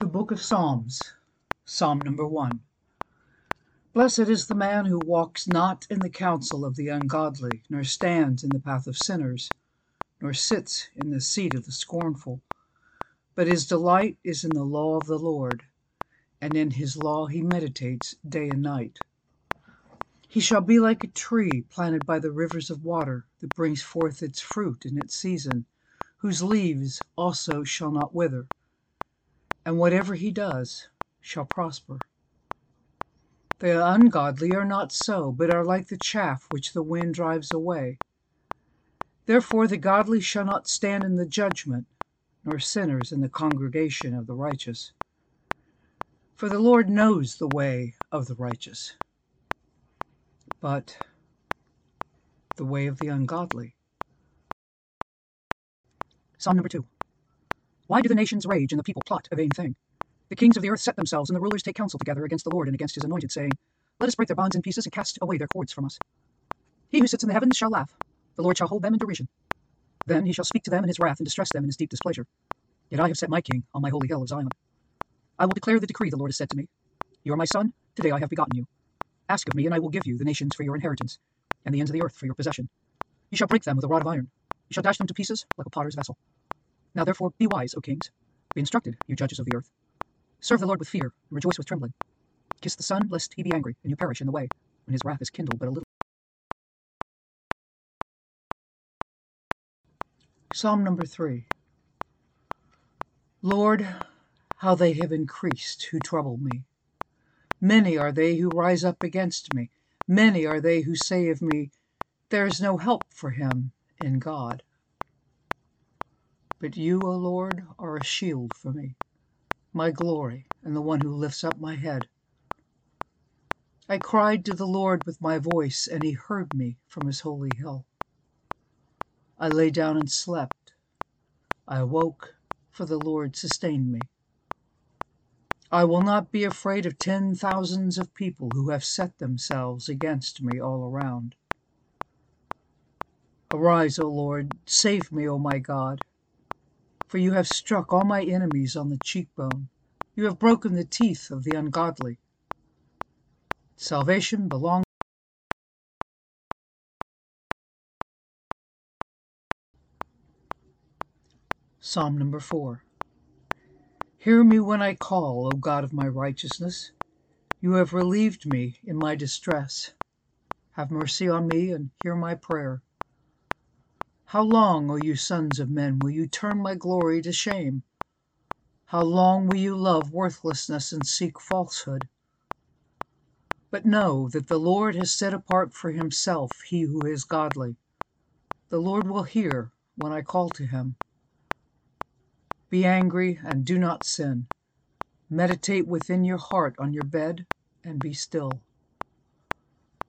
The Book of Psalms, Psalm number 1. Blessed is the man who walks not in the counsel of the ungodly, nor stands in the path of sinners, nor sits in the seat of the scornful. But his delight is in the law of the Lord, and in his law he meditates day and night. He shall be like a tree planted by the rivers of water, that brings forth its fruit in its season, whose leaves also shall not wither. And whatever he does shall prosper. The ungodly are not so, but are like the chaff which the wind drives away. Therefore the godly shall not stand in the judgment, nor sinners in the congregation of the righteous. For the Lord knows the way of the righteous, but the way of the ungodly. Psalm number 2. Why do the nations rage and the people plot a vain thing? The kings of the earth set themselves, and the rulers take counsel together against the Lord and against his anointed, saying, Let us break their bonds in pieces and cast away their cords from us. He who sits in the heavens shall laugh. The Lord shall hold them in derision. Then he shall speak to them in his wrath and distress them in his deep displeasure. Yet I have set my king on my holy hill of Zion. I will declare the decree the Lord has said to me. You are my son, today I have begotten you. Ask of me, and I will give you the nations for your inheritance, and the ends of the earth for your possession. You shall break them with a rod of iron. You shall dash them to pieces like a potter's vessel. Now therefore be wise, O kings. Be instructed, you judges of the earth. Serve the Lord with fear, and rejoice with trembling. Kiss the Son, lest he be angry, and you perish in the way, when his wrath is kindled but a little. Psalm number 3. Lord, how they have increased who trouble me. Many are they who rise up against me. Many are they who say of me, There is no help for him in God. But you, O Lord, are a shield for me, my glory, and the one who lifts up my head. I cried to the Lord with my voice, and he heard me from his holy hill. I lay down and slept. I awoke, for the Lord sustained me. I will not be afraid of 10,000s of people who have set themselves against me all around. Arise, O Lord, save me, O my God. For you have struck all my enemies on the cheekbone. You have broken the teeth of the ungodly. Salvation belongs to Psalm number 4. Hear me when I call, O God of my righteousness. You have relieved me in my distress. Have mercy on me and hear my prayer. How long, O you sons of men, will you turn my glory to shame? How long will you love worthlessness and seek falsehood? But know that the Lord has set apart for himself he who is godly. The Lord will hear when I call to him. Be angry and do not sin. Meditate within your heart on your bed and be still.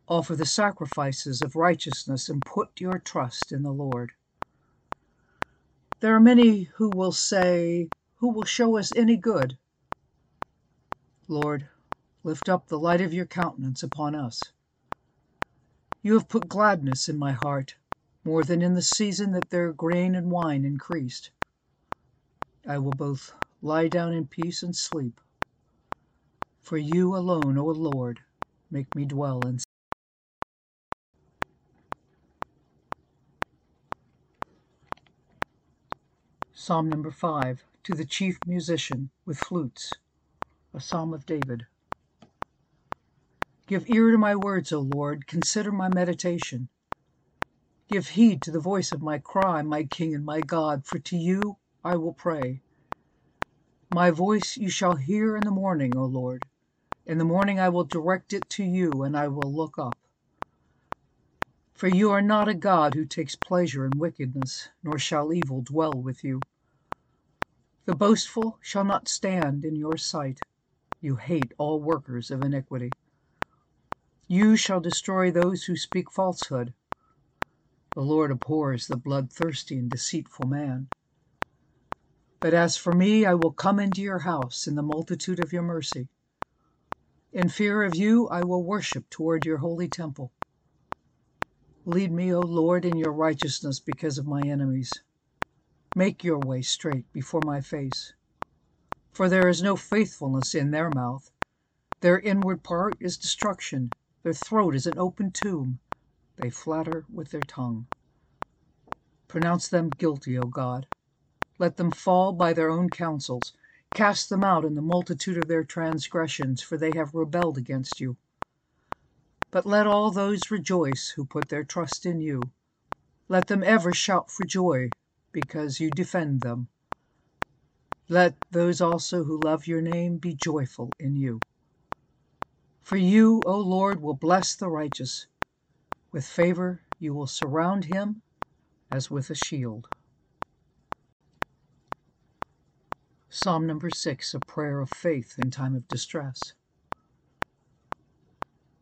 Offer the sacrifices of righteousness and put your trust in the Lord. There are many who will say, Who will show us any good? Lord, lift up the light of your countenance upon us. You have put gladness in my heart, more than in the season that their grain and wine increased. I will both lie down in peace and sleep. For you alone, O Lord, make me dwell in safety. Psalm number 5, to the chief musician with flutes, a psalm of David. Give ear to my words, O Lord, consider my meditation. Give heed to the voice of my cry, my King and my God, for to you I will pray. My voice you shall hear in the morning, O Lord. In the morning I will direct it to you, and I will look up. For you are not a God who takes pleasure in wickedness, nor shall evil dwell with you. The boastful shall not stand in your sight. You hate all workers of iniquity. You shall destroy those who speak falsehood. The Lord abhors the bloodthirsty and deceitful man. But as for me, I will come into your house in the multitude of your mercy. In fear of you, I will worship toward your holy temple. Lead me, O Lord, in your righteousness because of my enemies. Make your way straight before my face. for there is no faithfulness in their mouth. Their inward part is destruction. Their throat is an open tomb. They flatter with their tongue. Pronounce them guilty, O God. Let them fall by their own counsels. Cast them out in the multitude of their transgressions, for they have rebelled against you. But let all those rejoice who put their trust in you. Let them ever shout for joy, because you defend them. Let those also who love your name be joyful in you. For you, O Lord, will bless the righteous. With favor you will surround him as with a shield. Psalm number 6, a prayer of faith in time of distress.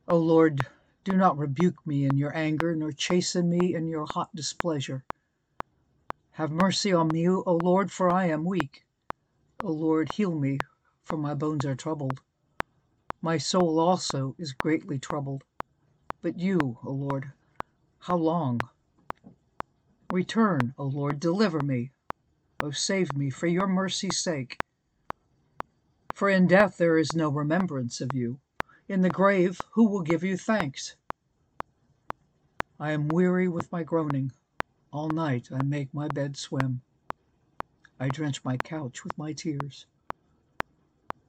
O Lord, do not rebuke me in your anger, nor chasten me in your hot displeasure. Have mercy on me, O Lord, for I am weak. O Lord, heal me, for my bones are troubled. My soul also is greatly troubled. But you, O Lord, how long? Return, O Lord, deliver me. O save me for your mercy's sake. For in death there is no remembrance of you. In the grave, who will give you thanks? I am weary with my groaning. All night I make my bed swim. I drench my couch with my tears.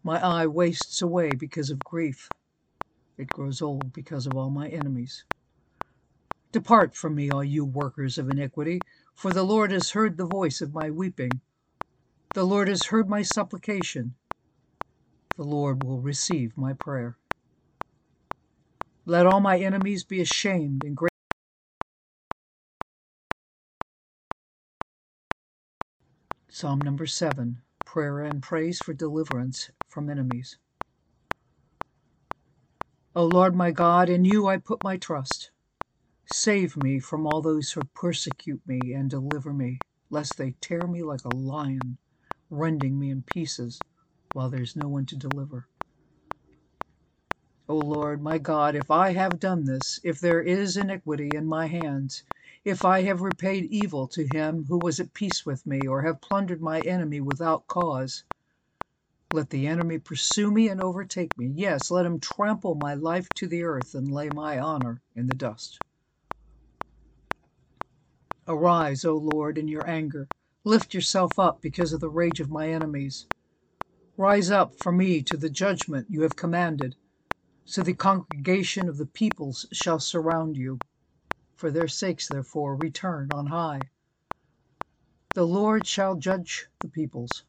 My eye wastes away because of grief. It grows old because of all my enemies. Depart from me, all you workers of iniquity, for the Lord has heard the voice of my weeping. The Lord has heard my supplication. The Lord will receive my prayer. Let all my enemies be ashamed and great. Psalm number 7, prayer and praise for deliverance from enemies. O Lord my God, in you I put my trust. Save me from all those who persecute me and deliver me, lest they tear me like a lion, rending me in pieces while there's no one to deliver. O Lord, my God, if I have done this, if there is iniquity in my hands, if I have repaid evil to him who was at peace with me, or have plundered my enemy without cause, let the enemy pursue me and overtake me. Yes, let him trample my life to the earth and lay my honor in the dust. Arise, O Lord, in your anger. Lift yourself up because of the rage of my enemies. Rise up for me to the judgment you have commanded. So the congregation of the peoples shall surround you. For their sakes, therefore, return on high. The Lord shall judge the peoples.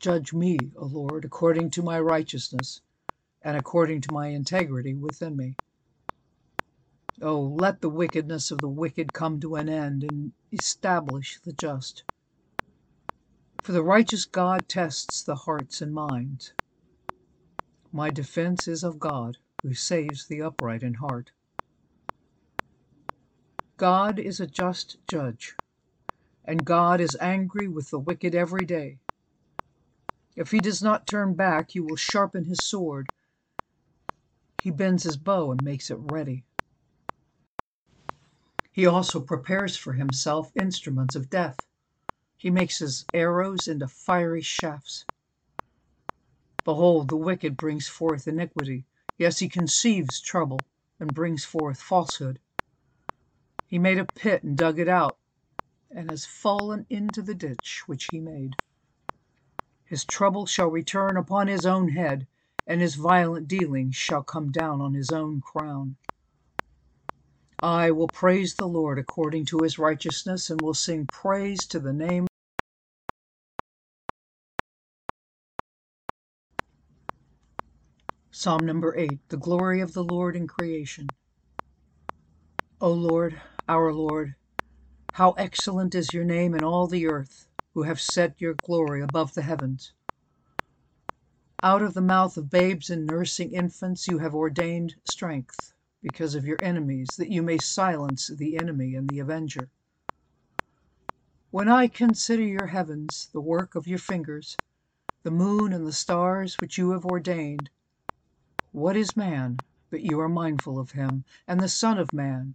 Judge me, O Lord, according to my righteousness, and according to my integrity within me. O, let the wickedness of the wicked come to an end, and establish the just. For the righteous God tests the hearts and minds. My defense is of God, who saves the upright in heart. God is a just judge, and God is angry with the wicked every day. If he does not turn back, he will sharpen his sword. He bends his bow and makes it ready. He also prepares for himself instruments of death. He makes his arrows into fiery shafts. Behold, the wicked brings forth iniquity. Yes, he conceives trouble and brings forth falsehood. He made a pit and dug it out, and has fallen into the ditch which he made. His trouble shall return upon his own head, and his violent dealings shall come down on his own crown. I will praise the Lord according to his righteousness, and will sing praise to the name. Psalm number 8, the glory of the Lord in creation. O Lord, our Lord, how excellent is your name in all the earth, who have set your glory above the heavens. Out of the mouth of babes and nursing infants you have ordained strength because of your enemies, that you may silence the enemy and the avenger. When I consider your heavens, the work of your fingers, the moon and the stars which you have ordained, what is man that you are mindful of him, and the Son of Man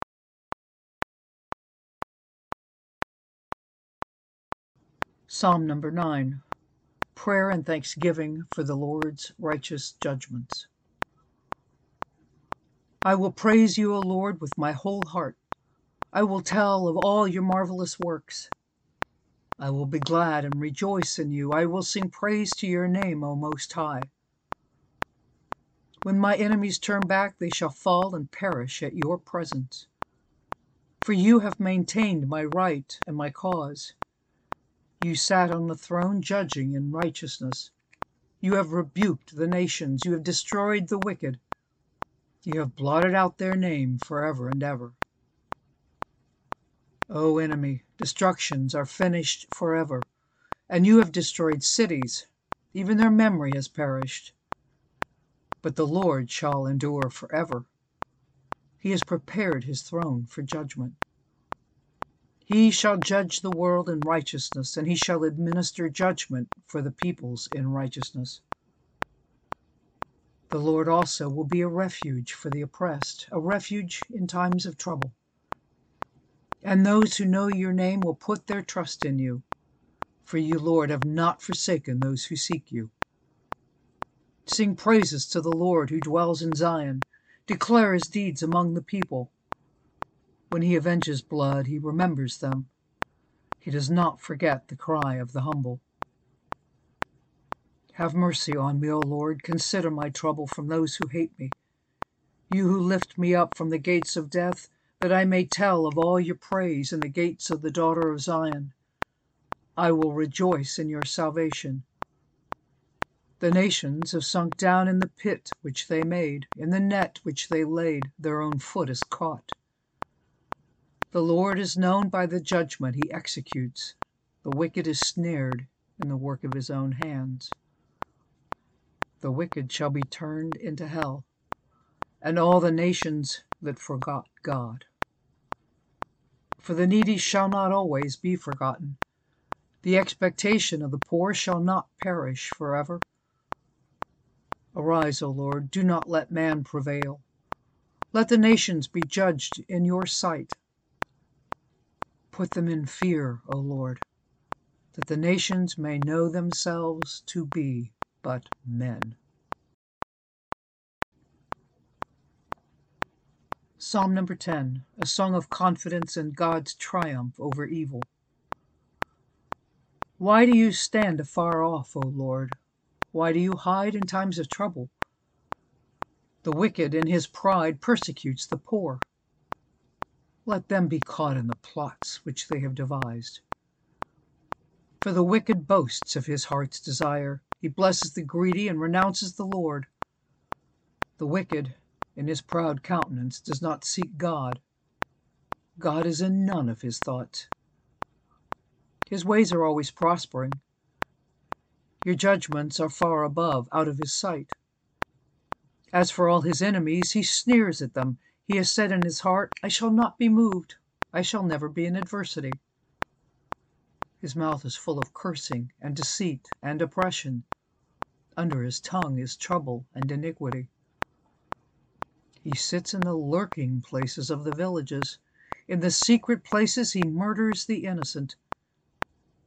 Psalm number 9. Prayer and thanksgiving for the Lord's righteous judgments. I will praise you, O Lord, with my whole heart. I will tell of all your marvelous works. I will be glad and rejoice in you. I will sing praise to your name, O Most High. When my enemies turn back, they shall fall and perish at your presence. For you have maintained my right and my cause. You sat on the throne judging in righteousness. You have rebuked the nations. You have destroyed the wicked. You have blotted out their name forever and ever. O enemy, destructions are finished forever, and you have destroyed cities. Even their memory has perished. But the Lord shall endure forever. He has prepared his throne for judgment. He shall judge the world in righteousness, and he shall administer judgment for the peoples in righteousness. The Lord also will be a refuge for the oppressed, a refuge in times of trouble. And those who know your name will put their trust in you, for you, Lord, have not forsaken those who seek you. Sing praises to the Lord who dwells in Zion. Declare his deeds among the people. When he avenges blood, he remembers them. He does not forget the cry of the humble. Have mercy on me, O Lord. Consider my trouble from those who hate me. You who lift me up from the gates of death, that I may tell of all your praise in the gates of the daughter of Zion. I will rejoice in your salvation. The nations have sunk down in the pit which they made, in the net which they laid, their own foot is caught. The Lord is known by the judgment he executes. The wicked is snared in the work of his own hands. The wicked shall be turned into hell, and all the nations that forgot God. For the needy shall not always be forgotten. The expectation of the poor shall not perish forever. Arise, O Lord, do not let man prevail. Let the nations be judged in your sight. Put them in fear, O Lord, that the nations may know themselves to be but men. Psalm number 10, a song of confidence in God's triumph over evil. Why do you stand afar off, O Lord? Why do you hide in times of trouble? The wicked in his pride persecutes the poor. Let them be caught in the plots which they have devised. For the wicked boasts of his heart's desire. He blesses the greedy and renounces the Lord. The wicked, in his proud countenance, does not seek God. God is in none of his thoughts. His ways are always prospering. Your judgments are far above, out of his sight. As for all his enemies, he sneers at them. He has said in his heart, I shall not be moved. I shall never be in adversity. His mouth is full of cursing and deceit and oppression. Under his tongue is trouble and iniquity. He sits in the lurking places of the villages. In the secret places he murders the innocent.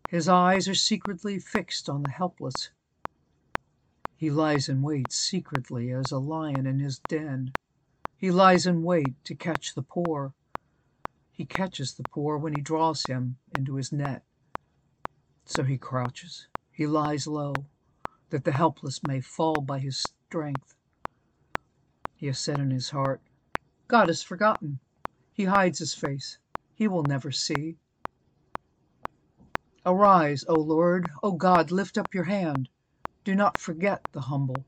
His eyes are secretly fixed on the helpless. He lies in wait secretly as a lion in his den. He lies in wait to catch the poor. He catches the poor when he draws him into his net. So he crouches, he lies low, that the helpless may fall by his strength. He has said in his heart, God is forgotten. He hides his face. He will never see. Arise, O Lord, O God, lift up your hand. Do not forget the humble.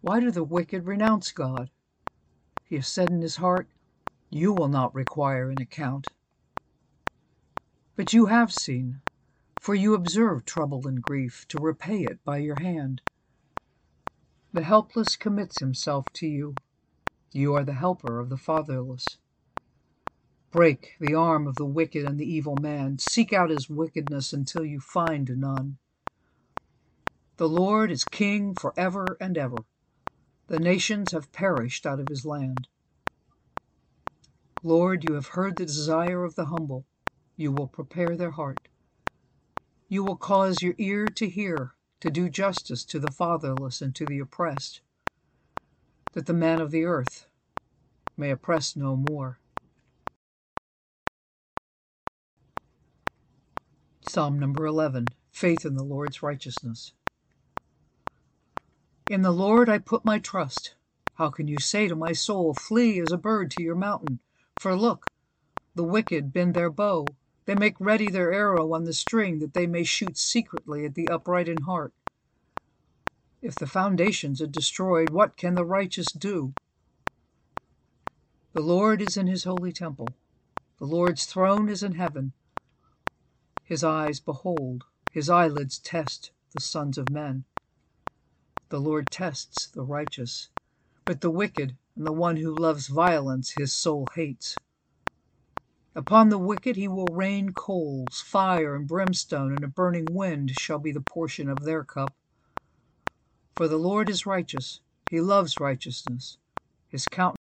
Why do the wicked renounce God? He has said in his heart, you will not require an account. But you have seen for you observe trouble and grief to repay it by your hand. The helpless commits himself to you. You are the helper of the fatherless. Break the arm of the wicked and the evil man. Seek out his wickedness until you find none. The Lord is king forever and ever. The nations have perished out of his land. Lord, you have heard the desire of the humble. You will prepare their heart. You will cause your ear to hear, to do justice to the fatherless and to the oppressed, that the man of the earth may oppress no more. Psalm number 11, Faith in the Lord's Righteousness. In the Lord I put my trust. How can you say to my soul, flee as a bird to your mountain? For look, the wicked bend their bow. They make ready their arrow on the string, that they may shoot secretly at the upright in heart. If the foundations are destroyed, what can the righteous do? The Lord is in his holy temple. The Lord's throne is in heaven. His eyes behold, his eyelids test the sons of men. The Lord tests the righteous, but the wicked and the one who loves violence his soul hates. Upon the wicked he will rain coals, fire and brimstone, and a burning wind shall be the portion of their cup. For the Lord is righteous, he loves righteousness, his countenance.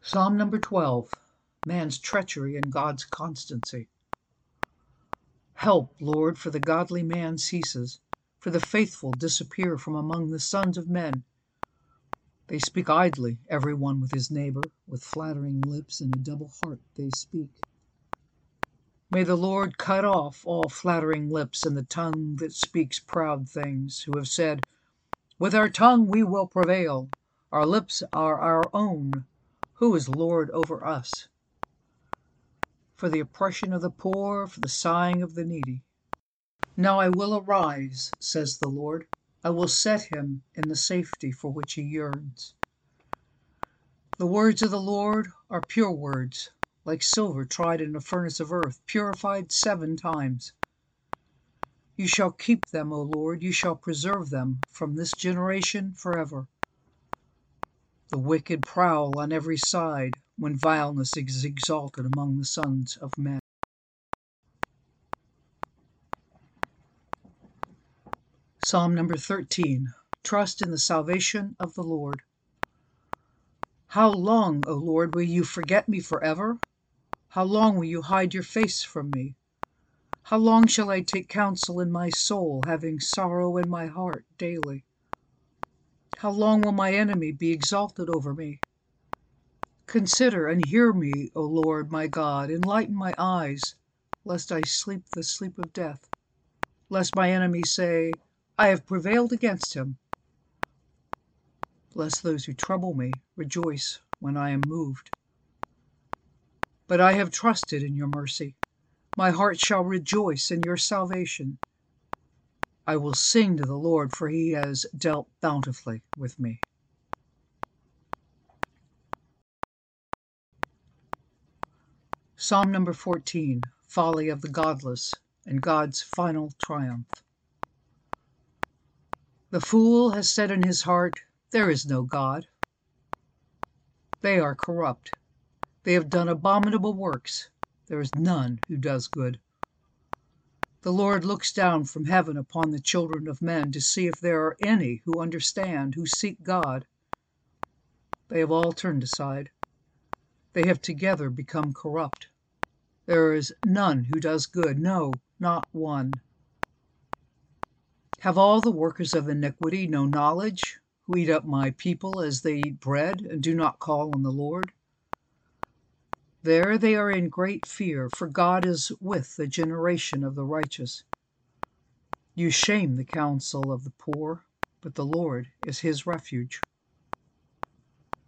Psalm number 12, Man's Treachery and God's Constancy. Help, Lord, for the godly man ceases, for the faithful disappear from among the sons of men. They speak idly, every one with his neighbor, with flattering lips and a double heart they speak. May the Lord cut off all flattering lips and the tongue that speaks proud things, who have said, with our tongue we will prevail, our lips are our own, who is Lord over us? For the oppression of the poor, for the sighing of the needy. Now I will arise, says the Lord. I will set him in the safety for which he yearns. The words of the Lord are pure words, like silver tried in a furnace of earth, purified 7 times. You shall keep them, O Lord, you shall preserve them from this generation forever. The wicked prowl on every side when vileness is exalted among the sons of men. Psalm number 13, Trust in the Salvation of the Lord. How long, O Lord, will you forget me forever? How long will you hide your face from me? How long shall I take counsel in my soul, having sorrow in my heart daily? How long will my enemy be exalted over me? Consider and hear me, O Lord my God. Enlighten my eyes, lest I sleep the sleep of death, lest my enemy say, I have prevailed against him. Lest those who trouble me rejoice when I am moved. But I have trusted in your mercy. My heart shall rejoice in your salvation. I will sing to the Lord, for he has dealt bountifully with me. Psalm number 14, Folly of the Godless and God's Final Triumph. The fool has said in his heart, there is no God. They are corrupt. They have done abominable works. There is none who does good. The Lord looks down from heaven upon the children of men to see if there are any who understand, who seek God. They have all turned aside. They have together become corrupt. There is none who does good, no, not one. Have all the workers of iniquity no knowledge, who eat up my people as they eat bread, and do not call on the Lord? There they are in great fear, for God is with the generation of the righteous. You shame the counsel of the poor, but the Lord is his refuge.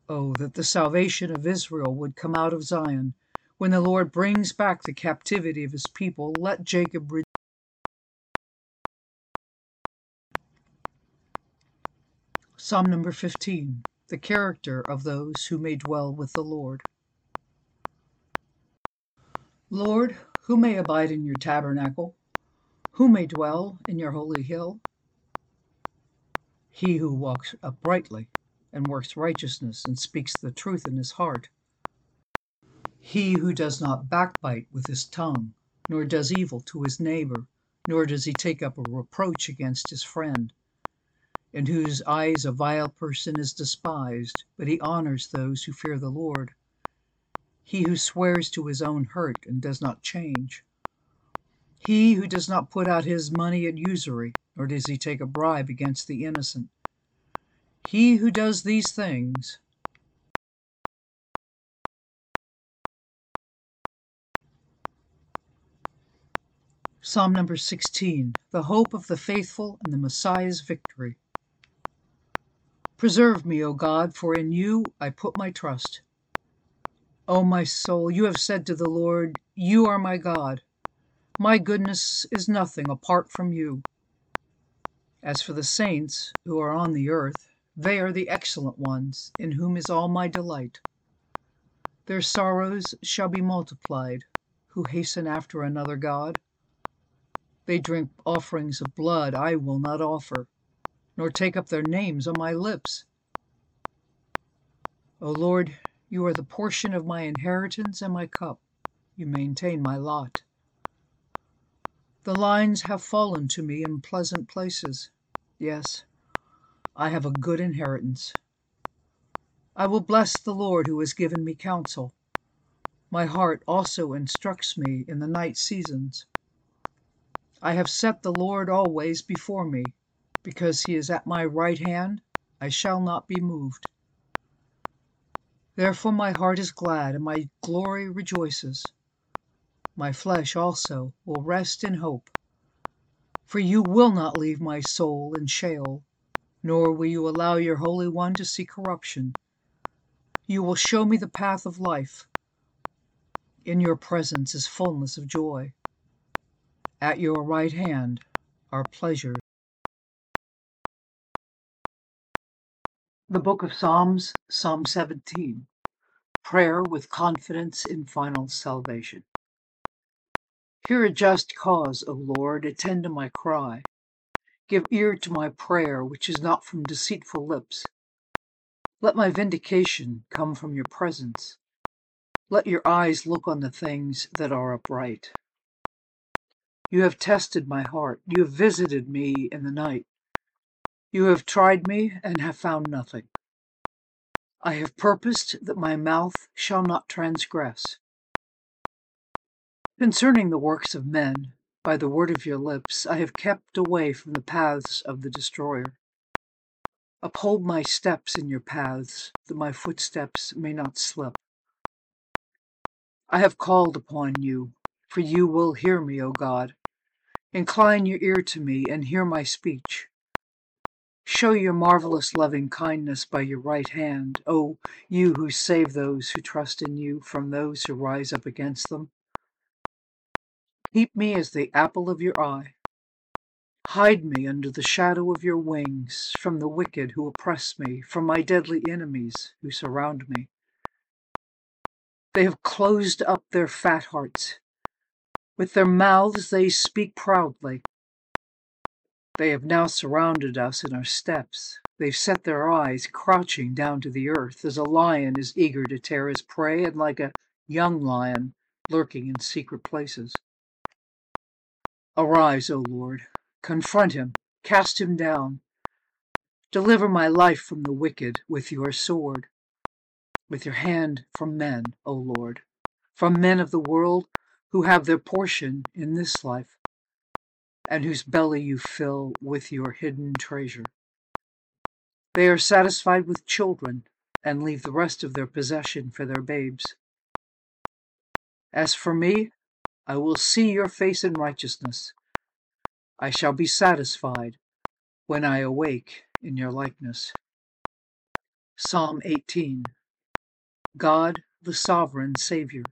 Oh, that the salvation of Israel would come out of Zion. When the Lord brings back the captivity of his people, let Jacob rejoice. Psalm number 15, the character of those who may dwell with the Lord. Lord, who may abide in your tabernacle? Who may dwell in your holy hill? He who walks uprightly and works righteousness and speaks the truth in his heart. He who does not backbite with his tongue, nor does evil to his neighbor, nor does he take up a reproach against his friend, in whose eyes a vile person is despised, but he honors those who fear the Lord. He who swears to his own hurt and does not change. He who does not put out his money at usury, nor does he take a bribe against the innocent. He who does these things Psalm number 16, the hope of the faithful and the Messiah's victory. Preserve me, O God, for in you I put my trust. O my soul, you have said to the Lord, you are my God. My goodness is nothing apart from you. As for the saints who are on the earth, they are the excellent ones, in whom is all my delight. Their sorrows shall be multiplied, who hasten after another God. They drink offerings of blood I will not offer, nor take up their names on my lips. O Lord, you are the portion of my inheritance and my cup. You maintain my lot. The lines have fallen to me in pleasant places. Yes, I have a good inheritance. I will bless the Lord who has given me counsel. My heart also instructs me in the night seasons. I have set the Lord always before me. Because he is at my right hand, I shall not be moved. Therefore my heart is glad, and my glory rejoices. My flesh also will rest in hope. For you will not leave my soul in Sheol, nor will you allow your Holy One to see corruption. You will show me the path of life. In your presence is fullness of joy. At your right hand are pleasures. The Book of Psalms, Psalm 17, Prayer with Confidence in Final Salvation. Hear a just cause, O Lord, attend to my cry. Give ear to my prayer, which is not from deceitful lips. Let my vindication come from your presence. Let your eyes look on the things that are upright. You have tested my heart. You have visited me in the night. You have tried me and have found nothing. I have purposed that my mouth shall not transgress. Concerning the works of men, by the word of your lips, I have kept away from the paths of the destroyer. Uphold my steps in your paths, that my footsteps may not slip. I have called upon you, for you will hear me, O God. Incline your ear to me and hear my speech. Show your marvelous loving kindness by your right hand, O you who save those who trust in you from those who rise up against them. Keep me as the apple of your eye. Hide me under the shadow of your wings from the wicked who oppress me, from my deadly enemies who surround me. They have closed up their fat hearts. With their mouths they speak proudly. They have now surrounded us in our steps. They've set their eyes crouching down to the earth, as a lion is eager to tear his prey, and like a young lion lurking in secret places. Arise, O Lord, confront him, cast him down. Deliver my life from the wicked with your sword, with your hand from men, O Lord, from men of the world who have their portion in this life, and whose belly you fill with your hidden treasure. They are satisfied with children, and leave the rest of their possession for their babes. As for me, I will see your face in righteousness. I shall be satisfied when I awake in your likeness. Psalm 18, God the Sovereign Savior.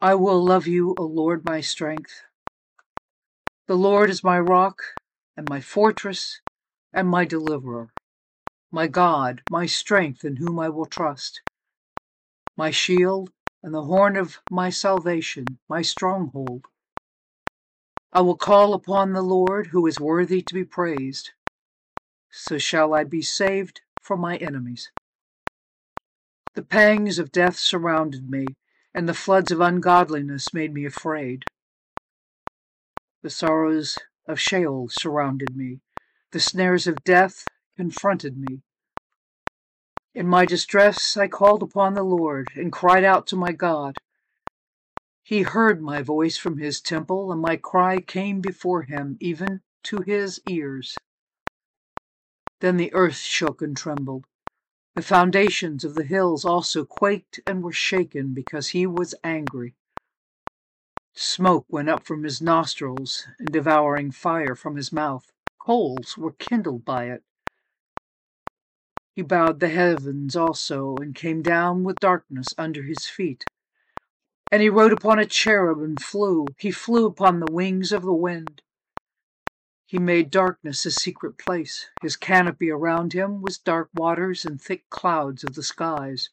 I will love you, O Lord, my strength. The Lord is my rock, and my fortress, and my deliverer, my God, my strength in whom I will trust, my shield, and the horn of my salvation, my stronghold. I will call upon the Lord, who is worthy to be praised. So shall I be saved from my enemies. The pangs of death surrounded me, and the floods of ungodliness made me afraid. The sorrows of Sheol surrounded me. The snares of death confronted me. In my distress I called upon the Lord and cried out to my God. He heard my voice from his temple, and my cry came before him, even to his ears. Then the earth shook and trembled. The foundations of the hills also quaked and were shaken, because he was angry. Smoke went up from his nostrils, and devouring fire from his mouth. Coals were kindled by it. He bowed the heavens also, and came down with darkness under his feet. And he rode upon a cherub and flew. He flew upon the wings of the wind. He made darkness his secret place. His canopy around him was dark waters and thick clouds of the skies.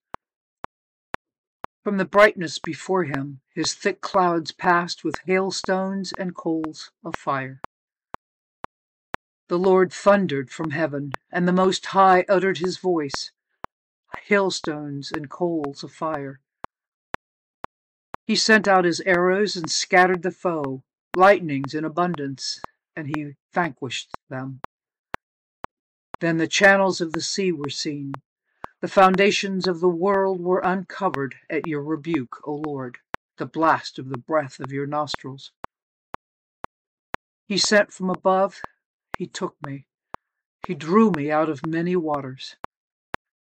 From the brightness before him, his thick clouds passed with hailstones and coals of fire. The Lord thundered from heaven, and the Most High uttered his voice, hailstones and coals of fire. He sent out his arrows and scattered the foe, lightnings in abundance, and he vanquished them. Then the channels of the sea were seen. The foundations of the world were uncovered at your rebuke, O Lord, the blast of the breath of your nostrils. He sent from above, he took me. He drew me out of many waters.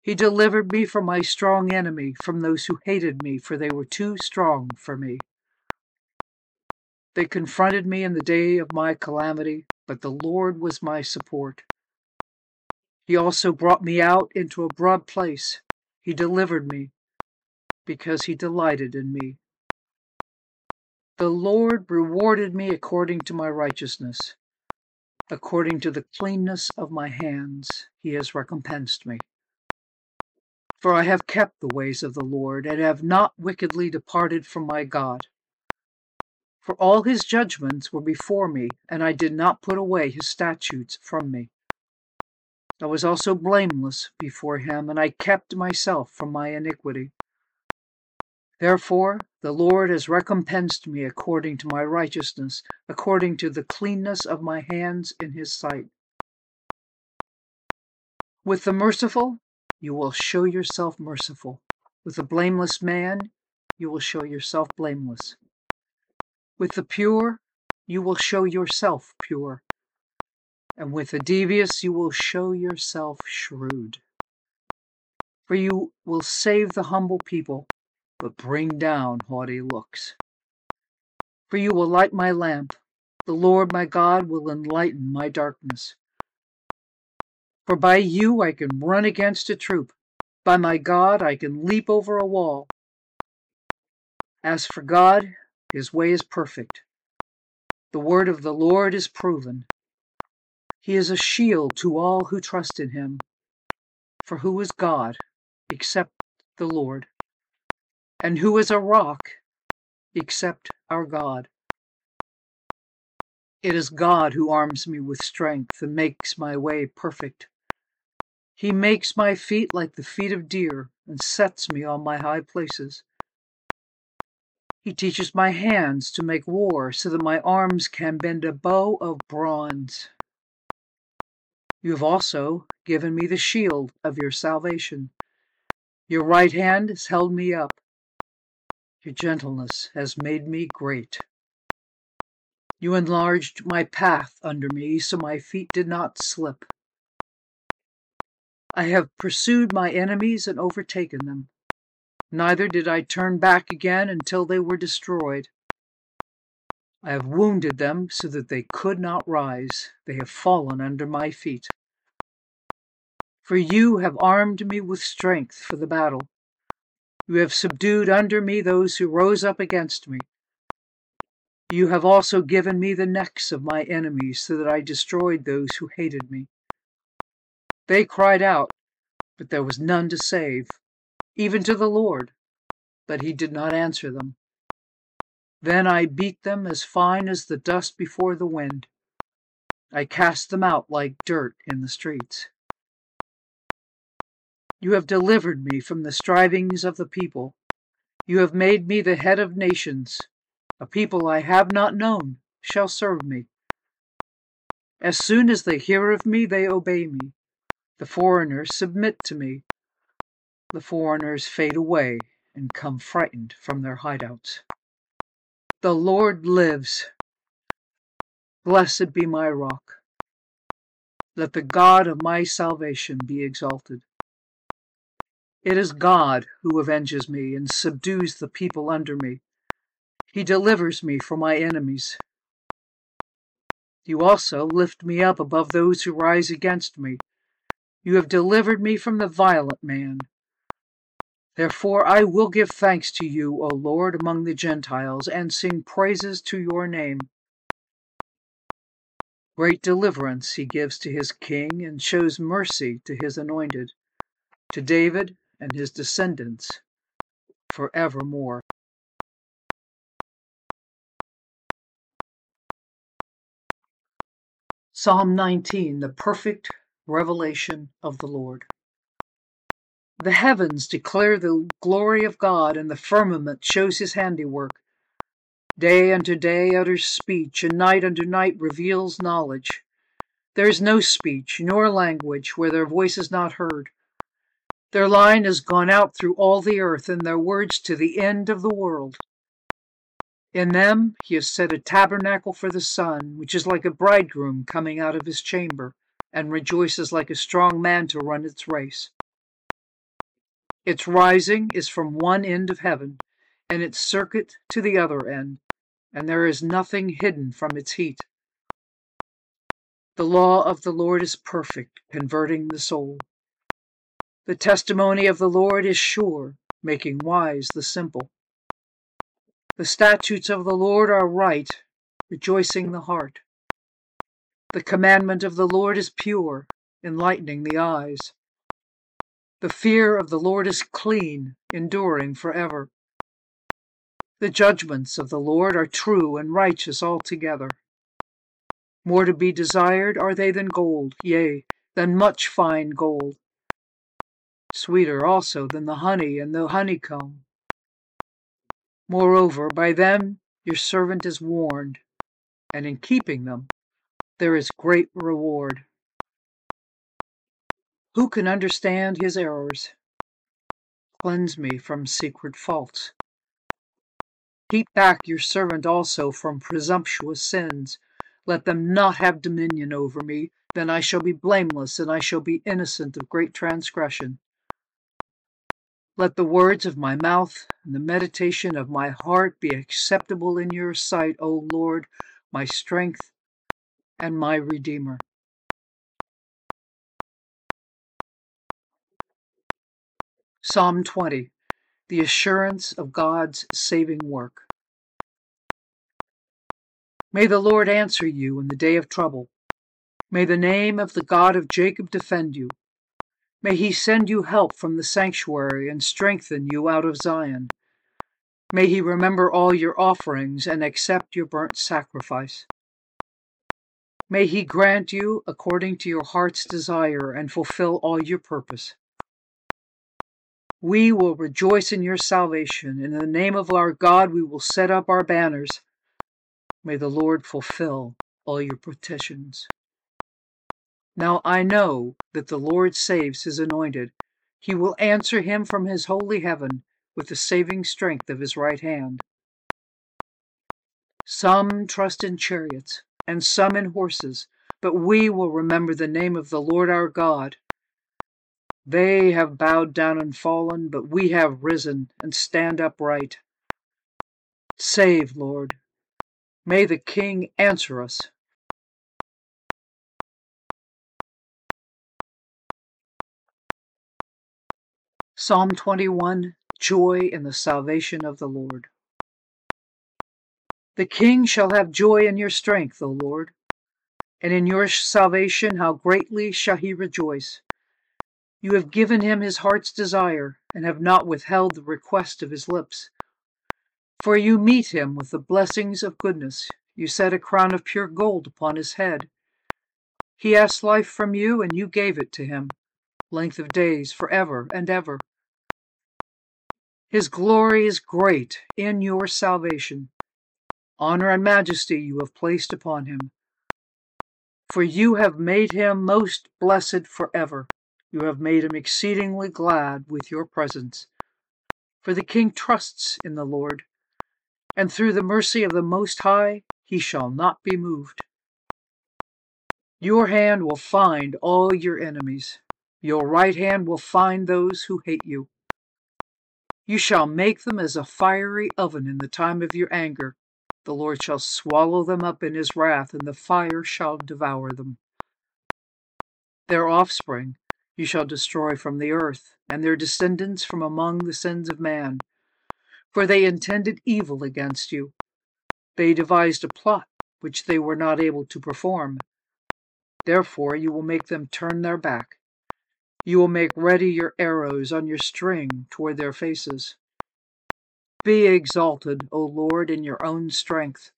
He delivered me from my strong enemy, from those who hated me, for they were too strong for me. They confronted me in the day of my calamity, but the Lord was my support. He also brought me out into a broad place. He delivered me, because he delighted in me. The Lord rewarded me according to my righteousness. According to the cleanness of my hands, he has recompensed me. For I have kept the ways of the Lord, and have not wickedly departed from my God. For all his judgments were before me, and I did not put away his statutes from me. I was also blameless before him, and I kept myself from my iniquity. Therefore, the Lord has recompensed me according to my righteousness, according to the cleanness of my hands in his sight. With the merciful, you will show yourself merciful. With the blameless man, you will show yourself blameless. With the pure, you will show yourself pure, and with the devious, you will show yourself shrewd. For you will save the humble people, but bring down haughty looks. For you will light my lamp, the Lord my God will enlighten my darkness. For by you I can run against a troop, by my God I can leap over a wall. As for God, his way is perfect. The word of the Lord is proven. He is a shield to all who trust in him. For who is God except the Lord? And who is a rock except our God? It is God who arms me with strength and makes my way perfect. He makes my feet like the feet of deer and sets me on my high places. He teaches my hands to make war so that my arms can bend a bow of bronze. You have also given me the shield of your salvation. Your right hand has held me up. Your gentleness has made me great. You enlarged my path under me, so my feet did not slip. I have pursued my enemies and overtaken them. Neither did I turn back again until they were destroyed. I have wounded them so that they could not rise. They have fallen under my feet. For you have armed me with strength for the battle. You have subdued under me those who rose up against me. You have also given me the necks of my enemies, so that I destroyed those who hated me. They cried out, but there was none to save, even to the Lord, but he did not answer them. Then I beat them as fine as the dust before the wind. I cast them out like dirt in the streets. You have delivered me from the strivings of the people. You have made me the head of nations. A people I have not known shall serve me. As soon as they hear of me, they obey me. The foreigners submit to me. The foreigners fade away and come frightened from their hideouts. The Lord lives. Blessed be my rock. Let the God of my salvation be exalted. It is God who avenges me and subdues the people under me. He delivers me from my enemies. You also lift me up above those who rise against me. You have delivered me from the violent man. Therefore I will give thanks to you, O Lord, among the Gentiles, and sing praises to your name. Great deliverance he gives to his king, and shows mercy to his anointed, to David and his descendants forevermore. Psalm 19, the perfect revelation of the Lord. The heavens declare the glory of God, and the firmament shows his handiwork. Day unto day utters speech, and night unto night reveals knowledge. There is no speech, nor language, where their voice is not heard. Their line has gone out through all the earth, and their words to the end of the world. In them he has set a tabernacle for the sun, which is like a bridegroom coming out of his chamber, and rejoices like a strong man to run its race. Its rising is from one end of heaven, and its circuit to the other end, and there is nothing hidden from its heat. The law of the Lord is perfect, converting the soul. The testimony of the Lord is sure, making wise the simple. The statutes of the Lord are right, rejoicing the heart. The commandment of the Lord is pure, enlightening the eyes. The fear of the Lord is clean, enduring forever. The judgments of the Lord are true and righteous altogether. More to be desired are they than gold, yea, than much fine gold. Sweeter also than the honey and the honeycomb. Moreover, by them your servant is warned, and in keeping them there is great reward. Who can understand his errors? Cleanse me from secret faults. Keep back your servant also from presumptuous sins. Let them not have dominion over me. Then I shall be blameless, and I shall be innocent of great transgression. Let the words of my mouth and the meditation of my heart be acceptable in your sight, O Lord, my strength and my Redeemer. Psalm 20. The assurance of God's saving work. May the Lord answer you in the day of trouble. May the name of the God of Jacob defend you. May he send you help from the sanctuary and strengthen you out of Zion. May he remember all your offerings and accept your burnt sacrifice. May he grant you according to your heart's desire and fulfill all your purpose. We will rejoice in your salvation. In the name of our God, we will set up our banners. May the Lord fulfill all your petitions. Now I know that the Lord saves his anointed. He will answer him from his holy heaven with the saving strength of his right hand. Some trust in chariots and some in horses, but we will remember the name of the Lord our God. They have bowed down and fallen, but we have risen and stand upright. Save, Lord. May the King answer us. Psalm 21, Joy in the Salvation of the Lord. The King shall have joy in your strength, O Lord, and in your salvation how greatly shall he rejoice. You have given him his heart's desire, and have not withheld the request of his lips. For you meet him with the blessings of goodness. You set a crown of pure gold upon his head. He asked life from you, and you gave it to him, length of days forever and ever. His glory is great in your salvation. Honor and majesty you have placed upon him. For you have made him most blessed forever. You have made him exceedingly glad with your presence. For the king trusts in the Lord, and through the mercy of the Most High he shall not be moved. Your hand will find all your enemies. Your right hand will find those who hate you. You shall make them as a fiery oven in the time of your anger. The Lord shall swallow them up in his wrath, and the fire shall devour them. Their offspring you shall destroy from the earth, and their descendants from among the sons of man. For they intended evil against you. They devised a plot which they were not able to perform. Therefore you will make them turn their back. You will make ready your arrows on your string toward their faces. Be exalted, O Lord, in your own strength.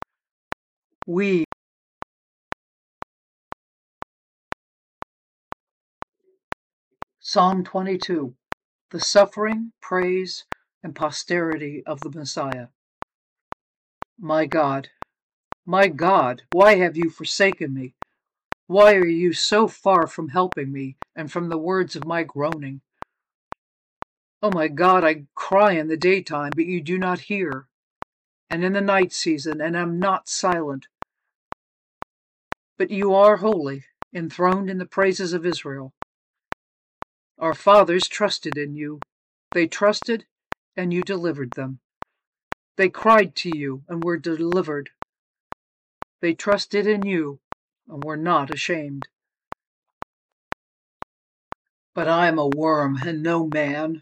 Psalm 22, the suffering, praise, and posterity of the Messiah. My God, why have you forsaken me? Why are you so far from helping me and from the words of my groaning? O my God, I cry in the daytime, but you do not hear, and in the night season, and am not silent. But you are holy, enthroned in the praises of Israel. Our fathers trusted in you. They trusted, and you delivered them. They cried to you, and were delivered. They trusted in you, and were not ashamed. But I am a worm, and no man,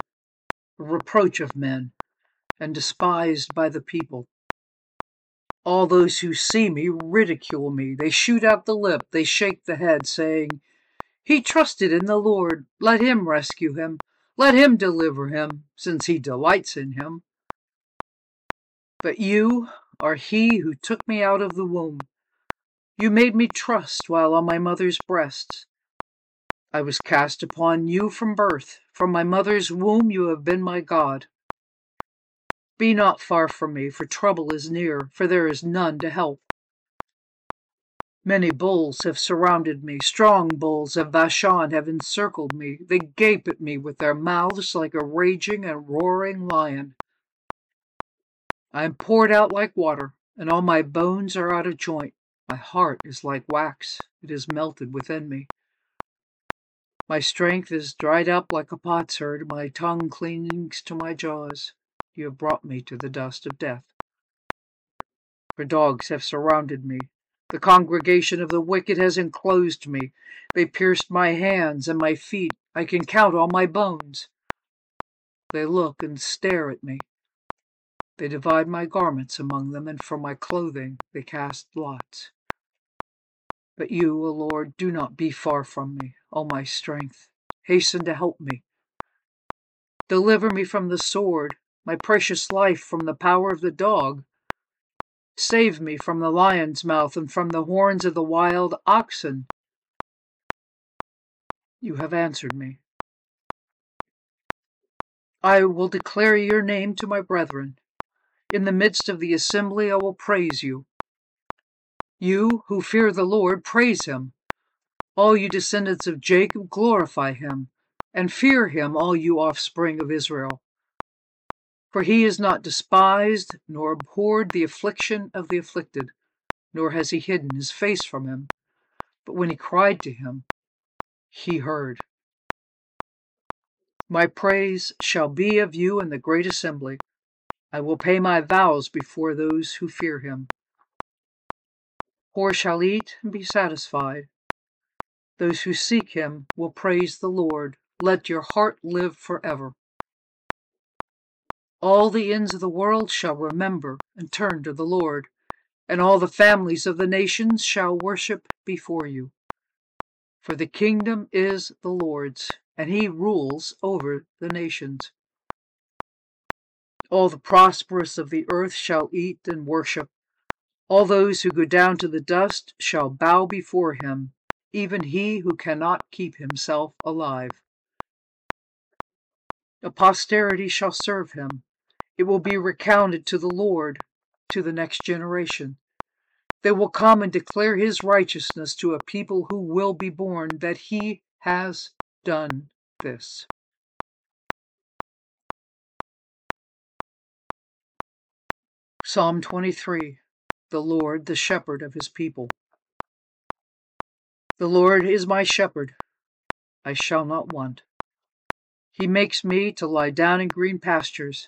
a reproach of men, and despised by the people. All those who see me ridicule me. They shoot out the lip, they shake the head, saying, "He trusted in the Lord. Let him rescue him. Let him deliver him, since he delights in him." But you are he who took me out of the womb. You made me trust while on my mother's breast. I was cast upon you from birth. From my mother's womb you have been my God. Be not far from me, for trouble is near, for there is none to help. Many bulls have surrounded me. Strong bulls of Bashan have encircled me. They gape at me with their mouths like a raging and roaring lion. I am poured out like water, and all my bones are out of joint. My heart is like wax. It is melted within me. My strength is dried up like a potsherd, my tongue clings to my jaws. You have brought me to the dust of death. For dogs have surrounded me. The congregation of the wicked has enclosed me. They pierced my hands and my feet. I can count all my bones. They look and stare at me. They divide my garments among them, and for my clothing they cast lots. But you, O Lord, do not be far from me, O my strength. Hasten to help me. Deliver me from the sword, my precious life from the power of the dog. Save me from the lion's mouth and from the horns of the wild oxen. You have answered me. I will declare your name to my brethren. In the midst of the assembly I will praise you. You who fear the Lord, praise him. All you descendants of Jacob, glorify him, and fear him, all you offspring of Israel. For he has not despised nor abhorred the affliction of the afflicted, nor has he hidden his face from him. But when he cried to him, he heard. My praise shall be of you in the great assembly. I will pay my vows before those who fear him. Poor shall eat and be satisfied. Those who seek him will praise the Lord. Let your heart live forever. All the ends of the world shall remember and turn to the Lord, and all the families of the nations shall worship before you. For the kingdom is the Lord's, and he rules over the nations. All the prosperous of the earth shall eat and worship. All those who go down to the dust shall bow before him, even he who cannot keep himself alive. A posterity shall serve him. It will be recounted to the Lord, to the next generation. They will come and declare his righteousness to a people who will be born, that he has done this. Psalm 23, the Lord, the shepherd of his people. The Lord is my shepherd, I shall not want. He makes me to lie down in green pastures.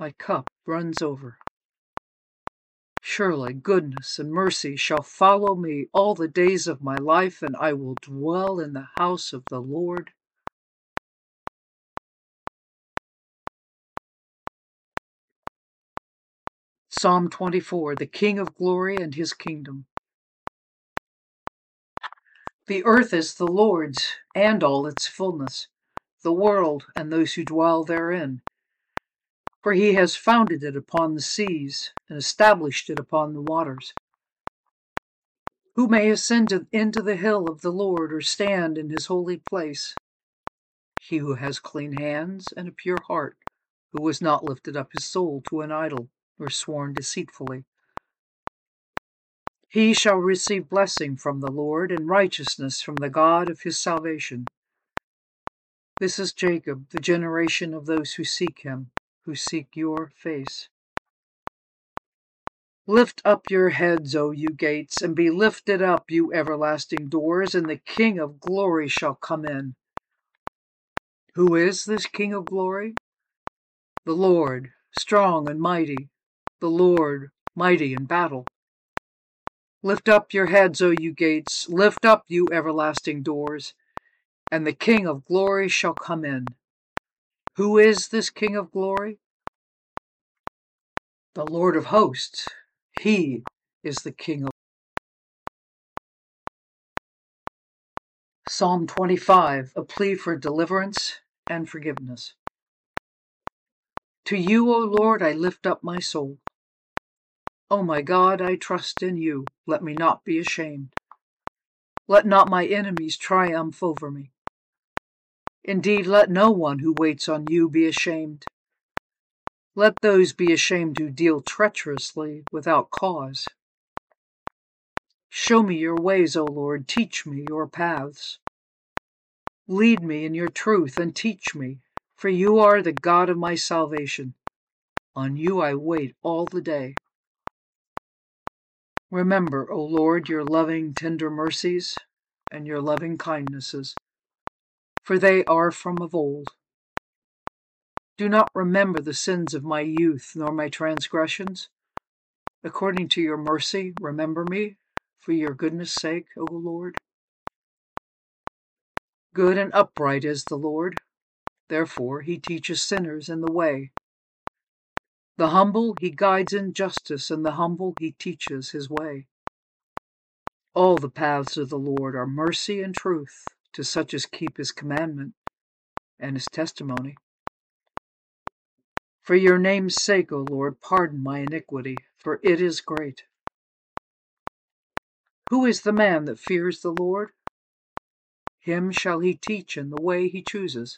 My cup runs over. Surely goodness and mercy shall follow me all the days of my life, and I will dwell in the house of the Lord. Psalm 24, the King of Glory and his kingdom. The earth is the Lord's, and all its fullness, the world and those who dwell therein. For he has founded it upon the seas, and established it upon the waters. Who may ascend into the hill of the Lord, or stand in his holy place? He who has clean hands and a pure heart, who has not lifted up his soul to an idol, or sworn deceitfully. He shall receive blessing from the Lord, and righteousness from the God of his salvation. This is Jacob, the generation of those who seek him, who seek your face. Lift up your heads, O you gates, and be lifted up, you everlasting doors, and the King of glory shall come in. Who is this King of glory? The Lord, strong and mighty, the Lord, mighty in battle. Lift up your heads, O you gates, lift up, you everlasting doors, and the King of glory shall come in. Who is this King of glory? The Lord of hosts, he is the King of glory. Psalm 25, a plea for deliverance and forgiveness. To you, O Lord, I lift up my soul. O my God, I trust in you. Let me not be ashamed. Let not my enemies triumph over me. Indeed, let no one who waits on you be ashamed. Let those be ashamed who deal treacherously without cause. Show me your ways, O Lord. Teach me your paths. Lead me in your truth and teach me, for you are the God of my salvation. On you I wait all the day. Remember, O Lord, your loving, tender mercies and your loving kindnesses, for they are from of old. Do not remember the sins of my youth, nor my transgressions. According to your mercy, remember me, for your goodness' sake, O Lord. Good and upright is the Lord, therefore he teaches sinners in the way. The humble he guides in justice, and the humble he teaches his way. All the paths of the Lord are mercy and truth to such as keep his commandment and his testimony. For your name's sake, O Lord, pardon my iniquity, for it is great. Who is the man that fears the Lord? Him shall he teach in the way he chooses.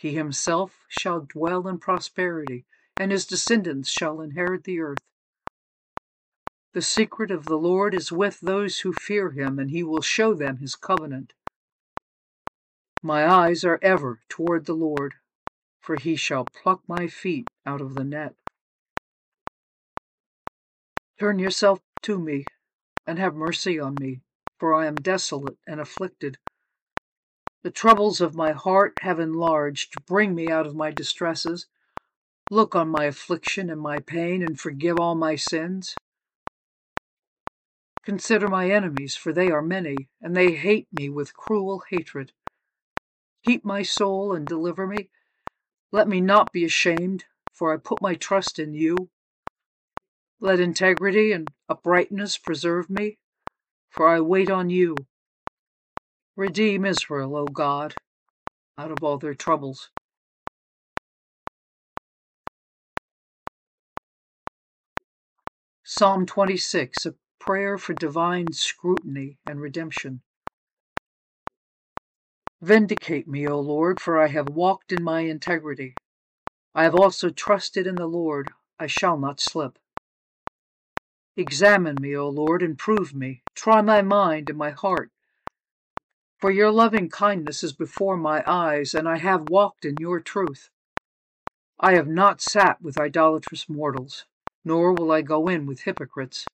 He himself shall dwell in prosperity, and his descendants shall inherit the earth. The secret of the Lord is with those who fear him, and he will show them his covenant. My eyes are ever toward the Lord, for he shall pluck my feet out of the net. Turn yourself to me, and have mercy on me, for I am desolate and afflicted. The troubles of my heart have enlarged. Bring me out of my distresses. Look on my affliction and my pain, and forgive all my sins. Consider my enemies, for they are many, and they hate me with cruel hatred. Keep my soul and deliver me. Let me not be ashamed, for I put my trust in you. Let integrity and uprightness preserve me, for I wait on you. Redeem Israel, O God, out of all their troubles. Psalm 26, a prayer for divine scrutiny and redemption. Vindicate me, O Lord, for I have walked in my integrity. I have also trusted in the Lord. I shall not slip. Examine me, O Lord, and prove me. Try my mind and my heart. For your loving kindness is before my eyes, and I have walked in your truth. I have not sat with idolatrous mortals, nor will I go in with hypocrites.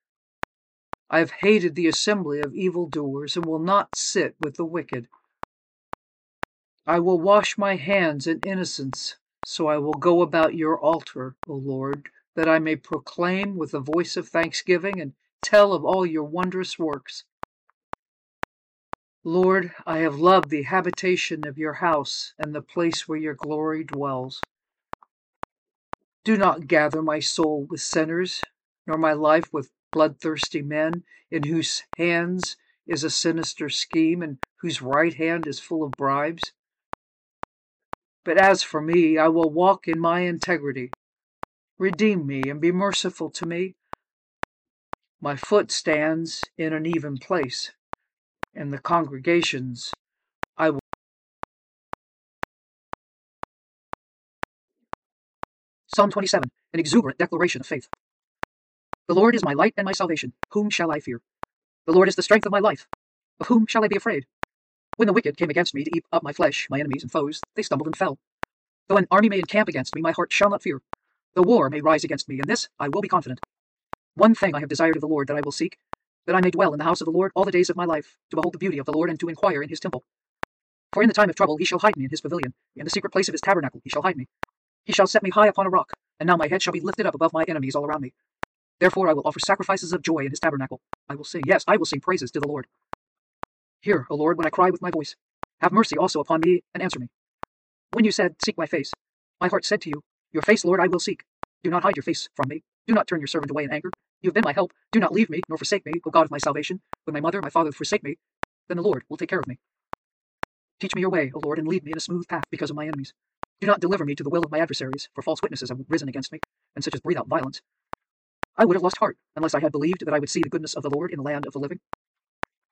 I have hated the assembly of evildoers, and will not sit with the wicked. I will wash my hands in innocence, so I will go about your altar, O Lord, that I may proclaim with the voice of thanksgiving and tell of all your wondrous works. Lord, I have loved the habitation of your house and the place where your glory dwells. Do not gather my soul with sinners, nor my life with bloodthirsty men, in whose hands is a sinister scheme and whose right hand is full of bribes. But as for me, I will walk in my integrity. Redeem me and be merciful to me. My foot stands in an even place. In the congregations, I will. Psalm 27, an exuberant declaration of faith. The Lord is my light and my salvation. Whom shall I fear? The Lord is the strength of my life. Of whom shall I be afraid? When the wicked came against me to eat up my flesh, my enemies and foes, they stumbled and fell. Though an army may encamp against me, my heart shall not fear. The war may rise against me, and this I will be confident. One thing I have desired of the Lord that I will seek, that I may dwell in the house of the Lord all the days of my life, to behold the beauty of the Lord and to inquire in his temple. For in the time of trouble he shall hide me in his pavilion, in the secret place of his tabernacle he shall hide me. He shall set me high upon a rock, and now my head shall be lifted up above my enemies all around me. Therefore I will offer sacrifices of joy in his tabernacle. I will sing, yes, I will sing praises to the Lord. Hear, O Lord, when I cry with my voice. Have mercy also upon me, and answer me. When you said, seek my face, my heart said to you, your face, Lord, I will seek. Do not hide your face from me. Do not turn your servant away in anger. You have been my help. Do not leave me, nor forsake me, O God of my salvation. When my mother and my father forsake me, then the Lord will take care of me. Teach me your way, O Lord, and lead me in a smooth path because of my enemies. Do not deliver me to the will of my adversaries, for false witnesses have risen against me, and such as breathe out violence. I would have lost heart, unless I had believed that I would see the goodness of the Lord in the land of the living.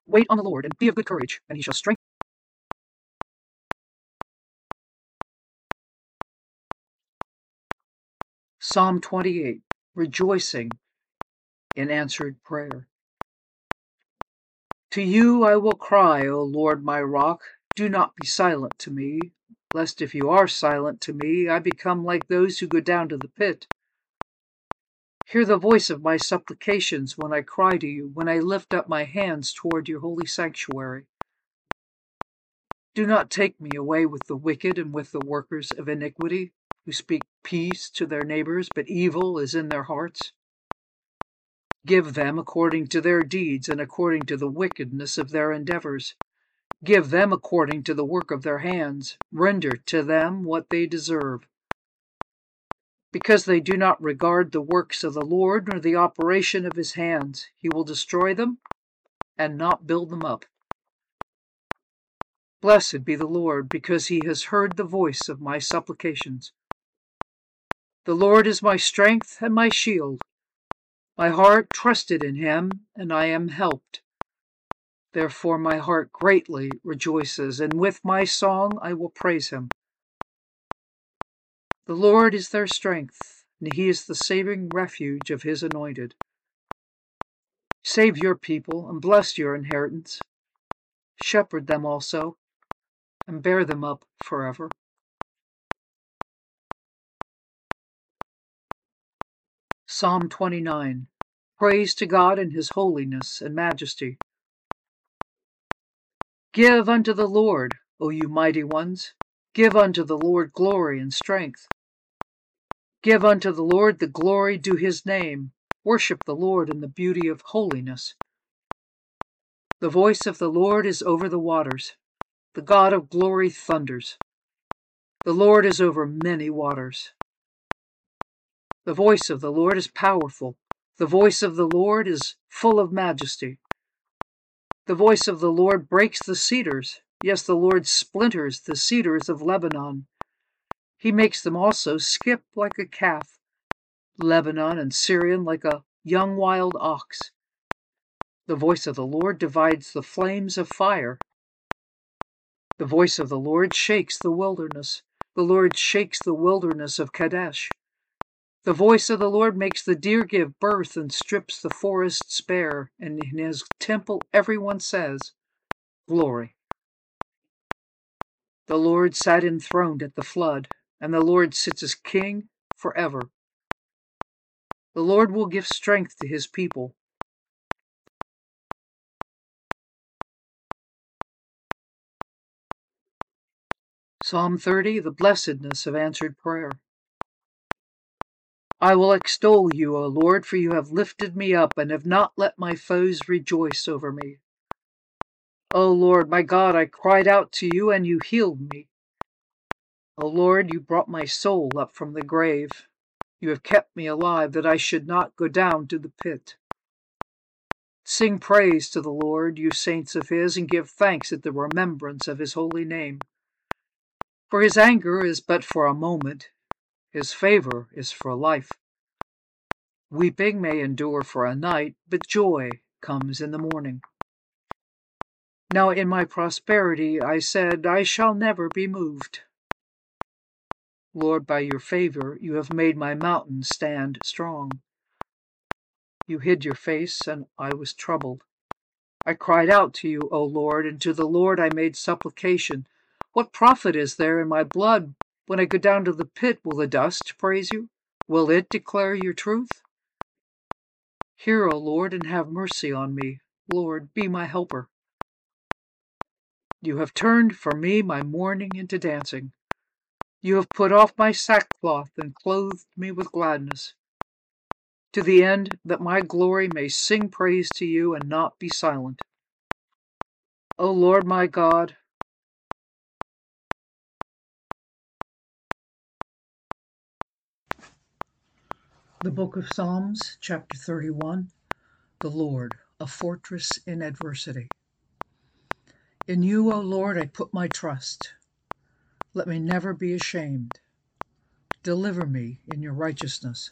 Wait on the Lord, and be of good courage, and he shall strengthen. Psalm 28, rejoicing in answered prayer. To you I will cry, O Lord, my rock. Do not be silent to me, lest if you are silent to me, I become like those who go down to the pit. Hear the voice of my supplications when I cry to you, when I lift up my hands toward your holy sanctuary. Do not take me away with the wicked and with the workers of iniquity, who speak peace to their neighbors, but evil is in their hearts. Give them according to their deeds and according to the wickedness of their endeavors. Give them according to the work of their hands. Render to them what they deserve. Because they do not regard the works of the Lord nor the operation of his hands, he will destroy them and not build them up. Blessed be the Lord, because he has heard the voice of my supplications. The Lord is my strength and my shield. My heart trusted in him, and I am helped. Therefore my heart greatly rejoices, and with my song I will praise him. The Lord is their strength, and he is the saving refuge of his anointed. Save your people, and bless your inheritance. Shepherd them also, and bear them up forever. Psalm 29, praise to God in his holiness and majesty. Give unto the Lord, O you mighty ones, give unto the Lord glory and strength. Give unto the Lord the glory due his name. Worship the Lord in the beauty of holiness. The voice of the Lord is over the waters. The God of glory thunders. The Lord is over many waters. The voice of the Lord is powerful. The voice of the Lord is full of majesty. The voice of the Lord breaks the cedars. Yes, the Lord splinters the cedars of Lebanon. He makes them also skip like a calf, Lebanon and Syrian like a young wild ox. The voice of the Lord divides the flames of fire. The voice of the Lord shakes the wilderness. The Lord shakes the wilderness of Kadesh. The voice of the Lord makes the deer give birth and strips the forests bare, and in his temple everyone says, Glory. The Lord sat enthroned at the flood, and the Lord sits as king forever. The Lord will give strength to his people. Psalm 30, the blessedness of answered prayer. I will extol you, O Lord, for you have lifted me up and have not let my foes rejoice over me. O Lord, my God, I cried out to you and you healed me. O Lord, you brought my soul up from the grave. You have kept me alive that I should not go down to the pit. Sing praise to the Lord, you saints of his, and give thanks at the remembrance of his holy name. For his anger is but for a moment. His favor is for life. Weeping may endure for a night, but joy comes in the morning. Now in my prosperity I said, I shall never be moved. Lord, by your favor you have made my mountain stand strong. You hid your face, and I was troubled. I cried out to you, O Lord, and to the Lord I made supplication. What profit is there in my blood? When I go down to the pit, will the dust praise you? Will it declare your truth? Hear, O Lord, and have mercy on me. Lord, be my helper. You have turned for me my mourning into dancing. You have put off my sackcloth and clothed me with gladness, to the end that my glory may sing praise to you and not be silent. O Lord my God, the Book of Psalms, Chapter 31, The Lord, a fortress in adversity. In you, O Lord, I put my trust. Let me never be ashamed. Deliver me in your righteousness.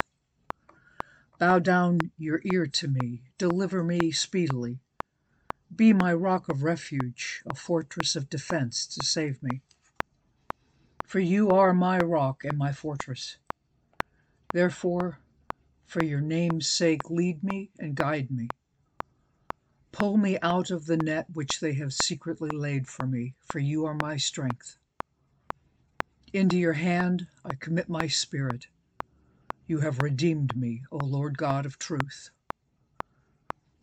Bow down your ear to me. Deliver me speedily. Be my rock of refuge, a fortress of defense to save me. For you are my rock and my fortress. Therefore, for your name's sake, lead me and guide me. Pull me out of the net which they have secretly laid for me, for you are my strength. Into your hand I commit my spirit. You have redeemed me, O Lord God of truth.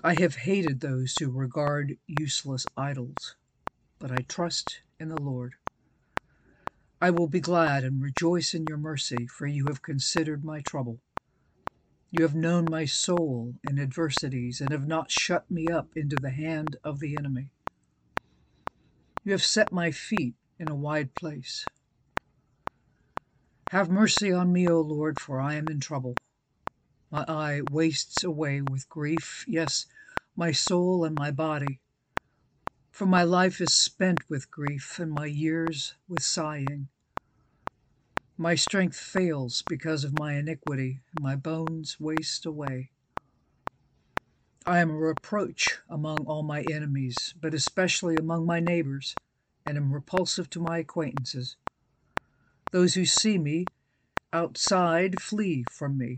I have hated those who regard useless idols, but I trust in the Lord. I will be glad and rejoice in your mercy, for you have considered my trouble. You have known my soul in adversities and have not shut me up into the hand of the enemy. You have set my feet in a wide place. Have mercy on me, O Lord, for I am in trouble. My eye wastes away with grief, yes, my soul and my body. For my life is spent with grief and my years with sighing. My strength fails because of my iniquity, and my bones waste away. I am a reproach among all my enemies, but especially among my neighbors, and am repulsive to my acquaintances. Those who see me outside flee from me.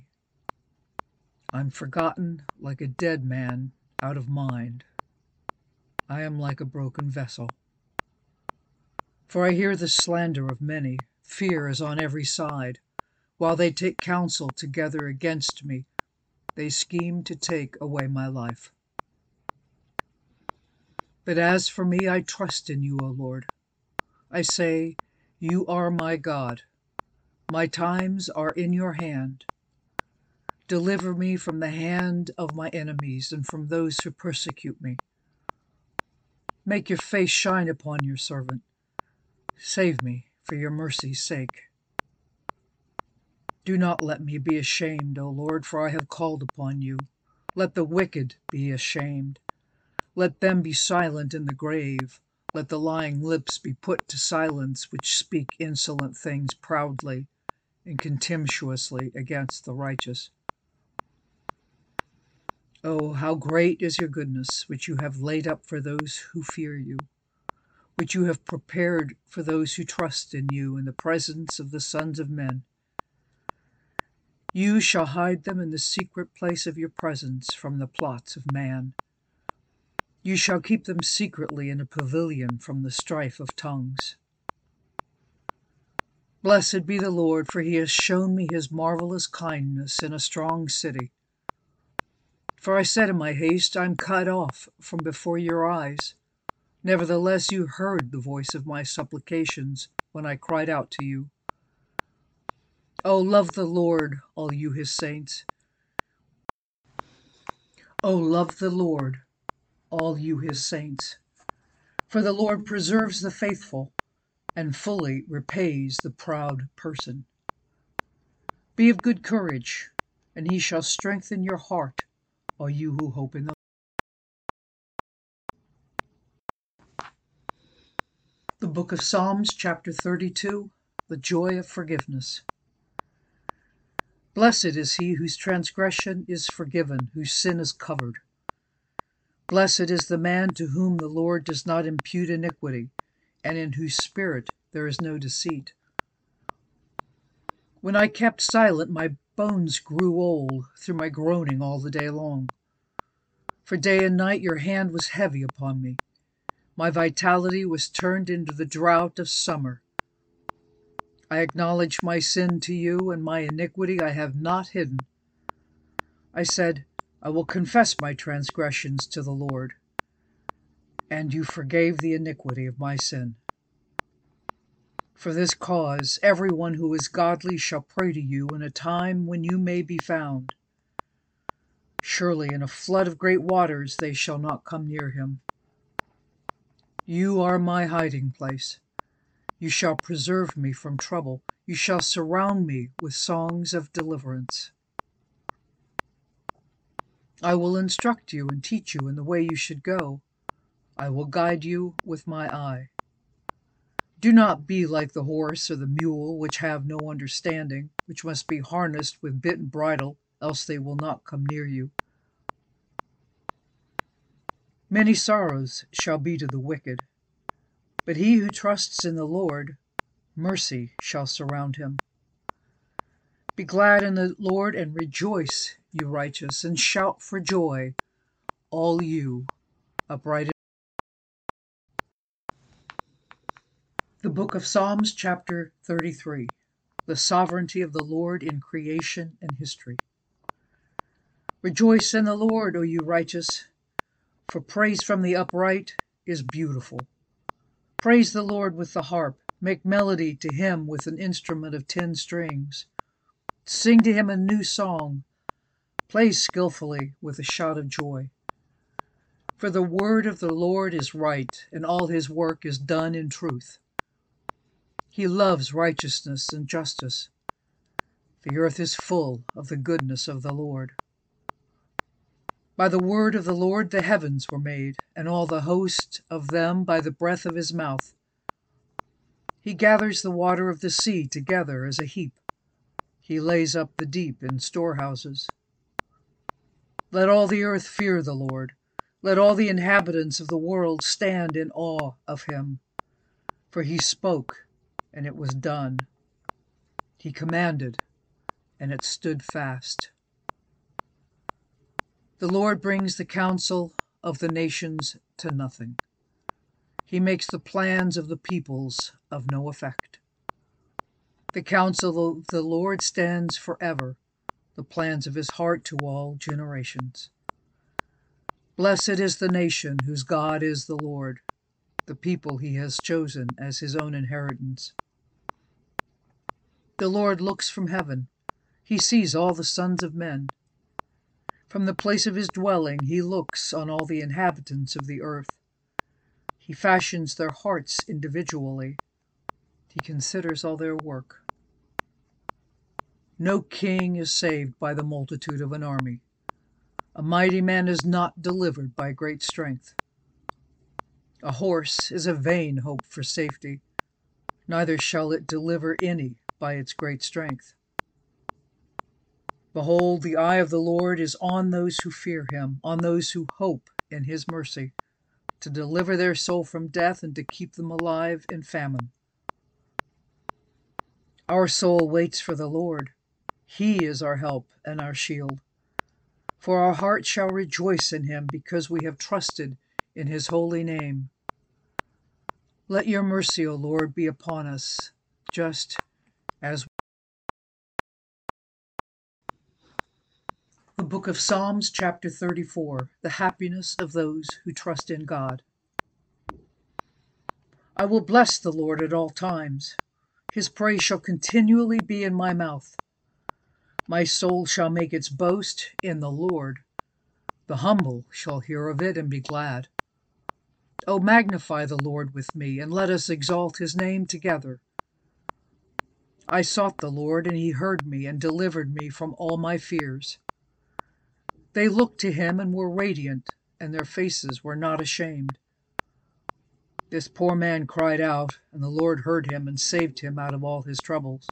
I'm forgotten like a dead man out of mind. I am like a broken vessel. For I hear the slander of many. Fear is on every side. While they take counsel together against me, they scheme to take away my life. But as for me, I trust in you, O Lord. I say, you are my God. My times are in your hand. Deliver me from the hand of my enemies and from those who persecute me. Make your face shine upon your servant. Save me for your mercy's sake. Do not let me be ashamed, O Lord, for I have called upon you. Let the wicked be ashamed. Let them be silent in the grave. Let the lying lips be put to silence, which speak insolent things proudly and contemptuously against the righteous. Oh, how great is your goodness, which you have laid up for those who fear you, which you have prepared for those who trust in you in the presence of the sons of men. You shall hide them in the secret place of your presence from the plots of man. You shall keep them secretly in a pavilion from the strife of tongues. Blessed be the Lord, for he has shown me his marvelous kindness in a strong city. For I said in my haste, I am cut off from before your eyes. Nevertheless, you heard the voice of my supplications when I cried out to you. O love the Lord, all you his saints. O love the Lord, all you his saints. For the Lord preserves the faithful and fully repays the proud person. Be of good courage, and he shall strengthen your heart, all you who hope in the Lord. The Book of Psalms, chapter 32, The Joy of Forgiveness. Blessed is he whose transgression is forgiven, whose sin is covered. Blessed is the man to whom the Lord does not impute iniquity, and in whose spirit there is no deceit. When I kept silent, my bones grew old through my groaning all the day long. For day and night your hand was heavy upon me. My vitality was turned into the drought of summer. I acknowledge my sin to you, and my iniquity I have not hidden. I said, I will confess my transgressions to the Lord, and you forgave the iniquity of my sin. For this cause, everyone who is godly shall pray to you in a time when you may be found. Surely in a flood of great waters they shall not come near him. You are my hiding place. You shall preserve me from trouble. You shall surround me with songs of deliverance. I will instruct you and teach you in the way you should go. I will guide you with my eye. Do not be like the horse or the mule, which have no understanding, which must be harnessed with bit and bridle, else they will not come near you. Many sorrows shall be to the wicked, but he who trusts in the Lord, mercy shall surround him. Be glad in the Lord and rejoice, you righteous, and shout for joy, all you upright. The Book of Psalms, chapter 33, The Sovereignty of the Lord in Creation and History. Rejoice in the Lord, O you righteous, for praise from the upright is beautiful. Praise the Lord with the harp. Make melody to him with an instrument of 10 strings. Sing to him a new song. Play skillfully with a shout of joy. For the word of the Lord is right, and all his work is done in truth. He loves righteousness and justice. The earth is full of the goodness of the Lord. By the word of the Lord the heavens were made, and all the host of them by the breath of his mouth. He gathers the water of the sea together as a heap. He lays up the deep in storehouses. Let all the earth fear the Lord. Let all the inhabitants of the world stand in awe of him. For he spoke, and it was done. He commanded, and it stood fast. The Lord brings the counsel of the nations to nothing. He makes the plans of the peoples of no effect. The counsel of the Lord stands forever, the plans of his heart to all generations. Blessed is the nation whose God is the Lord, the people he has chosen as his own inheritance. The Lord looks from heaven. He sees all the sons of men. From the place of his dwelling he looks on all the inhabitants of the earth. He fashions their hearts individually. He considers all their work. No king is saved by the multitude of an army. A mighty man is not delivered by great strength. A horse is a vain hope for safety, neither shall it deliver any by its great strength. Behold, the eye of the Lord is on those who fear him, on those who hope in his mercy, to deliver their soul from death and to keep them alive in famine. Our soul waits for the Lord. He is our help and our shield. For our heart shall rejoice in him, because we have trusted in his holy name. Let your mercy, O Lord, be upon us, just as we are. The Book of Psalms, chapter 34, The Happiness of Those Who Trust in God. I will bless the Lord at all times. His praise shall continually be in my mouth. My soul shall make its boast in the Lord. The humble shall hear of it and be glad. O magnify the Lord with me, and let us exalt his name together. I sought the Lord, and he heard me and delivered me from all my fears. They looked to him and were radiant, and their faces were not ashamed. This poor man cried out, and the Lord heard him and saved him out of all his troubles.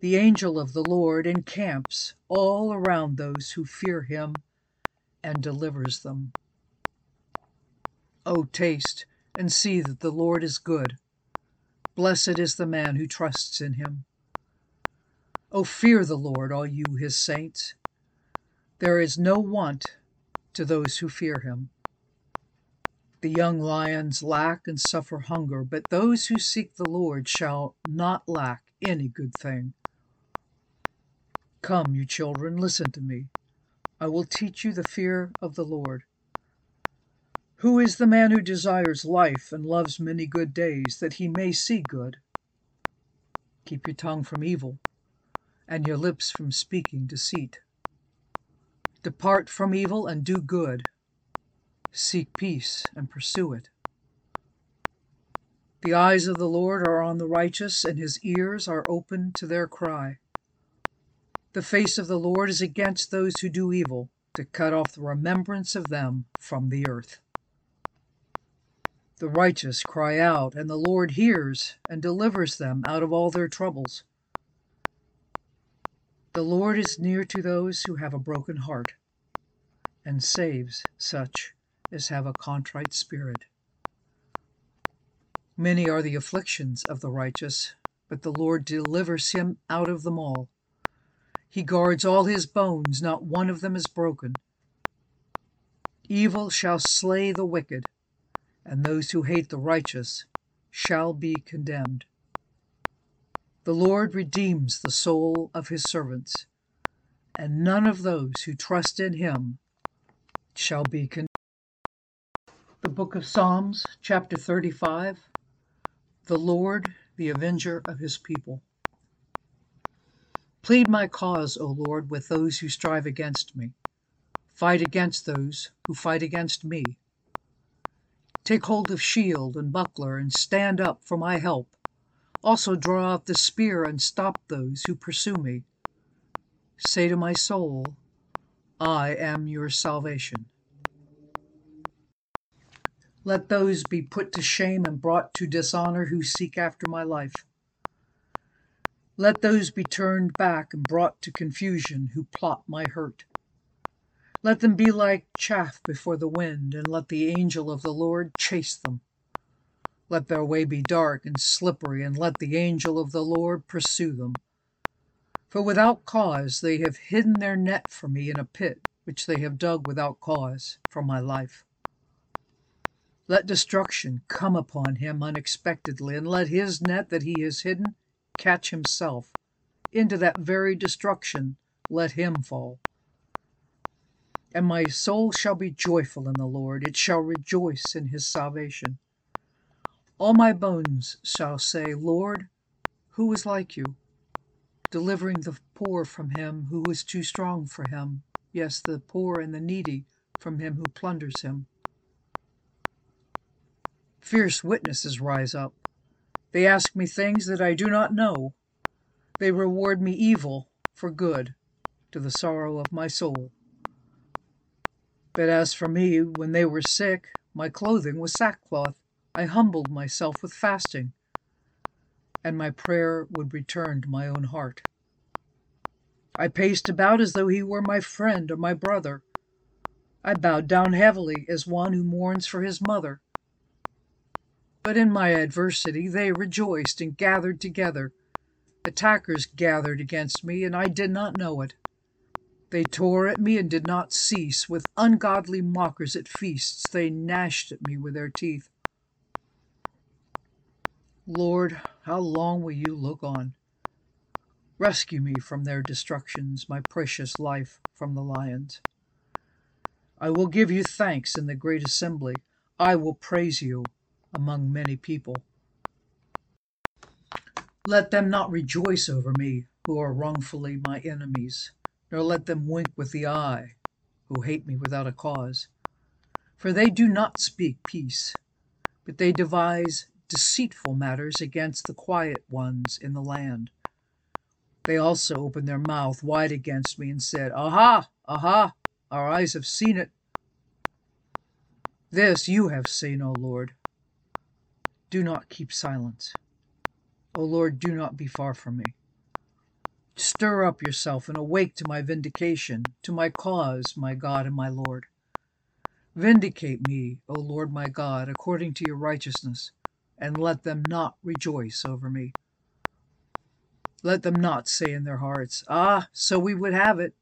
The angel of the Lord encamps all around those who fear him and delivers them. O taste and see that the Lord is good. Blessed is the man who trusts in him. O fear the Lord, all you his saints. There is no want to those who fear him. The young lions lack and suffer hunger, but those who seek the Lord shall not lack any good thing. Come, you children, listen to me. I will teach you the fear of the Lord. Who is the man who desires life and loves many good days, that he may see good? Keep your tongue from evil, and your lips from speaking deceit. Depart from evil and do good. Seek peace and pursue it. The eyes of the Lord are on the righteous, and his ears are open to their cry. The face of the Lord is against those who do evil, to cut off the remembrance of them from the earth. The righteous cry out, and the Lord hears and delivers them out of all their troubles. The Lord is near to those who have a broken heart, and saves such as have a contrite spirit. Many are the afflictions of the righteous, but the Lord delivers him out of them all. He guards all his bones, not one of them is broken. Evil shall slay the wicked, and those who hate the righteous shall be condemned. The Lord redeems the soul of his servants, and none of those who trust in him shall be condemned. The Book of Psalms, chapter 35, The Lord, the Avenger of his people. Plead my cause, O Lord, with those who strive against me. Fight against those who fight against me. Take hold of shield and buckler, and stand up for my help. Also draw out the spear and stop those who pursue me. Say to my soul, I am your salvation. Let those be put to shame and brought to dishonor who seek after my life. Let those be turned back and brought to confusion who plot my hurt. Let them be like chaff before the wind, and let the angel of the Lord chase them. Let their way be dark and slippery, and let the angel of the Lord pursue them. For without cause they have hidden their net for me in a pit, which they have dug without cause for my life. Let destruction come upon him unexpectedly, and let his net that he has hidden catch himself. Into that very destruction let him fall. And my soul shall be joyful in the Lord, it shall rejoice in his salvation. All my bones shall say, Lord, Who is like you, delivering the poor from him who is too strong for him, yes, the poor and the needy from him who plunders him? Fierce witnesses rise up. They ask me things that I do not know. They reward me evil for good, to the sorrow of my soul. But as for me, when they were sick, my clothing was sackcloth. I humbled myself with fasting, and my prayer would return to my own heart. I paced about as though he were my friend or my brother. I bowed down heavily as one who mourns for his mother. But in my adversity they rejoiced and gathered together. Attackers gathered against me, and I did not know it. They tore at me and did not cease. With ungodly mockers at feasts, they gnashed at me with their teeth. Lord, how long will you look on? Rescue me from their destructions, my precious life from the lions. I will give you thanks in the great assembly. I will praise you among many people. Let them not rejoice over me who are wrongfully my enemies, nor let them wink with the eye who hate me without a cause. For they do not speak peace, but they devise deceitful matters against the quiet ones in the land. They also opened their mouth wide against me and said, "Aha, aha, our eyes have seen it. This you have seen, O Lord. Do not keep silence. O Lord, do not be far from me. Stir up yourself and awake to my vindication, to my cause, my God and my Lord. Vindicate me, O Lord my God, according to your righteousness, and let them not rejoice over me. Let them not say in their hearts, 'Ah, so we would have it.'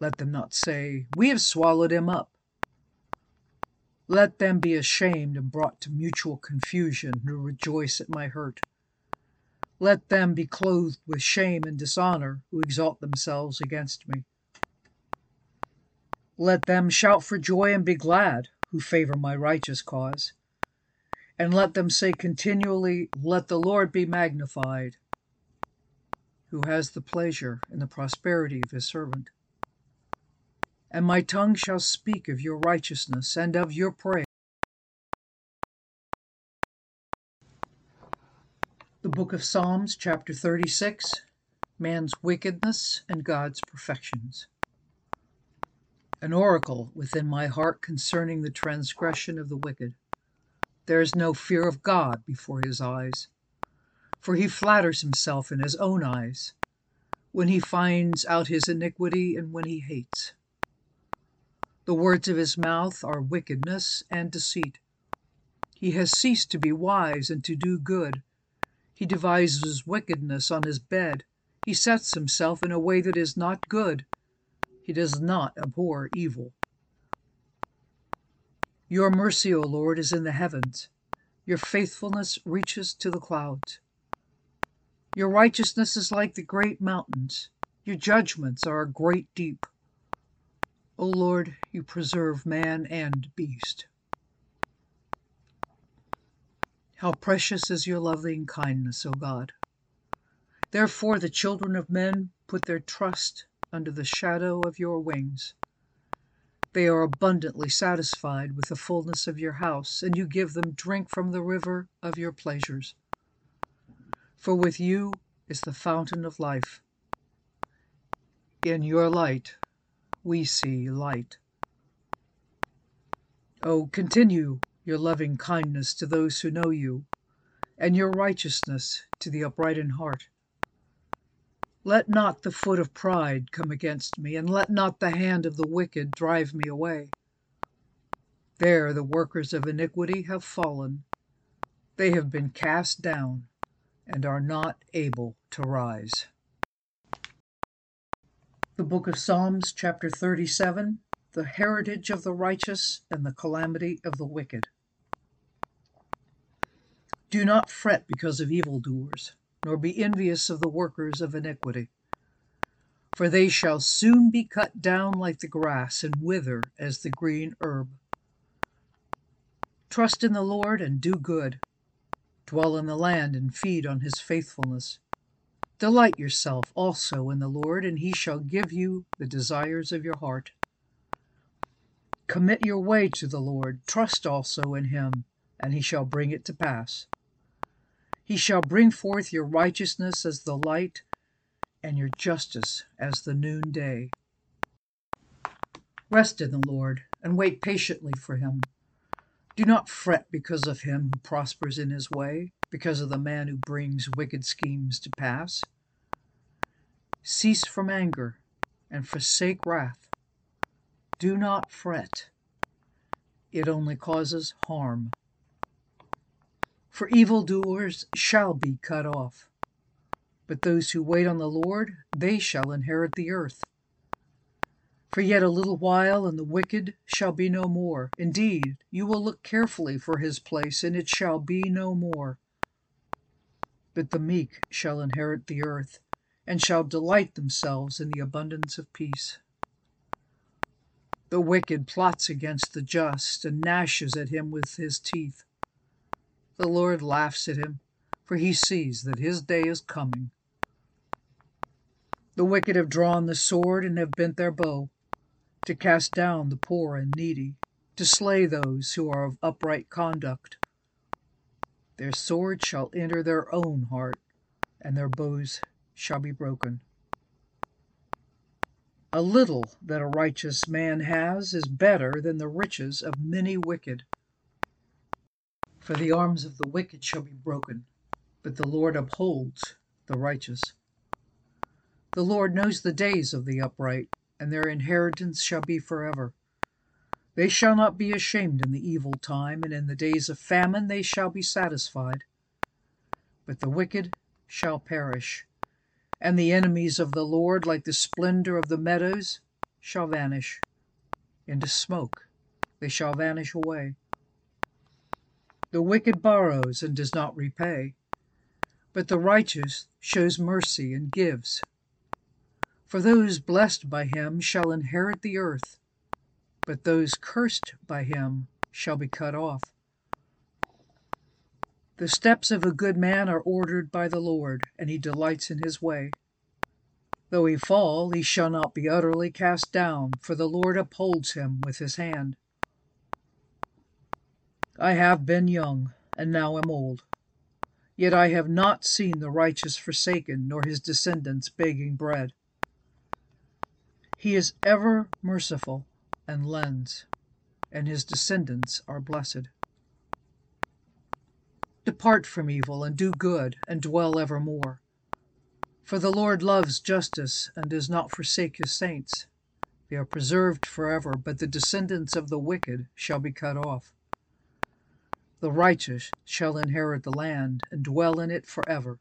Let them not say, 'We have swallowed him up.' Let them be ashamed and brought to mutual confusion who rejoice at my hurt. Let them be clothed with shame and dishonor who exalt themselves against me. Let them shout for joy and be glad who favor my righteous cause. And let them say continually, 'Let the Lord be magnified,' who has the pleasure in the prosperity of his servant. And my tongue shall speak of your righteousness and of your praise." The Book of Psalms, chapter 36, Man's Wickedness and God's Perfections. An oracle within my heart concerning the transgression of the wicked. There is no fear of God before his eyes, for he flatters himself in his own eyes, when he finds out his iniquity and when he hates. The words of his mouth are wickedness and deceit. He has ceased to be wise and to do good. He devises wickedness on his bed. He sets himself in a way that is not good. He does not abhor evil. Your mercy, O Lord, is in the heavens. Your faithfulness reaches to the clouds. Your righteousness is like the great mountains. Your judgments are a great deep. O Lord, you preserve man and beast. How precious is your loving kindness, O God! Therefore the children of men put their trust under the shadow of your wings. They are abundantly satisfied with the fullness of your house, and you give them drink from the river of your pleasures. For with you is the fountain of life. In your light we see light. Oh, continue your loving kindness to those who know you, and your righteousness to the upright in heart. Let not the foot of pride come against me, and let not the hand of the wicked drive me away. There the workers of iniquity have fallen. They have been cast down and are not able to rise. The Book of Psalms, chapter 37, The Heritage of the Righteous and the Calamity of the Wicked. Do not fret because of evildoers, nor be envious of the workers of iniquity. For they shall soon be cut down like the grass and wither as the green herb. Trust in the Lord and do good. Dwell in the land and feed on his faithfulness. Delight yourself also in the Lord, and he shall give you the desires of your heart. Commit your way to the Lord, trust also in him, and he shall bring it to pass. He shall bring forth your righteousness as the light, and your justice as the noonday. Rest in the Lord, and wait patiently for him. Do not fret because of him who prospers in his way, because of the man who brings wicked schemes to pass. Cease from anger and forsake wrath. Do not fret. It only causes harm. For evildoers shall be cut off, but those who wait on the Lord, they shall inherit the earth. For yet a little while, and the wicked shall be no more. Indeed, you will look carefully for his place, and it shall be no more. But the meek shall inherit the earth, and shall delight themselves in the abundance of peace. The wicked plots against the just, and gnashes at him with his teeth. The Lord laughs at him, for he sees that his day is coming. The wicked have drawn the sword and have bent their bow, to cast down the poor and needy, to slay those who are of upright conduct. Their sword shall enter their own heart, and their bows shall be broken. A little that a righteous man has is better than the riches of many wicked. For the arms of the wicked shall be broken, but the Lord upholds the righteous. The Lord knows the days of the upright, and their inheritance shall be forever. They shall not be ashamed in the evil time, and in the days of famine they shall be satisfied. But the wicked shall perish, and the enemies of the Lord, like the splendor of the meadows, shall vanish. Into smoke they shall vanish away. The wicked borrows and does not repay, but the righteous shows mercy and gives. For those blessed by him shall inherit the earth, but those cursed by him shall be cut off. The steps of a good man are ordered by the Lord, and he delights in his way. Though he fall, he shall not be utterly cast down, for the Lord upholds him with his hand. I have been young, and now am old, yet I have not seen the righteous forsaken, nor his descendants begging bread. He is ever merciful and lends, and his descendants are blessed. Depart from evil and do good and dwell evermore. For the Lord loves justice and does not forsake his saints. They are preserved forever, but the descendants of the wicked shall be cut off. The righteous shall inherit the land and dwell in it forever.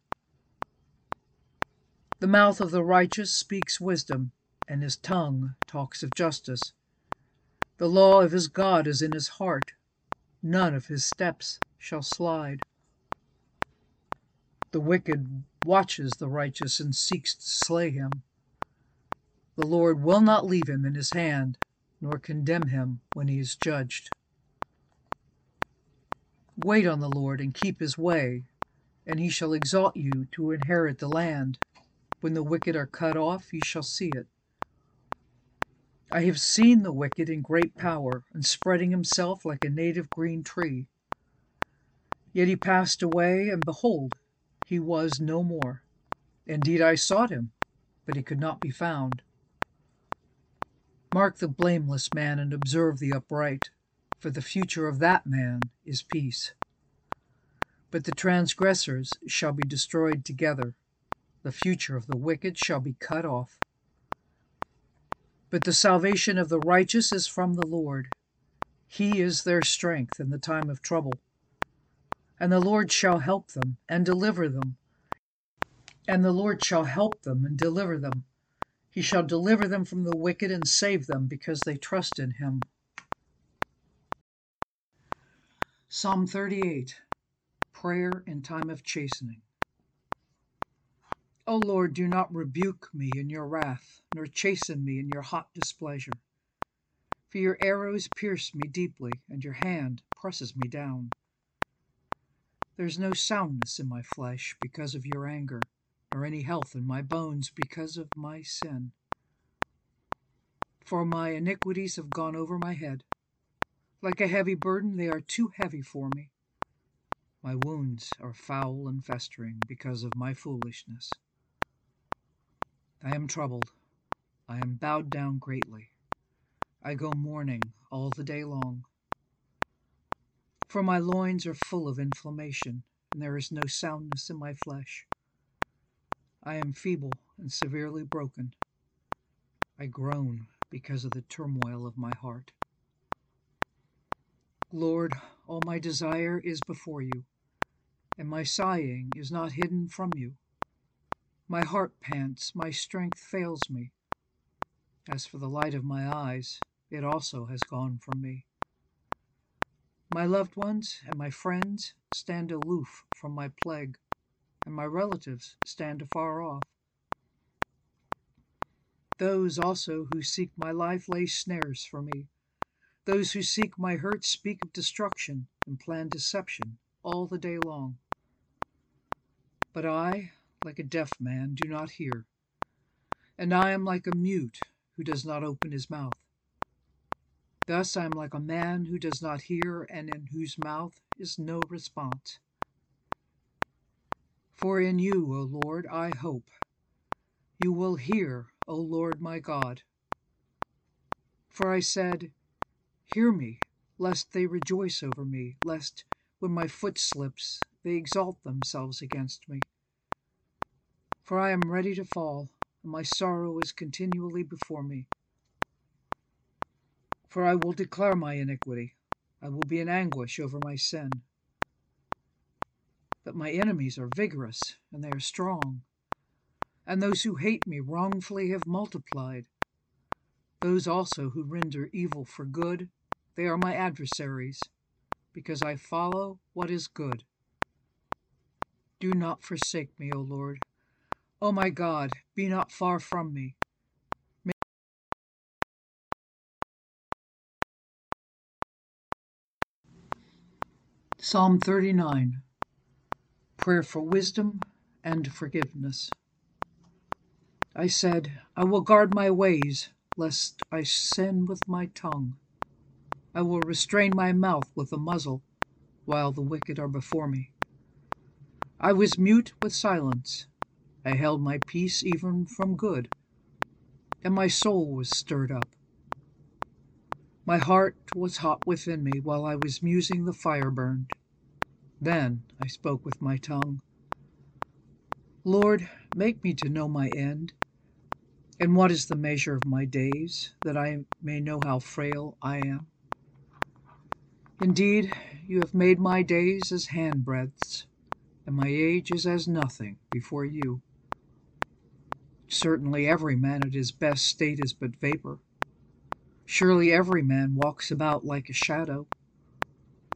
The mouth of the righteous speaks wisdom, and his tongue talks of justice. The law of his God is in his heart. None of his steps shall slide. The wicked watches the righteous and seeks to slay him. The Lord will not leave him in his hand, nor condemn him when he is judged. Wait on the Lord and keep his way, and he shall exalt you to inherit the land. When the wicked are cut off, you shall see it. I have seen the wicked in great power, and spreading himself like a native green tree. Yet he passed away, and behold, he was no more. Indeed, I sought him, but he could not be found. Mark the blameless man and observe the upright, for the future of that man is peace. But the transgressors shall be destroyed together. The future of the wicked shall be cut off. But the salvation of the righteous is from the Lord. He is their strength in the time of trouble. And the Lord shall help them and deliver them. He shall deliver them from the wicked and save them because they trust in him. Psalm 38, Prayer in Time of Chastening. O Lord, do not rebuke me in your wrath, nor chasten me in your hot displeasure. For your arrows pierce me deeply, and your hand presses me down. There's no soundness in my flesh because of your anger, or any health in my bones because of my sin. For my iniquities have gone over my head. Like a heavy burden, they are too heavy for me. My wounds are foul and festering because of my foolishness. I am troubled. I am bowed down greatly. I go mourning all the day long. For my loins are full of inflammation, and there is no soundness in my flesh. I am feeble and severely broken. I groan because of the turmoil of my heart. Lord, all my desire is before you, and my sighing is not hidden from you. My heart pants, my strength fails me. As for the light of my eyes, it also has gone from me. My loved ones and my friends stand aloof from my plague, and my relatives stand afar off. Those also who seek my life lay snares for me. Those who seek my hurt speak of destruction and plan deception all the day long. But I, like a deaf man, do not hear, and I am like a mute who does not open his mouth. Thus I am like a man who does not hear, and in whose mouth is no response. For in you, O Lord, I hope. You will hear, O Lord my God. For I said, hear me, lest they rejoice over me, lest when my foot slips, they exalt themselves against me. For I am ready to fall, and my sorrow is continually before me. For I will declare my iniquity, I will be in anguish over my sin. But my enemies are vigorous, and they are strong, and those who hate me wrongfully have multiplied. Those also who render evil for good, they are my adversaries, because I follow what is good. Do not forsake me, O Lord. O my God, be not far from me. Psalm 39, prayer for wisdom and forgiveness. I said, I will guard my ways, lest I sin with my tongue. I will restrain my mouth with a muzzle, while the wicked are before me. I was mute with silence. I held my peace even from good, and my soul was stirred up. My heart was hot within me while I was musing, the fire burned. Then I spoke with my tongue. Lord, make me to know my end, and what is the measure of my days, that I may know how frail I am. Indeed, you have made my days as handbreadths, and my age is as nothing before you. Certainly every man at his best state is but vapor. Surely every man walks about like a shadow.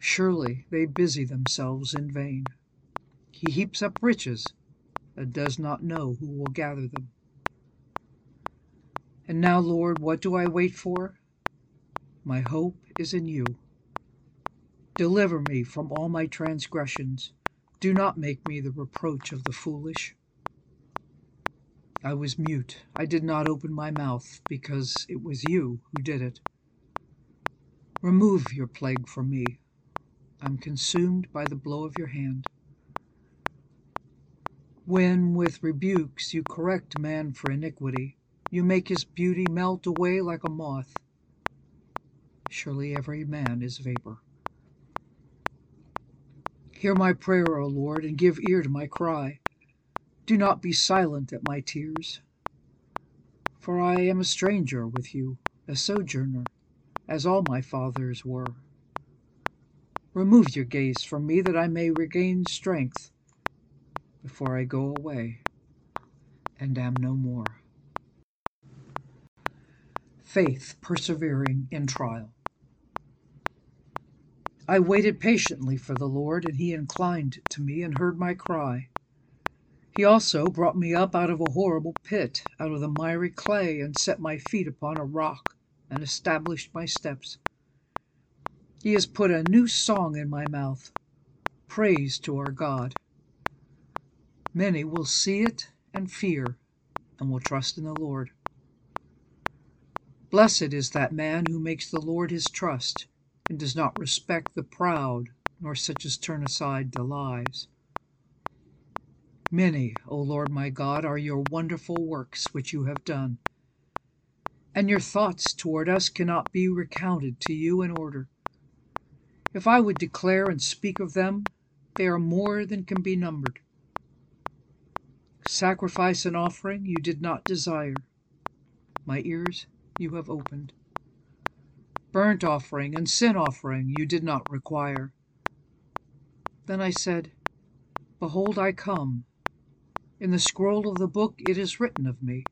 Surely they busy themselves in vain. He heaps up riches, and does not know who will gather them. And now, Lord, what do I wait for? My hope is in you. Deliver me from all my transgressions. Do not make me the reproach of the foolish. I was mute. I did not open my mouth, because it was you who did it. Remove your plague from me. I'm consumed by the blow of your hand. When with rebukes you correct man for iniquity, you make his beauty melt away like a moth. Surely every man is vapor. Hear my prayer, O Lord, and give ear to my cry. Do not be silent at my tears. For I am a stranger with you, a sojourner, as all my fathers were. Remove your gaze from me, that I may regain strength, before I go away and am no more. Faith persevering in trial. I waited patiently for the Lord, and he inclined to me and heard my cry. He also brought me up out of a horrible pit, out of the miry clay, and set my feet upon a rock, and established my steps. He has put a new song in my mouth, Praise to our God. Many will see it and fear and will trust in the Lord. Blessed is that man who makes the Lord his trust and does not respect the proud, nor such as turn aside the lies. Many, O Lord my God, are your wonderful works which you have done, and your thoughts toward us cannot be recounted to you in order. If I would declare and speak of them, they are more than can be numbered. Sacrifice and offering you did not desire. My ears you have opened. Burnt offering and sin offering you did not require. Then I said, Behold, I come. In the scroll of the book it is written of me.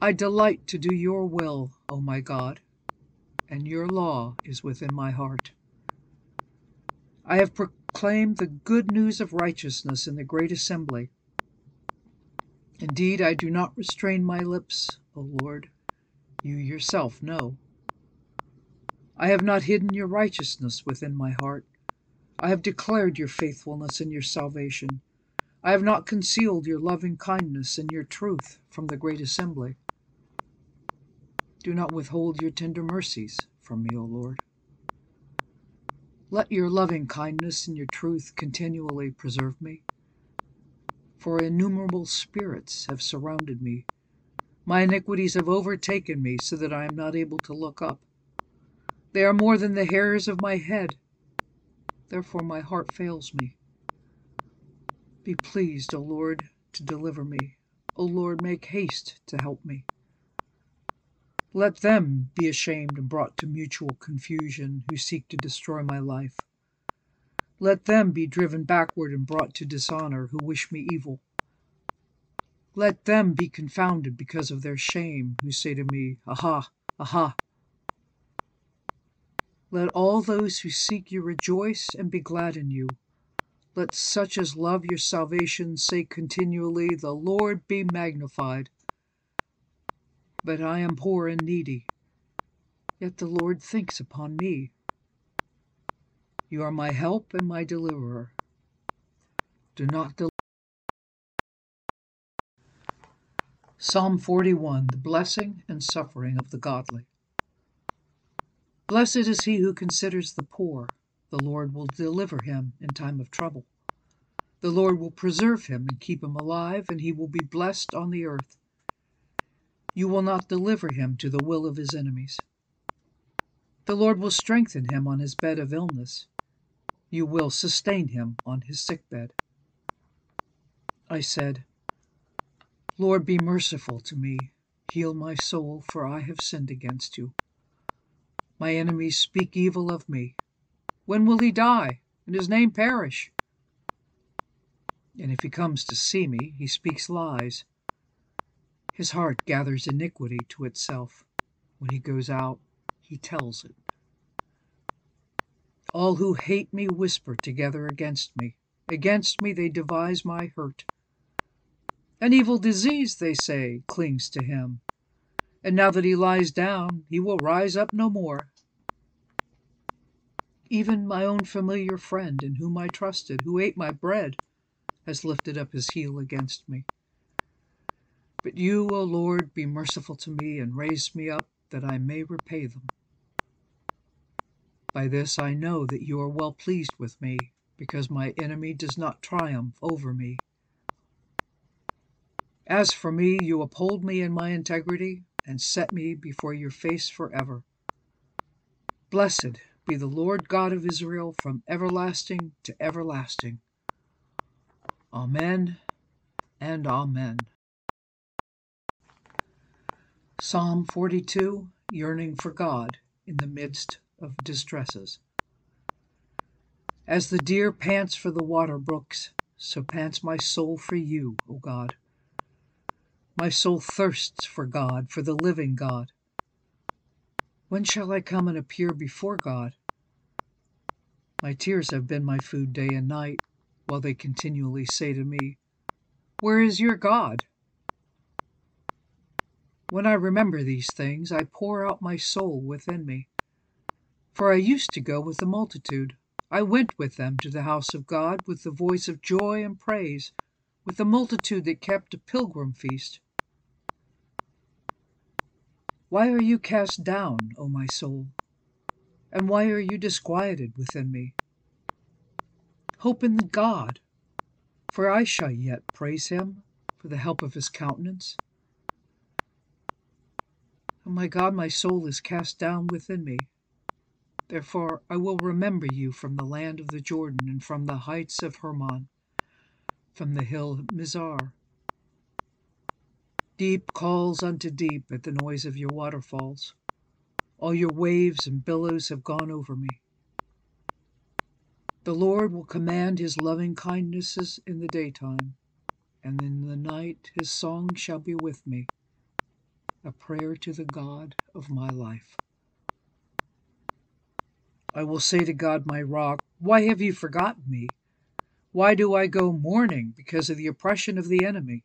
I delight to do your will, O my God, and your law is within my heart. I have proclaimed the good news of righteousness in the great assembly. Indeed, I do not restrain my lips, O Lord, you yourself know. I have not hidden your righteousness within my heart. I have declared your faithfulness and your salvation. I have not concealed your loving kindness and your truth from the great assembly. Do not withhold your tender mercies from me, O Lord. Let your loving kindness and your truth continually preserve me, for innumerable spirits have surrounded me. My iniquities have overtaken me so that I am not able to look up. They are more than the hairs of my head, therefore my heart fails me. Be pleased, O Lord, to deliver me. O Lord, make haste to help me. Let them be ashamed and brought to mutual confusion who seek to destroy my life. Let them be driven backward and brought to dishonor who wish me evil. Let them be confounded because of their shame who say to me, Aha, aha. Let all those who seek you rejoice and be glad in you. Let such as love your salvation say continually, The Lord be magnified. But I am poor and needy, yet the Lord thinks upon me. You are my help and my deliverer. Do not delay. Psalm 41, the blessing and suffering of the godly. Blessed is he who considers the poor. The Lord will deliver him in time of trouble. The Lord will preserve him and keep him alive, and he will be blessed on the earth. You will not deliver him to the will of his enemies. The Lord will strengthen him on his bed of illness. You will sustain him on his sickbed. I said, Lord, be merciful to me. Heal my soul, for I have sinned against you. My enemies speak evil of me. When will he die, and his name perish? And if he comes to see me, he speaks lies. His heart gathers iniquity to itself. When he goes out, he tells it. All who hate me whisper together against me. Against me they devise my hurt. An evil disease, they say, clings to him. And now that he lies down, he will rise up no more. Even my own familiar friend, in whom I trusted, who ate my bread, has lifted up his heel against me. But you, O Lord, be merciful to me and raise me up that I may repay them. By this I know that you are well pleased with me, because my enemy does not triumph over me. As for me, you uphold me in my integrity and set me before your face forever. Blessed be the Lord God of Israel from everlasting to everlasting. Amen and amen. Psalm 42, yearning for God in the midst of distresses. As the deer pants for the water brooks, so pants my soul for you, O God. My soul thirsts for God, for the living God. When shall I come and appear before God? My tears have been my food day and night, while they continually say to me, Where is your God? When I remember these things, I pour out my soul within me. For I used to go with the multitude. I went with them to the house of God with the voice of joy and praise, with the multitude that kept a pilgrim feast. Why are you cast down, O my soul? And why are you disquieted within me? Hope in God, for I shall yet praise him for the help of his countenance. O my God, my soul is cast down within me. Therefore I will remember you from the land of the Jordan and from the heights of Hermon, from the hill Mizar. Deep calls unto deep at the noise of your waterfalls. All your waves and billows have gone over me. The Lord will command his loving kindnesses in the daytime, and in the night his song shall be with me, a prayer to the God of my life. I will say to God, my rock, why have you forgotten me? Why do I go mourning because of the oppression of the enemy?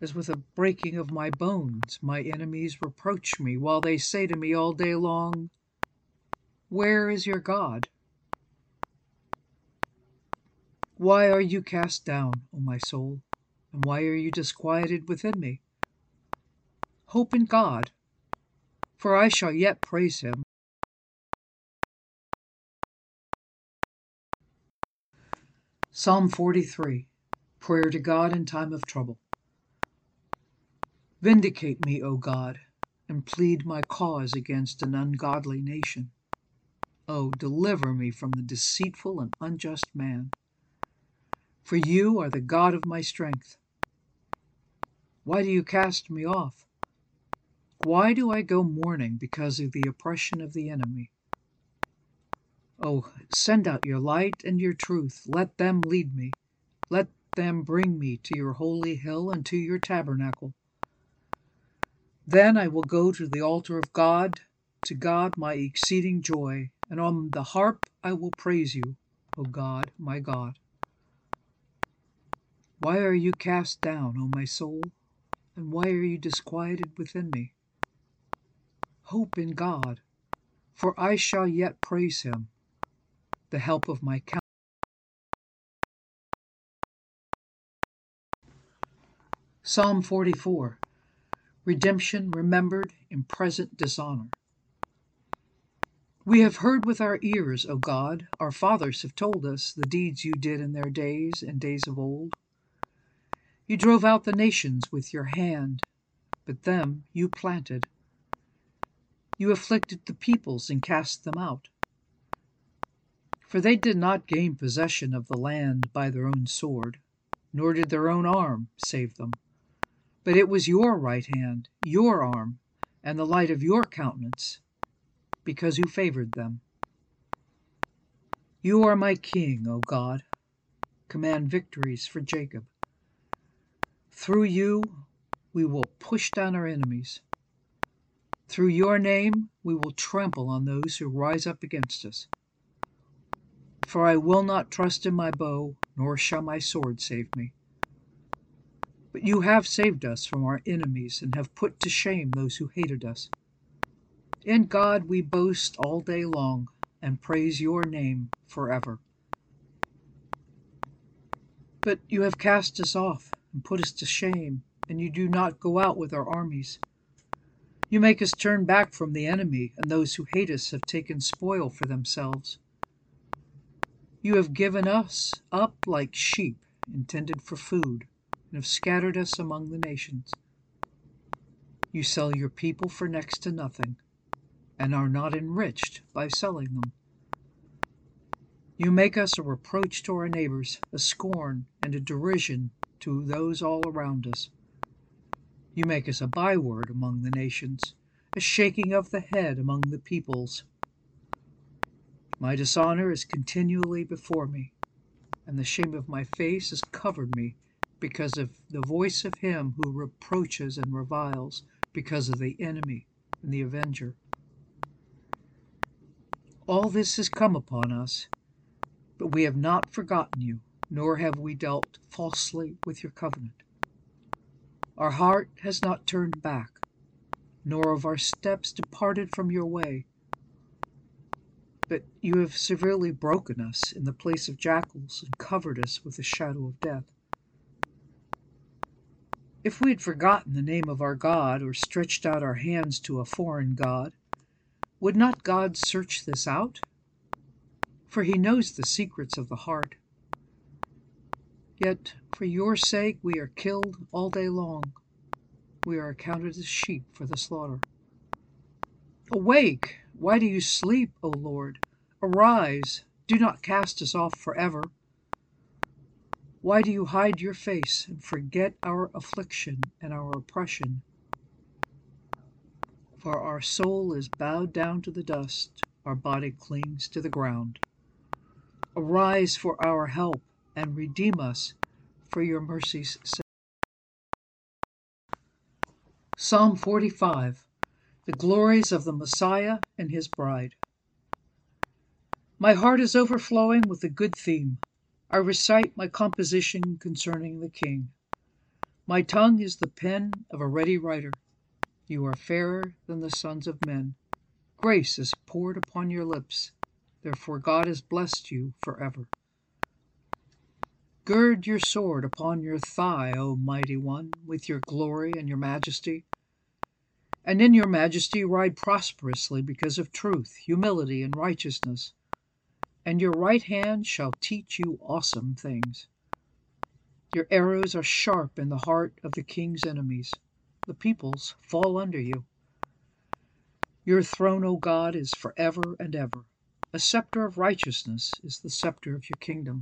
As with a breaking of my bones, my enemies reproach me, while they say to me all day long, where is your God? Why are you cast down, O my soul, and why are you disquieted within me? Hope in God, for I shall yet praise him. Psalm 43, prayer to God in time of trouble. Vindicate me, O God, and plead my cause against an ungodly nation. O, deliver me from the deceitful and unjust man. For you are the God of my strength. Why do you cast me off? Why do I go mourning because of the oppression of the enemy? O, send out your light and your truth. Let them lead me. Let them bring me to your holy hill and to your tabernacle. Then I will go to the altar of God, to God my exceeding joy, and on the harp I will praise you, O God, my God. Why are you cast down, O my soul, and why are you disquieted within me? Hope in God, for I shall yet praise him, the help of my countenance. Psalm 44. Redemption remembered in present dishonor. We have heard with our ears, O God, our fathers have told us the deeds you did in their days and days of old. You drove out the nations with your hand, but them you planted. You afflicted the peoples and cast them out. For they did not gain possession of the land by their own sword, nor did their own arm save them. But it was your right hand, your arm, and the light of your countenance, because you favored them. You are my king, O God. Command victories for Jacob. Through you we will push down our enemies. Through your name we will trample on those who rise up against us. For I will not trust in my bow, nor shall my sword save me. But you have saved us from our enemies and have put to shame those who hated us. In God we boast all day long and praise your name forever. But you have cast us off and put us to shame, and you do not go out with our armies. You make us turn back from the enemy, and those who hate us have taken spoil for themselves. You have given us up like sheep intended for food, and have scattered us among the nations. You sell your people for next to nothing, and are not enriched by selling them. You make us a reproach to our neighbors, a scorn and a derision to those all around us. You make us a byword among the nations, a shaking of the head among the peoples. My dishonor is continually before me, and the shame of my face has covered me, because of the voice of him who reproaches and reviles, because of the enemy and the avenger. All this has come upon us, but we have not forgotten you, nor have we dealt falsely with your covenant. Our heart has not turned back, nor have our steps departed from your way. but you have severely broken us in the place of jackals and covered us with the shadow of death. If we had forgotten the name of our God or stretched out our hands to a foreign God, would not God search this out? For he knows the secrets of the heart. Yet for your sake we are killed all day long. We are accounted as sheep for the slaughter. Awake! Why do you sleep, O Lord? Arise! Do not cast us off forever. Why do you hide your face and forget our affliction and our oppression? For our soul is bowed down to the dust, our body clings to the ground. Arise for our help and redeem us for your mercy's sake. Psalm 45. The glories of the Messiah and his bride. My heart is overflowing with a good theme. I recite my composition concerning the King. My tongue is the pen of a ready writer. You are fairer than the sons of men. Grace is poured upon your lips. Therefore God has blessed you forever. Gird your sword upon your thigh, O mighty one, with your glory and your majesty. And in your majesty ride prosperously because of truth, humility, and righteousness. And your right hand shall teach you awesome things. Your arrows are sharp in the heart of the king's enemies. The peoples fall under you. Your throne, O God, is forever and ever. A scepter of righteousness is the scepter of your kingdom.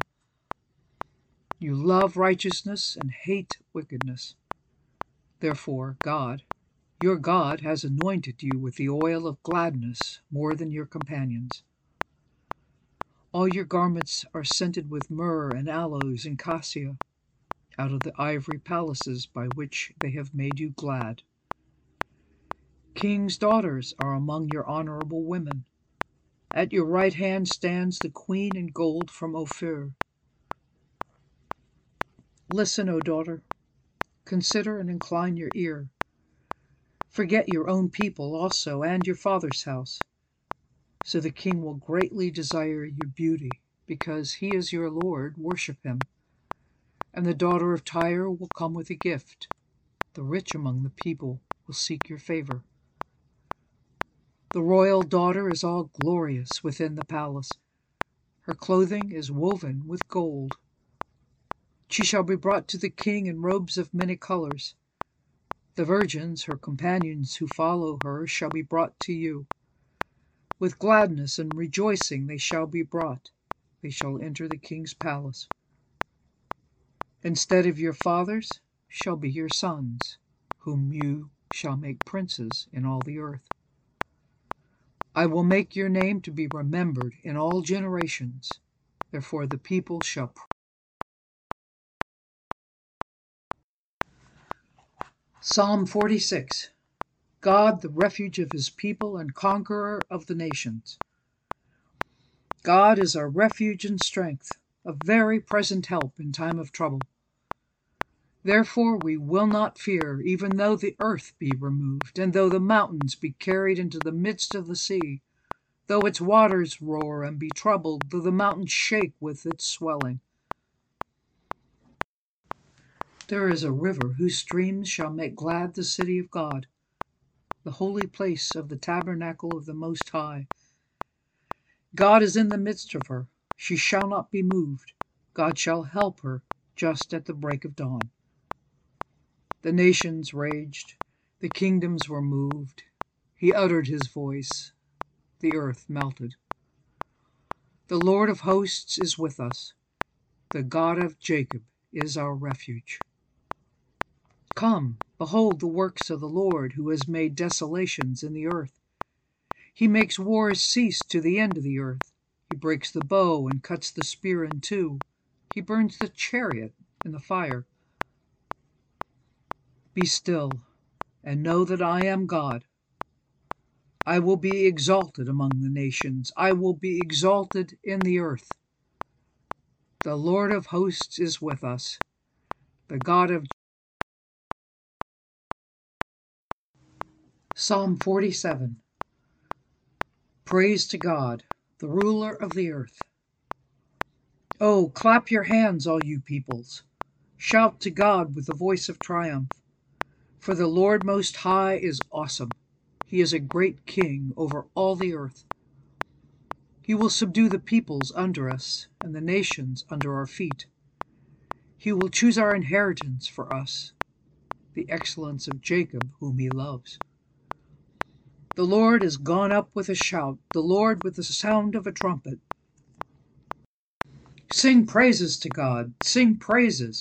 You love righteousness and hate wickedness. Therefore, God, your God has anointed you with the oil of gladness more than your companions. All your garments are scented with myrrh and aloes and cassia, out of the ivory palaces by which they have made you glad. King's daughters are among your honorable women. At your right hand stands the queen in gold from Ophir. Listen, O daughter, consider and incline your ear. Forget your own people also and your father's house. So the king will greatly desire your beauty, because he is your Lord, worship him. And the daughter of Tyre will come with a gift. The rich among the people will seek your favor. The royal daughter is all glorious within the palace. Her clothing is woven with gold. She shall be brought to the king in robes of many colors. The virgins, her companions who follow her, shall be brought to you. With gladness and rejoicing they shall be brought. They shall enter the king's palace. Instead of your fathers shall be your sons, whom you shall make princes in all the earth. I will make your name to be remembered in all generations. Therefore the people shall praise. Psalm 46. God, the refuge of his people and conqueror of the nations. God is our refuge and strength, a very present help in time of trouble. Therefore we will not fear, even though the earth be removed, and though the mountains be carried into the midst of the sea, though its waters roar and be troubled, though the mountains shake with its swelling. There is a river whose streams shall make glad the city of God, the holy place of the tabernacle of the Most High. God is in the midst of her. She shall not be moved. God shall help her just at the break of dawn. The nations raged. The kingdoms were moved. He uttered his voice. The earth melted. The Lord of hosts is with us. The God of Jacob is our refuge. Come, behold the works of the Lord, who has made desolations in the earth. He makes wars cease to the end of the earth. He breaks the bow and cuts the spear in two. He burns the chariot in the fire. Be still, and know that I am God. I will be exalted among the nations. I will be exalted in the earth. The Lord of hosts is with us. The God of Psalm 47. Praise to God, the ruler of the earth. Oh, clap your hands, all you peoples. Shout to God with the voice of triumph. For the Lord Most High is awesome. He is a great king over all the earth. He will subdue the peoples under us and the nations under our feet. He will choose our inheritance for us, the excellence of Jacob whom he loves. The Lord has gone up with a shout, the Lord with the sound of a trumpet. Sing praises to God, sing praises.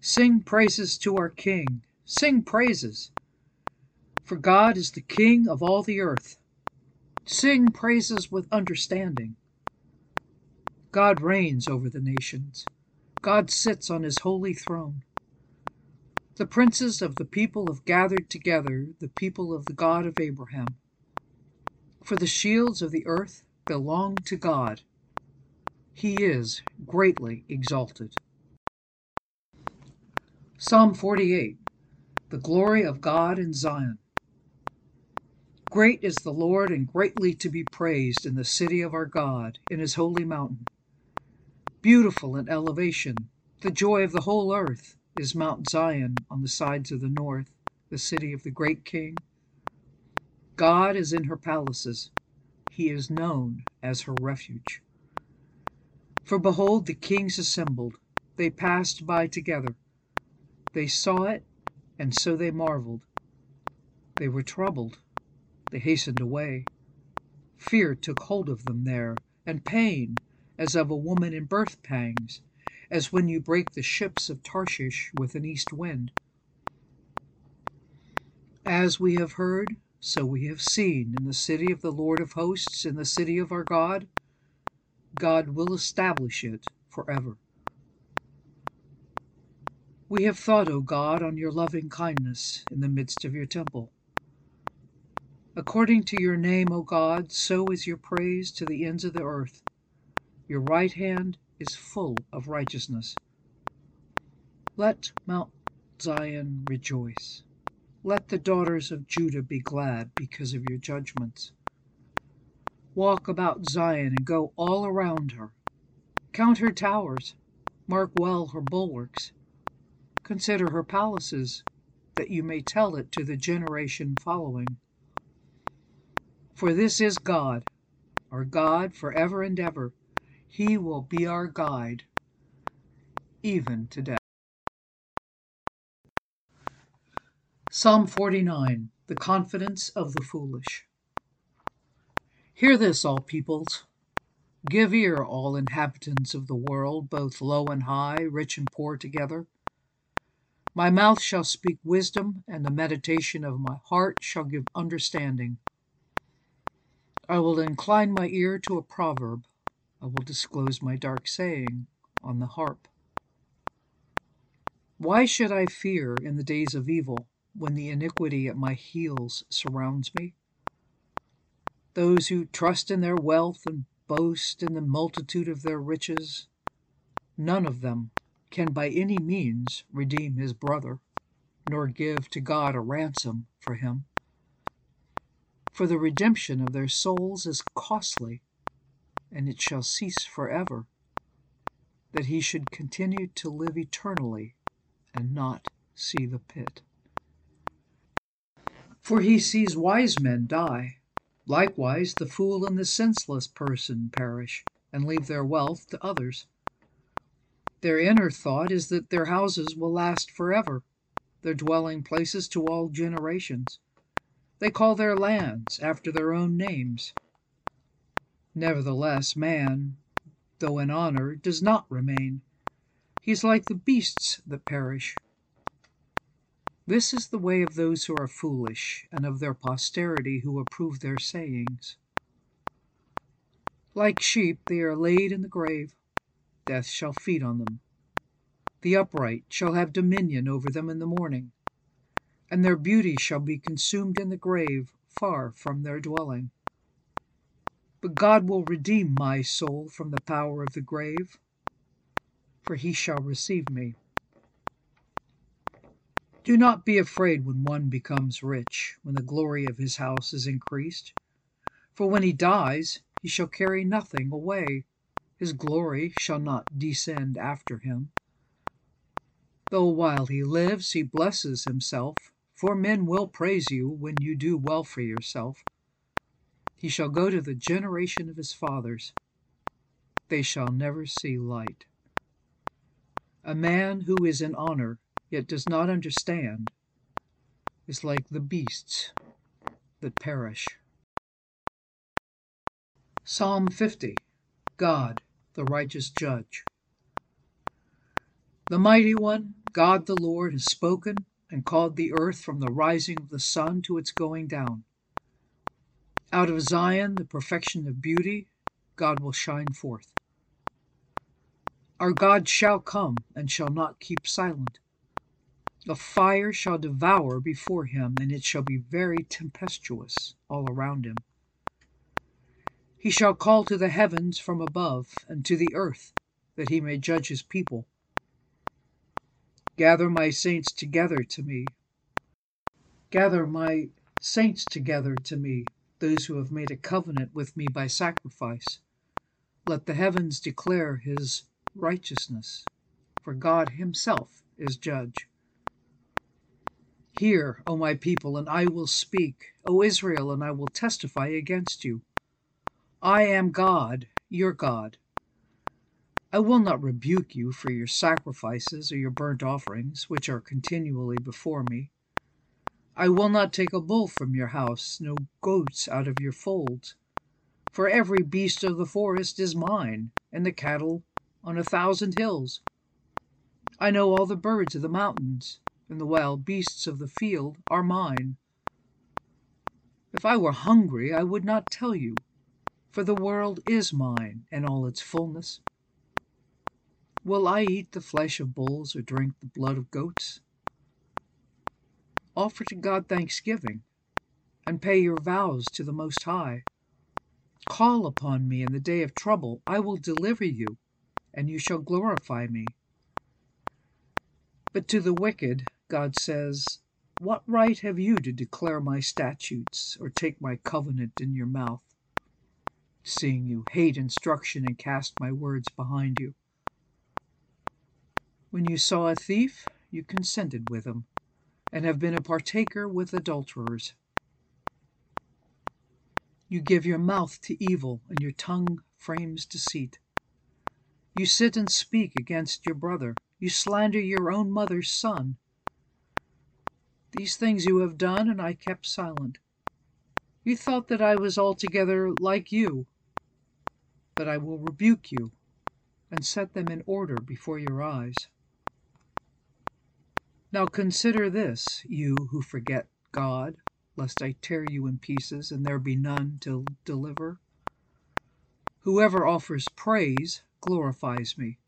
Sing praises to our King, sing praises. For God is the King of all the earth. Sing praises with understanding. God reigns over the nations. God sits on his holy throne. The princes of the people have gathered together, the people of the God of Abraham. For the shields of the earth belong to God. He is greatly exalted. Psalm 48, the glory of God in Zion. Great is the Lord and greatly to be praised in the city of our God, in his holy mountain. Beautiful in elevation, the joy of the whole earth is Mount Zion on the sides of the north, the city of the great King. God is in her palaces. He is known as her refuge. For behold, the kings assembled. They passed by together. They saw it, and so they marveled. They were troubled. They hastened away. Fear took hold of them there, and pain, as of a woman in birth pangs, as when you break the ships of Tarshish with an east wind. As we have heard, so we have seen in the city of the Lord of hosts, in the city of our God. God will establish it forever. We have thought, O God, on your loving kindness in the midst of your temple. According to your name, O God, so is your praise to the ends of the earth. Your right hand is full of righteousness. Let Mount Zion rejoice. Let the daughters of Judah be glad because of your judgments. Walk about Zion and go all around her. Count her towers. Mark well her bulwarks. Consider her palaces, that you may tell it to the generation following. For this is God, our God forever and ever. He will be our guide, even to death. Psalm 49, the confidence of the foolish. Hear this, all peoples. Give ear, all inhabitants of the world, both low and high, rich and poor together. My mouth shall speak wisdom, and the meditation of my heart shall give understanding. I will incline my ear to a proverb. I will disclose my dark saying on the harp. Why should I fear in the days of evil, when the iniquity at my heels surrounds me? Those who trust in their wealth and boast in the multitude of their riches, none of them can by any means redeem his brother, nor give to God a ransom for him. For the redemption of their souls is costly, and it shall cease forever, that he should continue to live eternally and not see the pit. For he sees wise men die. Likewise, the fool and the senseless person perish and leave their wealth to others. Their inner thought is that their houses will last forever, their dwelling places to all generations. They call their lands after their own names. Nevertheless, man, though in honor, does not remain. He is like the beasts that perish. This is the way of those who are foolish, and of their posterity who approve their sayings. Like sheep, they are laid in the grave. Death shall feed on them. The upright shall have dominion over them in the morning, and their beauty shall be consumed in the grave, far from their dwelling. But God will redeem my soul from the power of the grave, for he shall receive me. Do not be afraid when one becomes rich, when the glory of his house is increased, For when he dies, he shall carry nothing away. His glory shall not descend after him. Though while he lives, he blesses himself, for men will praise you when you do well for yourself. He shall go to the generation of his fathers. They shall never see light. A man who is in honor, yet does not understand, is like the beasts that perish. Psalm 50, God, the righteous judge. The Mighty One, God the Lord, has spoken and called the earth from the rising of the sun to its going down. Out of Zion, the perfection of beauty, God will shine forth. Our God shall come and shall not keep silent. The fire shall devour before him, and it shall be very tempestuous all around him. He shall call to the heavens from above, and to the earth, that he may judge his people. Gather my saints together to me. Gather my saints together to me, those who have made a covenant with me by sacrifice. Let the heavens declare his righteousness, for God himself is judge. Hear, O my people, and I will speak, O Israel, and I will testify against you. I am God, your God. I will not rebuke you for your sacrifices or your burnt offerings, which are continually before me. I will not take a bull from your house, no goats out of your folds. For every beast of the forest is mine, and the cattle on 1,000 hills. I know all the birds of the mountains, and the wild beasts of the field are mine. If I were hungry, I would not tell you, for the world is mine, and all its fullness. Will I eat the flesh of bulls or drink the blood of goats? Offer to God thanksgiving, and pay your vows to the Most High. Call upon me in the day of trouble. I will deliver you, and you shall glorify me. But to the wicked, God says, what right have you to declare my statutes, or take my covenant in your mouth, seeing you hate instruction and cast my words behind you? When you saw a thief, you consented with him, and have been a partaker with adulterers. You give your mouth to evil, and your tongue frames deceit. You sit and speak against your brother. You slander your own mother's son. These things you have done, and I kept silent. You thought that I was altogether like you, but I will rebuke you, and set them in order before your eyes. Now consider this, you who forget God, lest I tear you in pieces, and there be none to deliver. Whoever offers praise glorifies me,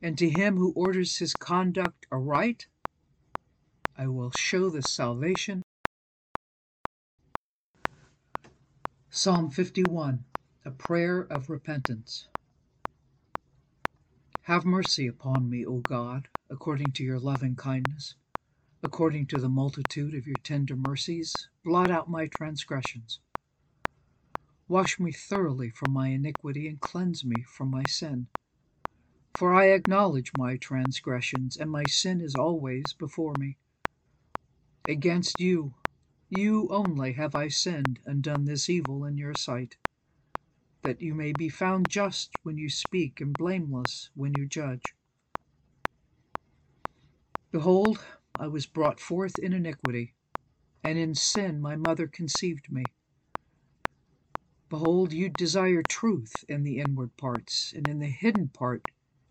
and to him who orders his conduct aright, I will show the salvation. Psalm 51, a prayer of repentance. Have mercy upon me, O God, according to your loving kindness, according to the multitude of your tender mercies. Blot out my transgressions. Wash me thoroughly from my iniquity, and cleanse me from my sin. For I acknowledge my transgressions, and my sin is always before me. Against you, you only, have I sinned, and done this evil in your sight, that you may be found just when you speak, and blameless when you judge. Behold, I was brought forth in iniquity, and in sin my mother conceived me. Behold, you desire truth in the inward parts, and in the hidden part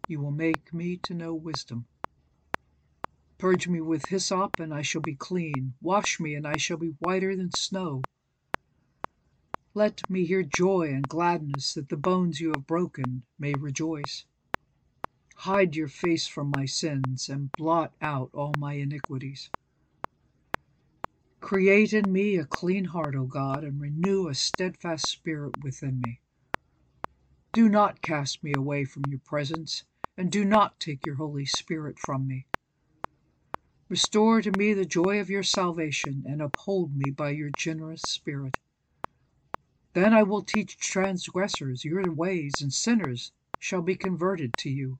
you will make me to know wisdom. Purge me with hyssop, and I shall be clean. Wash me, and I shall be whiter than snow. Let me hear joy and gladness, that the bones you have broken may rejoice. Hide your face from my sins, and blot out all my iniquities. Create in me a clean heart, O God, and renew a steadfast spirit within me. Do not cast me away from your presence, and do not take your Holy Spirit from me. Restore to me the joy of your salvation, and uphold me by your generous spirit. Then I will teach transgressors your ways, and sinners shall be converted to you.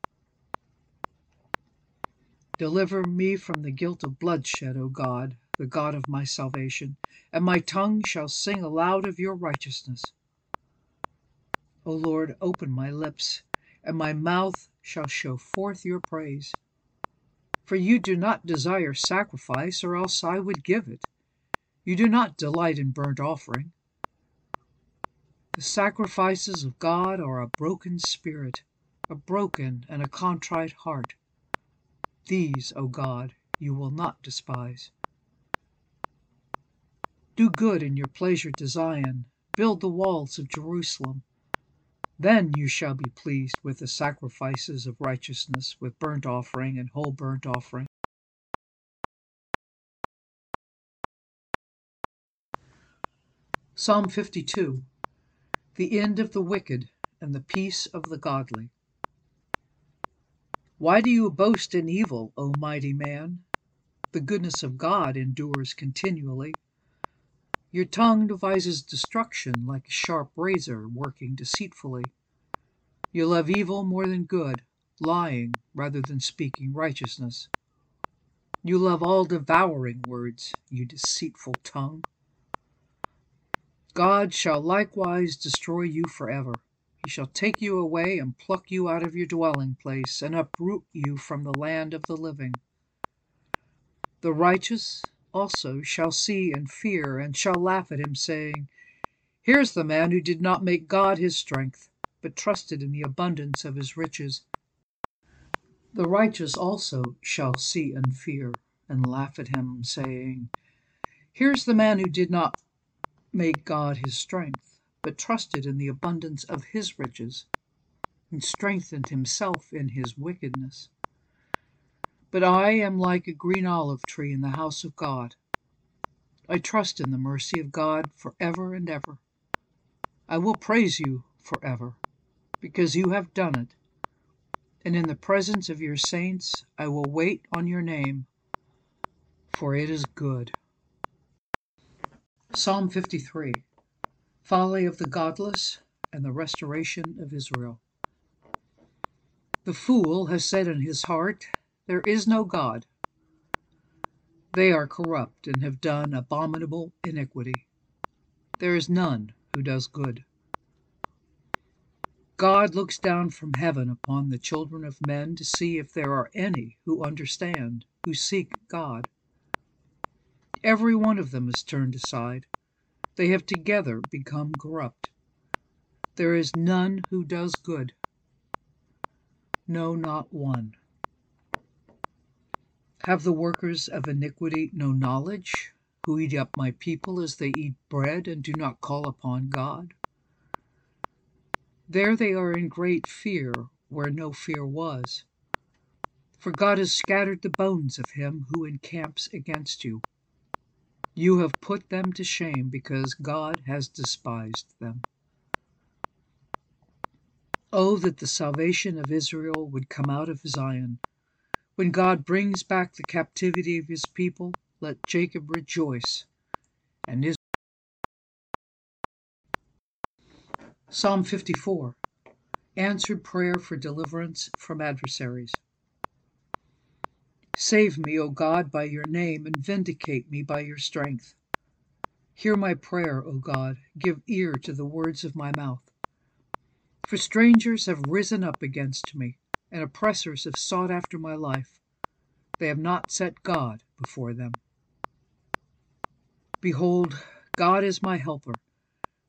Deliver me from the guilt of bloodshed, O God, the God of my salvation, and my tongue shall sing aloud of your righteousness. O Lord, open my lips, and my mouth shall show forth your praise. For you do not desire sacrifice, or else I would give it. You do not delight in burnt offering. The sacrifices of God are a broken spirit, a broken and a contrite heart. These, O God, you will not despise. Do good in your pleasure to Zion. Build the walls of Jerusalem. Then you shall be pleased with the sacrifices of righteousness, with burnt offering and whole burnt offering. Psalm 52. The end of the wicked and the peace of the godly. Why do you boast in evil, O mighty man? The goodness of God endures continually. Your tongue devises destruction like a sharp razor working deceitfully. You love evil more than good, lying rather than speaking righteousness. You love all devouring words, you deceitful tongue. God shall likewise destroy you forever. He shall take you away and pluck you out of your dwelling place and uproot you from the land of the living. The righteous also shall see and fear, and shall laugh at him, saying, "Here's the man who did not make God his strength, but trusted in the abundance of his riches." The righteous also shall see and fear, and laugh at him, saying, "Here's the man who did not make God his strength, but trusted in the abundance of his riches, and strengthened himself in his wickedness." But I am like a green olive tree in the house of God. I trust in the mercy of God forever and ever. I will praise you forever, because you have done it. And in the presence of your saints, I will wait on your name, for it is good. Psalm 53. Folly of the godless and the restoration of Israel. The fool has said in his heart, "There is no God." They are corrupt and have done abominable iniquity. There is none who does good. God looks down from heaven upon the children of men to see if there are any who understand, who seek God. Every one of them is turned aside. They have together become corrupt. There is none who does good. No, not one. Have the workers of iniquity no knowledge, who eat up my people as they eat bread and do not call upon God? There they are in great fear, where no fear was. For God has scattered the bones of him who encamps against you. You have put them to shame, because God has despised them. Oh, that the salvation of Israel would come out of Zion! When God brings back the captivity of his people, let Jacob rejoice, and Israel. Psalm 54. Answered prayer for deliverance from adversaries. Save me, O God, by your name, and vindicate me by your strength. Hear my prayer, O God. Give ear to the words of my mouth. For strangers have risen up against me, and oppressors have sought after my life. They have not set God before them. Behold, God is my helper.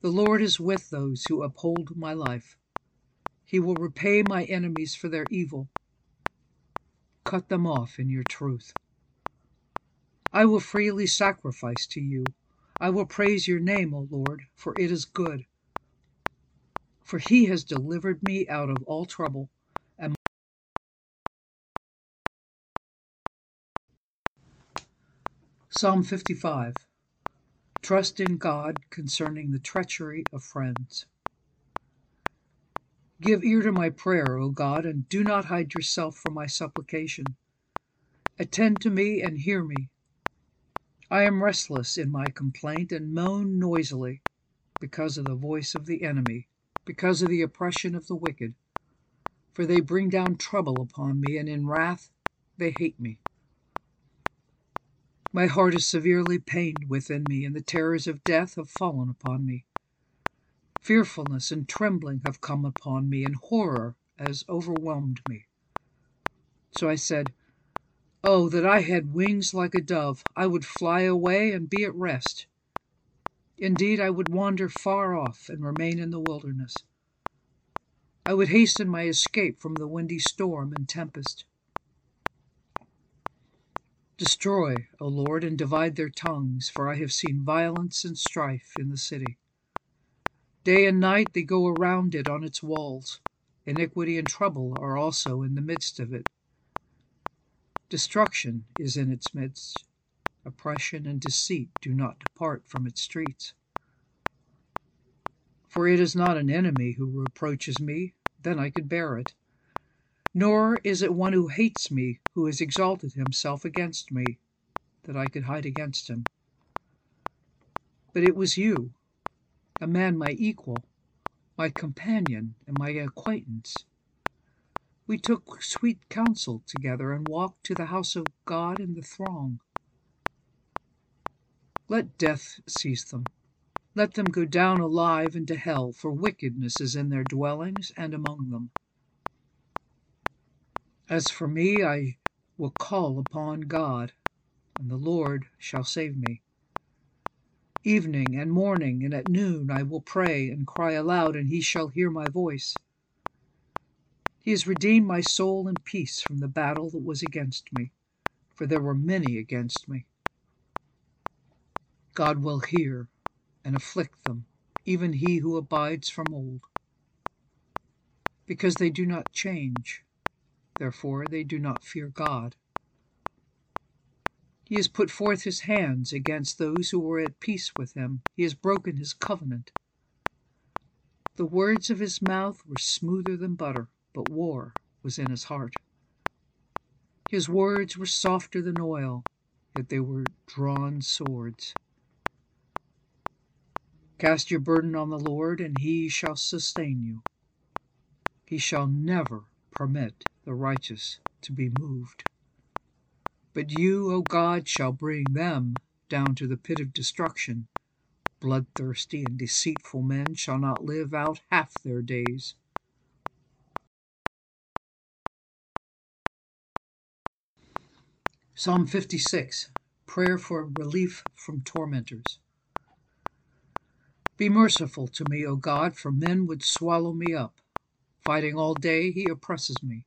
The Lord is with those who uphold my life. He will repay my enemies for their evil. Cut them off in your truth. I will freely sacrifice to you. I will praise your name, O Lord, for it is good. For he has delivered me out of all trouble. Psalm 55. Trust in God concerning the treachery of friends. Give ear to my prayer, O God, and do not hide yourself from my supplication. Attend to me and hear me. I am restless in my complaint and moan noisily. because of the voice of the enemy, because of the oppression of the wicked. For they bring down trouble upon me, and in wrath they hate me. My heart is severely pained within me, and the terrors of death have fallen upon me. Fearfulness and trembling have come upon me, and horror has overwhelmed me. So I said, "Oh, that I had wings like a dove! I would fly away and be at rest. Indeed, I would wander far off and remain in the wilderness. I would hasten my escape from the windy storm and tempest. Destroy, O Lord, and divide their tongues, for I have seen violence and strife in the city. Day and night they go around it on its walls. Iniquity and trouble are also in the midst of it. Destruction is in its midst. Oppression and deceit do not depart from its streets. For it is not an enemy who reproaches me, then I could bear it. Nor is it one who hates me, who has exalted himself against me, that I could hide against him. But it was you, a man my equal, my companion, and my acquaintance. We took sweet counsel together and walked to the house of God in the throng. Let death seize them. Let them go down alive into hell, for wickedness is in their dwellings and among them. As for me, I will call upon God, and the Lord shall save me. Evening and morning and at noon I will pray and cry aloud, and he shall hear my voice. He has redeemed my soul in peace from the battle that was against me, for there were many against me. God will hear and afflict them, even he who abides from old. Because they do not change, therefore they do not fear God. He has put forth his hands against those who were at peace with him. He has broken his covenant. The words of his mouth were smoother than butter, but war was in his heart. His words were softer than oil, yet they were drawn swords. Cast your burden on the Lord, and he shall sustain you. He shall never permit the righteous to be moved. But you, O God, shall bring them down to the pit of destruction. Bloodthirsty and deceitful men shall not live out half their days. Psalm 56, prayer for relief from tormentors. Be merciful to me, O God, for men would swallow me up. Fighting all day, he oppresses me.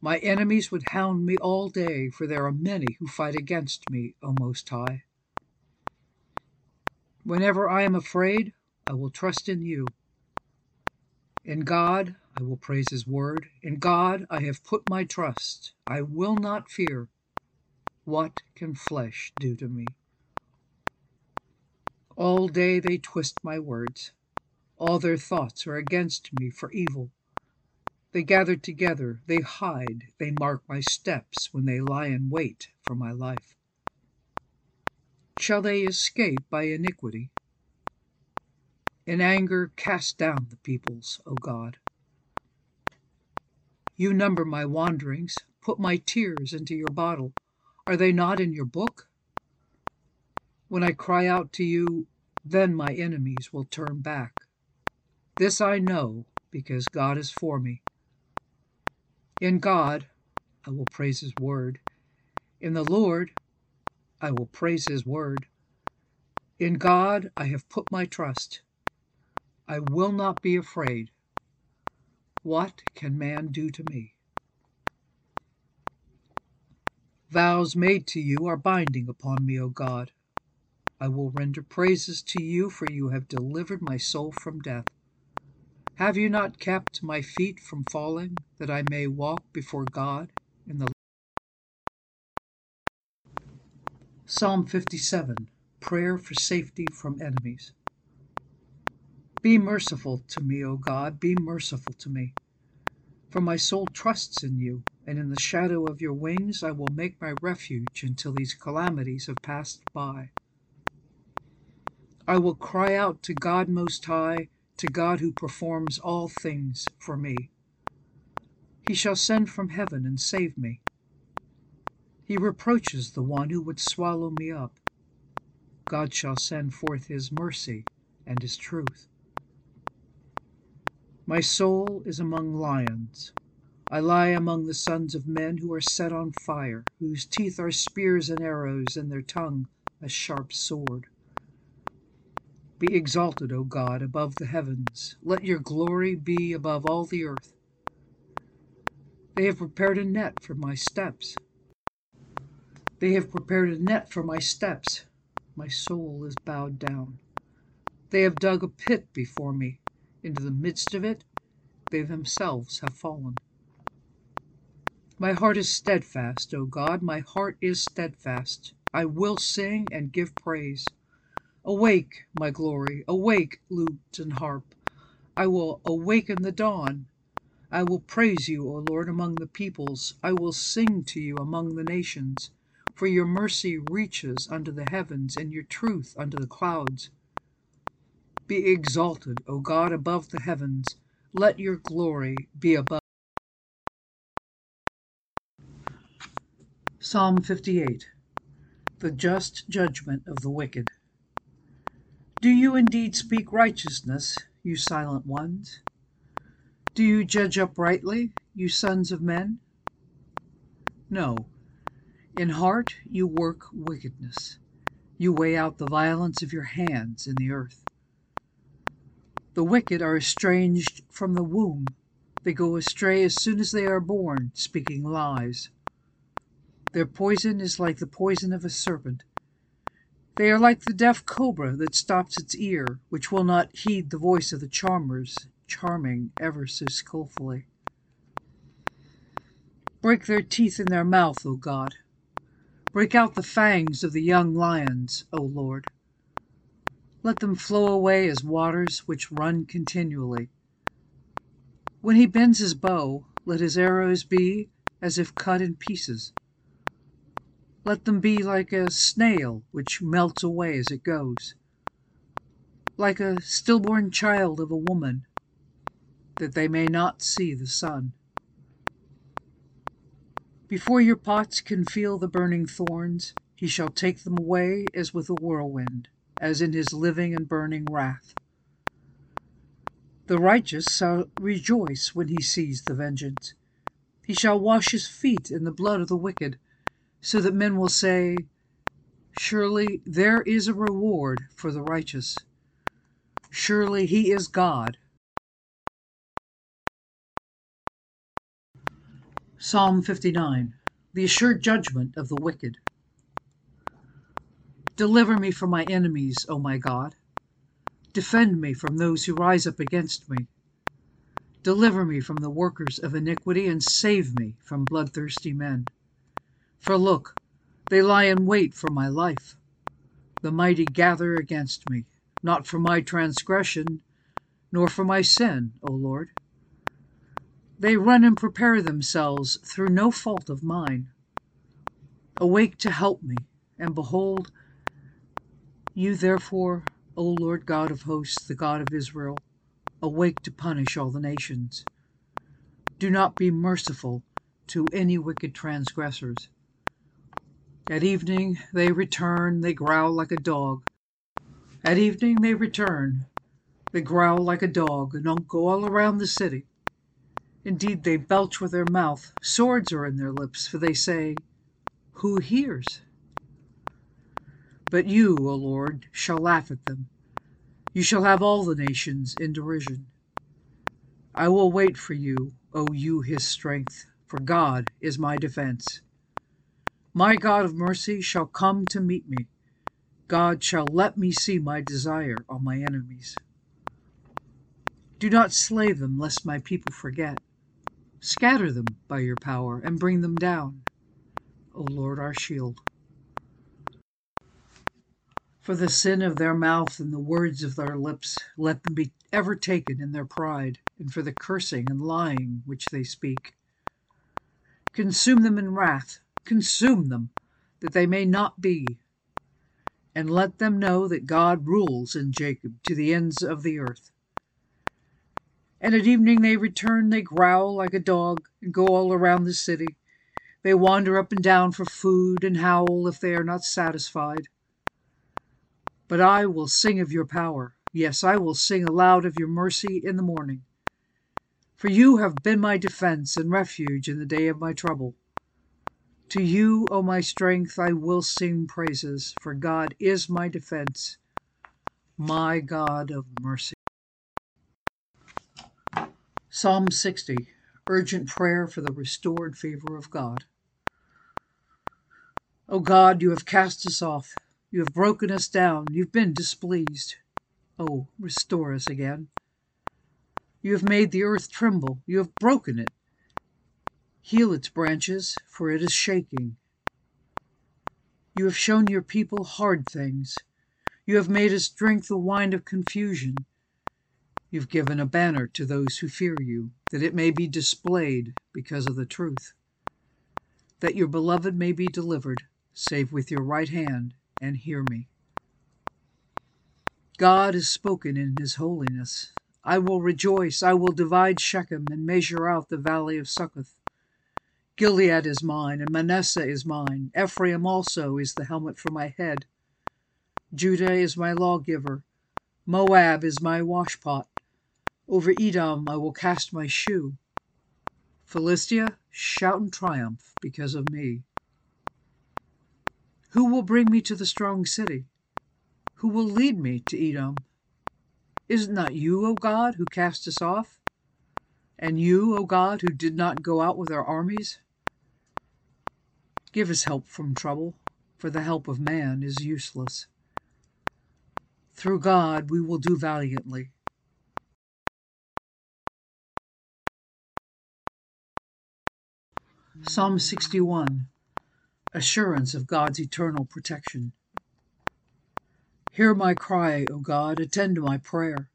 My enemies would hound me all day, for there are many who fight against me, O Most High. Whenever I am afraid, I will trust in you. In God, I will praise his word. In God, I have put my trust. I will not fear. What can flesh do to me? All day they twist my words. All their thoughts are against me for evil. They gather together, they hide, they mark my steps when they lie in wait for my life. Shall they escape by iniquity? In anger, cast down the peoples, O God. You number my wanderings, put my tears into your bottle. Are they not in your book? When I cry out to you, then my enemies will turn back. This I know, because God is for me. In God, I will praise his word. In the Lord, I will praise his word. In God, I have put my trust. I will not be afraid. What can man do to me? Vows made to you are binding upon me, O God. I will render praises to you, for you have delivered my soul from death. Have you not kept my feet from falling, that I may walk before God in the light? Psalm 57, prayer for safety from enemies. Be merciful to me, O God, be merciful to me. For my soul trusts in you, and in the shadow of your wings I will make my refuge until these calamities have passed by. I will cry out to God Most High, to God who performs all things for me. He shall send from heaven and save me. He reproaches the one who would swallow me up. God shall send forth his mercy and his truth. My soul is among lions. I lie among the sons of men who are set on fire, whose teeth are spears and arrows, and their tongue a sharp sword. Be exalted, O God, above the heavens. Let your glory be above all the earth. They have prepared a net for my steps. They have prepared a net for my steps. My soul is bowed down. They have dug a pit before me. Into the midst of it, they themselves have fallen. My heart is steadfast, O God, my heart is steadfast. I will sing and give praise. Awake, my glory, awake, lute and harp. I will awaken the dawn. I will praise you, O Lord, among the peoples. I will sing to you among the nations. For your mercy reaches unto the heavens, and your truth unto the clouds. Be exalted, O God, above the heavens. Let your glory be above. Psalm 58, the just judgment of the wicked. Do you indeed speak righteousness, you silent ones? Do you judge uprightly, you sons of men? No, in heart you work wickedness. You weigh out the violence of your hands in the earth. The wicked are estranged from the womb. They go astray as soon as they are born, speaking lies. Their poison is like the poison of a serpent. They are like the deaf cobra that stops its ear, which will not heed the voice of the charmers, charming ever so skillfully. Break their teeth in their mouth, O God. Break out the fangs of the young lions, O Lord. Let them flow away as waters which run continually. When he bends his bow, let his arrows be as if cut in pieces. Let them be like a snail which melts away as it goes, like a stillborn child of a woman, that they may not see the sun. Before your pots can feel the burning thorns, he shall take them away as with a whirlwind, as in his living and burning wrath. The righteous shall rejoice when he sees the vengeance. He shall wash his feet in the blood of the wicked, so that men will say, surely there is a reward for the righteous. Surely he is God. Psalm 59, the assured judgment of the wicked. Deliver me from my enemies, O my God. Defend me from those who rise up against me. Deliver me from the workers of iniquity, and save me from bloodthirsty men. For look, they lie in wait for my life. The mighty gather against me, not for my transgression, nor for my sin, O Lord. They run and prepare themselves through no fault of mine. Awake to help me, and behold, you therefore, O Lord God of hosts, the God of Israel, awake to punish all the nations. Do not be merciful to any wicked transgressors. At evening they return, they growl like a dog. At evening they return, they growl like a dog, and go all around the city. Indeed, they belch with their mouth, swords are in their lips, for they say, who hears? But you, O Lord, shall laugh at them. You shall have all the nations in derision. I will wait for you, O you his strength, for God is my defense. My God of mercy shall come to meet me. God shall let me see my desire on my enemies. Do not slay them, lest my people forget. Scatter them by your power, and bring them down, O Lord, our shield. For the sin of their mouth and the words of their lips, let them be ever taken in their pride, and for the cursing and lying which they speak. Consume them in wrath. Consume them, that they may not be. and let them know that God rules in Jacob to the ends of the earth. And at evening they return, they growl like a dog, and go all around the city. They wander up and down for food, and howl if they are not satisfied. But I will sing of your power. Yes, I will sing aloud of your mercy in the morning. For you have been my defense and refuge in the day of my trouble. To you, O my strength, I will sing praises, for God is my defense, my God of mercy. Psalm 60, urgent prayer for the restored favor of God. O God, you have cast us off. You have broken us down. You've been displeased. Oh, restore us again. You have made the earth tremble. You have broken it. Heal its branches, for it is shaking. You have shown your people hard things. You have made us drink the wine of confusion. You've given a banner to those who fear you, that it may be displayed because of the truth, that your beloved may be delivered. Save with your right hand, and hear me. God has spoken in his holiness. I will rejoice, I will divide Shechem and measure out the valley of Succoth. Gilead is mine, and Manasseh is mine. Ephraim also is the helmet for my head. Judah is my lawgiver. Moab is my washpot. Over Edom I will cast my shoe. Philistia, shout in triumph because of me. Who will bring me to the strong city? Who will lead me to Edom? Is it not you, O God, who cast us off? And you, O God, who did not go out with our armies? Give us help from trouble, for the help of man is useless. Through God we will do valiantly. Psalm 61, assurance of God's eternal protection. Hear my cry, O God, attend to my prayer.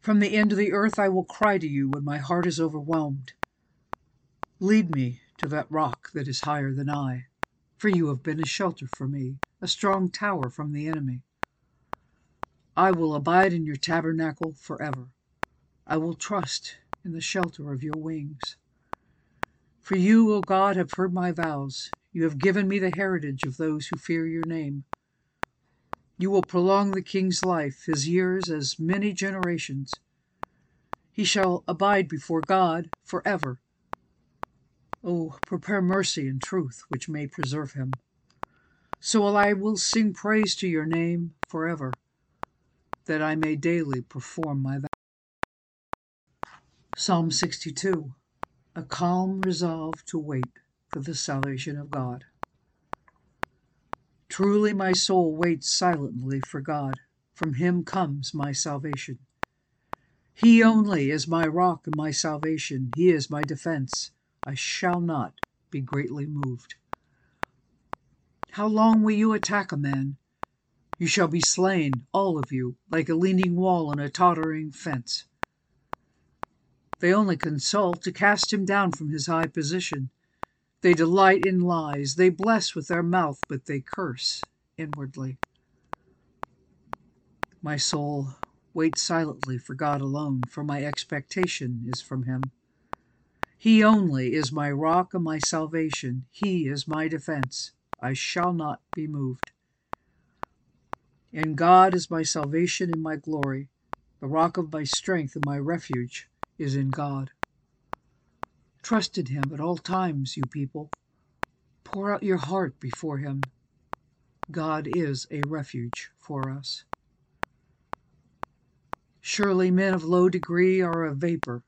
From the end of the earth I will cry to you when my heart is overwhelmed. Lead me to that rock that is higher than I, for you have been a shelter for me, a strong tower from the enemy. I will abide in your tabernacle forever. I will trust in the shelter of your wings. For you, O God, have heard my vows. You have given me the heritage of those who fear your name. You will prolong the king's life, his years as many generations. He shall abide before God forever. Oh, prepare mercy and truth which may preserve him. So I will sing praise to your name forever, that I may daily perform my vow. Psalm 62, a calm resolve to wait for the salvation of God. Truly my soul waits silently for God. From him comes my salvation. He only is my rock and my salvation. He is my defense. I shall not be greatly moved. How long will you attack a man? You shall be slain, all of you, like a leaning wall and a tottering fence. They only consult to cast him down from his high position. They delight in lies, they bless with their mouth, but they curse inwardly. My soul waits silently for God alone, for my expectation is from him. He only is my rock and my salvation. He is my defense. I shall not be moved. In God is my salvation and my glory. The rock of my strength and my refuge is in God. Trust in him at all times, you people. Pour out your heart before him. God is a refuge for us. Surely men of low degree are a vapor.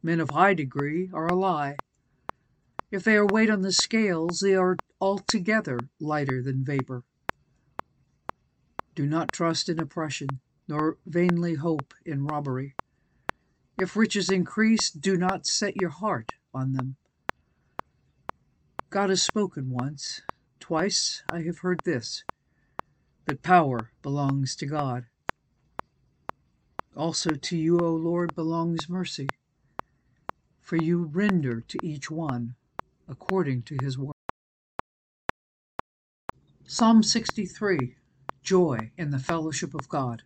Men of high degree are a lie. If they are weighed on the scales, they are altogether lighter than vapor. Do not trust in oppression, nor vainly hope in robbery. If riches increase, do not set your heart on them. God has spoken once, twice I have heard this, that power belongs to God. Also to you, O Lord, belongs mercy, for you render to each one according to his work. Psalm 63, joy in the fellowship of God.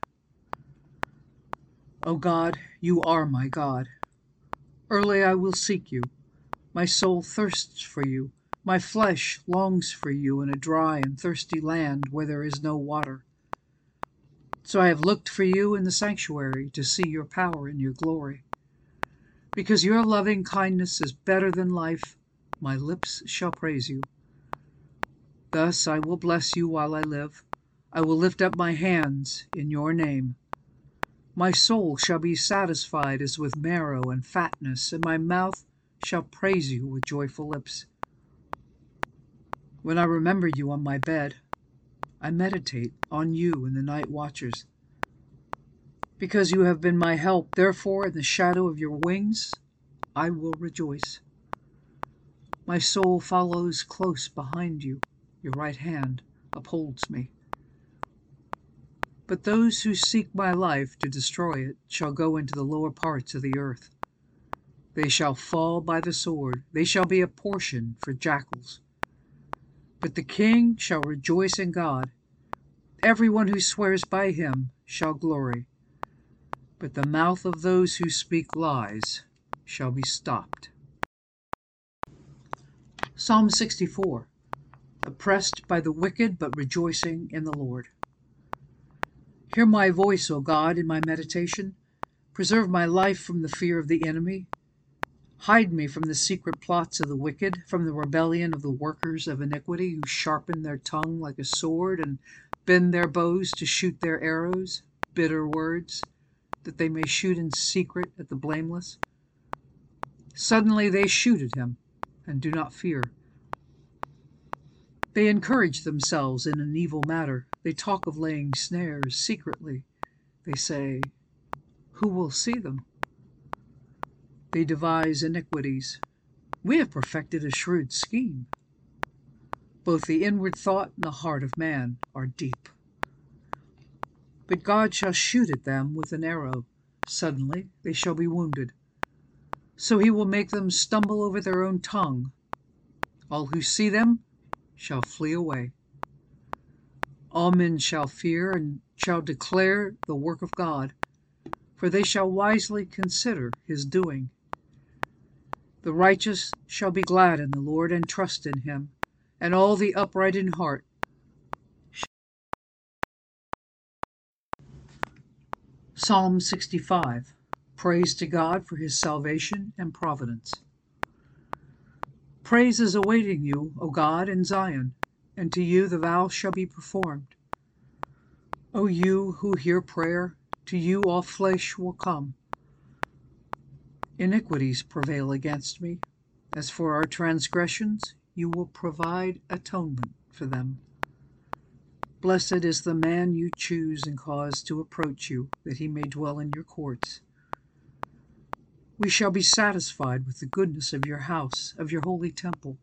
O God, you are my God. Early I will seek you. My soul thirsts for you. My flesh longs for you in a dry and thirsty land where there is no water. So I have looked for you in the sanctuary to see your power and your glory. Because your loving kindness is better than life, my lips shall praise you. Thus I will bless you while I live. I will lift up my hands in your name. My soul shall be satisfied as with marrow and fatness, and my mouth shall praise you with joyful lips. When I remember you on my bed, I meditate on you in the night watches. Because you have been my help, therefore in the shadow of your wings I will rejoice. My soul follows close behind you. Your right hand upholds me. But those who seek my life to destroy it shall go into the lower parts of the earth. They shall fall by the sword. They shall be a portion for jackals. But the king shall rejoice in God. Everyone who swears by him shall glory. But the mouth of those who speak lies shall be stopped. Psalm 64. Oppressed by the wicked, but rejoicing in the Lord. Hear my voice, O God, in my meditation. Preserve my life from the fear of the enemy. Hide me from the secret plots of the wicked, from the rebellion of the workers of iniquity, who sharpen their tongue like a sword and bend their bows to shoot their arrows, bitter words, that they may shoot in secret at the blameless. Suddenly they shoot at him and do not fear. They encourage themselves in an evil matter. They talk of laying snares secretly. They say, "Who will see them?" They devise iniquities. We have perfected a shrewd scheme. Both the inward thought and the heart of man are deep. But God shall shoot at them with an arrow. Suddenly they shall be wounded. So he will make them stumble over their own tongue. All who see them shall flee away. All men shall fear and shall declare the work of God, for they shall wisely consider his doing. The righteous shall be glad in the Lord and trust in him, and all the upright in heart. Psalm 65. Praise to God for his salvation and providence. Praise is awaiting you, O God, in Zion, and to you the vow shall be performed. O you who hear prayer, to you all flesh will come. Iniquities prevail against me. As for our transgressions, you will provide atonement for them. Blessed is the man you choose and cause to approach you, that he may dwell in your courts. We shall be satisfied with the goodness of your house, of your holy temple.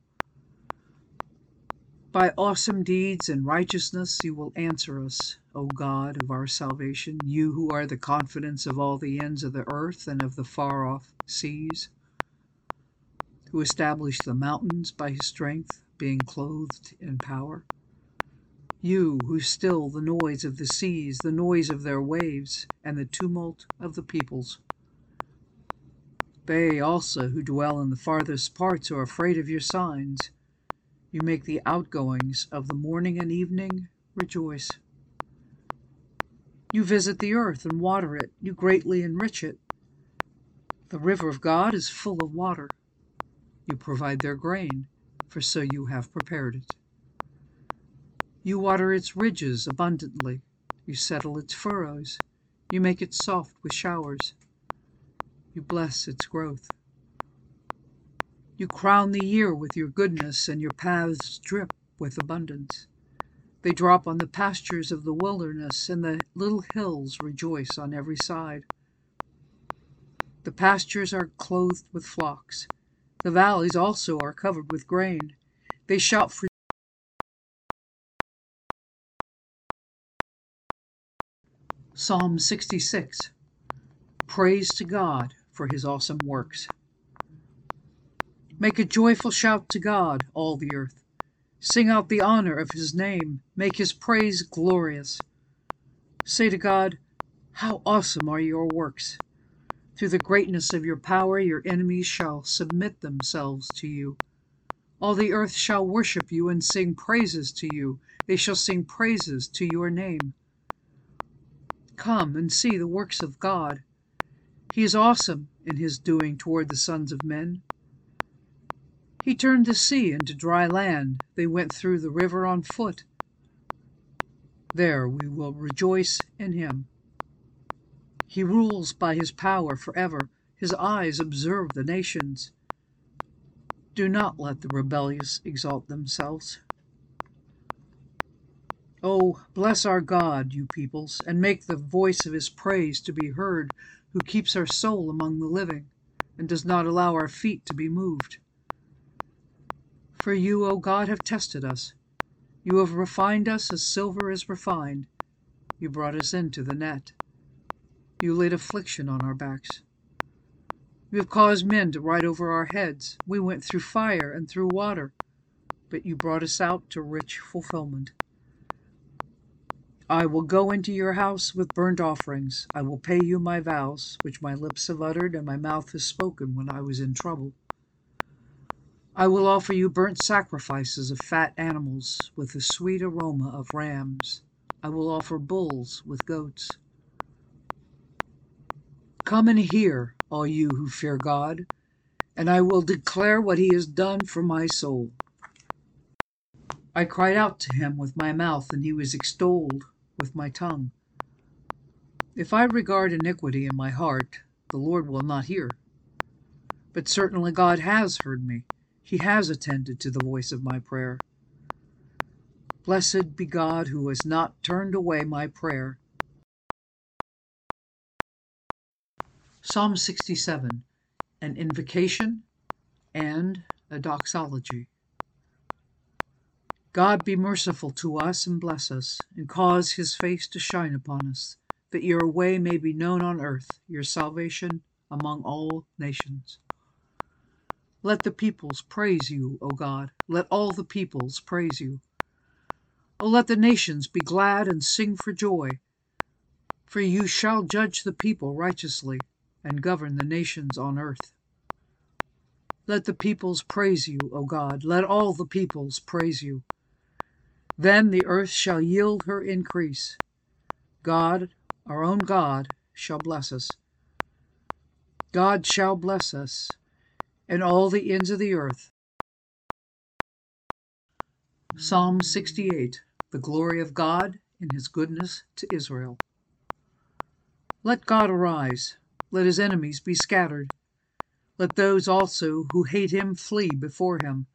By awesome deeds and righteousness you will answer us, O God of our salvation, you who are the confidence of all the ends of the earth and of the far-off seas, who established the mountains by his strength, being clothed in power. You who still the noise of the seas, the noise of their waves, and the tumult of the peoples. They also who dwell in the farthest parts are afraid of your signs. You make the outgoings of the morning and evening rejoice. You visit the earth and water it. You greatly enrich it. The river of God is full of water. You provide their grain, for so you have prepared it. You water its ridges abundantly. You settle its furrows. You make it soft with showers. You bless its growth. You crown the year with your goodness, and your paths drip with abundance. They drop on the pastures of the wilderness, and the little hills rejoice on every side. The pastures are clothed with flocks. The valleys also are covered with grain. They shout for Psalm 66. Praise to God for his awesome works. Make a joyful shout to God, all the earth. Sing out the honor of his name. Make his praise glorious. Say to God, "How awesome are your works! Through the greatness of your power, your enemies shall submit themselves to you. All the earth shall worship you and sing praises to you. They shall sing praises to your name." Come and see the works of God. He is awesome in his doing toward the sons of men. He turned the sea into dry land. They went through the river on foot. There we will rejoice in him. He rules by his power forever. His eyes observe the nations. Do not let the rebellious exalt themselves. Oh, bless our God, you peoples, and make the voice of his praise to be heard, who keeps our soul among the living, and does not allow our feet to be moved. For you, O God, have tested us. You have refined us as silver is refined. You brought us into the net. You laid affliction on our backs. You have caused men to ride over our heads. We went through fire and through water, but you brought us out to rich fulfillment. I will go into your house with burnt offerings. I will pay you my vows, which my lips have uttered and my mouth has spoken when I was in trouble. I will offer you burnt sacrifices of fat animals with the sweet aroma of rams. I will offer bulls with goats. Come and hear, all you who fear God, and I will declare what he has done for my soul. I cried out to him with my mouth, and he was extolled with my tongue. If I regard iniquity in my heart, the Lord will not hear. But certainly God has heard me. He has attended to the voice of my prayer. Blessed be God, who has not turned away my prayer. Psalm 67, an invocation and a doxology. God be merciful to us and bless us, and cause his face to shine upon us, that your way may be known on earth, your salvation among all nations. Let the peoples praise you, O God. Let all the peoples praise you. O let the nations be glad and sing for joy, for you shall judge the people righteously and govern the nations on earth. Let the peoples praise you, O God. Let all the peoples praise you. Then the earth shall yield her increase. God, our own God, shall bless us. God shall bless us, and all the ends of the earth. Psalm 68, the glory of God in his goodness to Israel. Let God arise. Let his enemies be scattered. Let those also who hate him flee before him.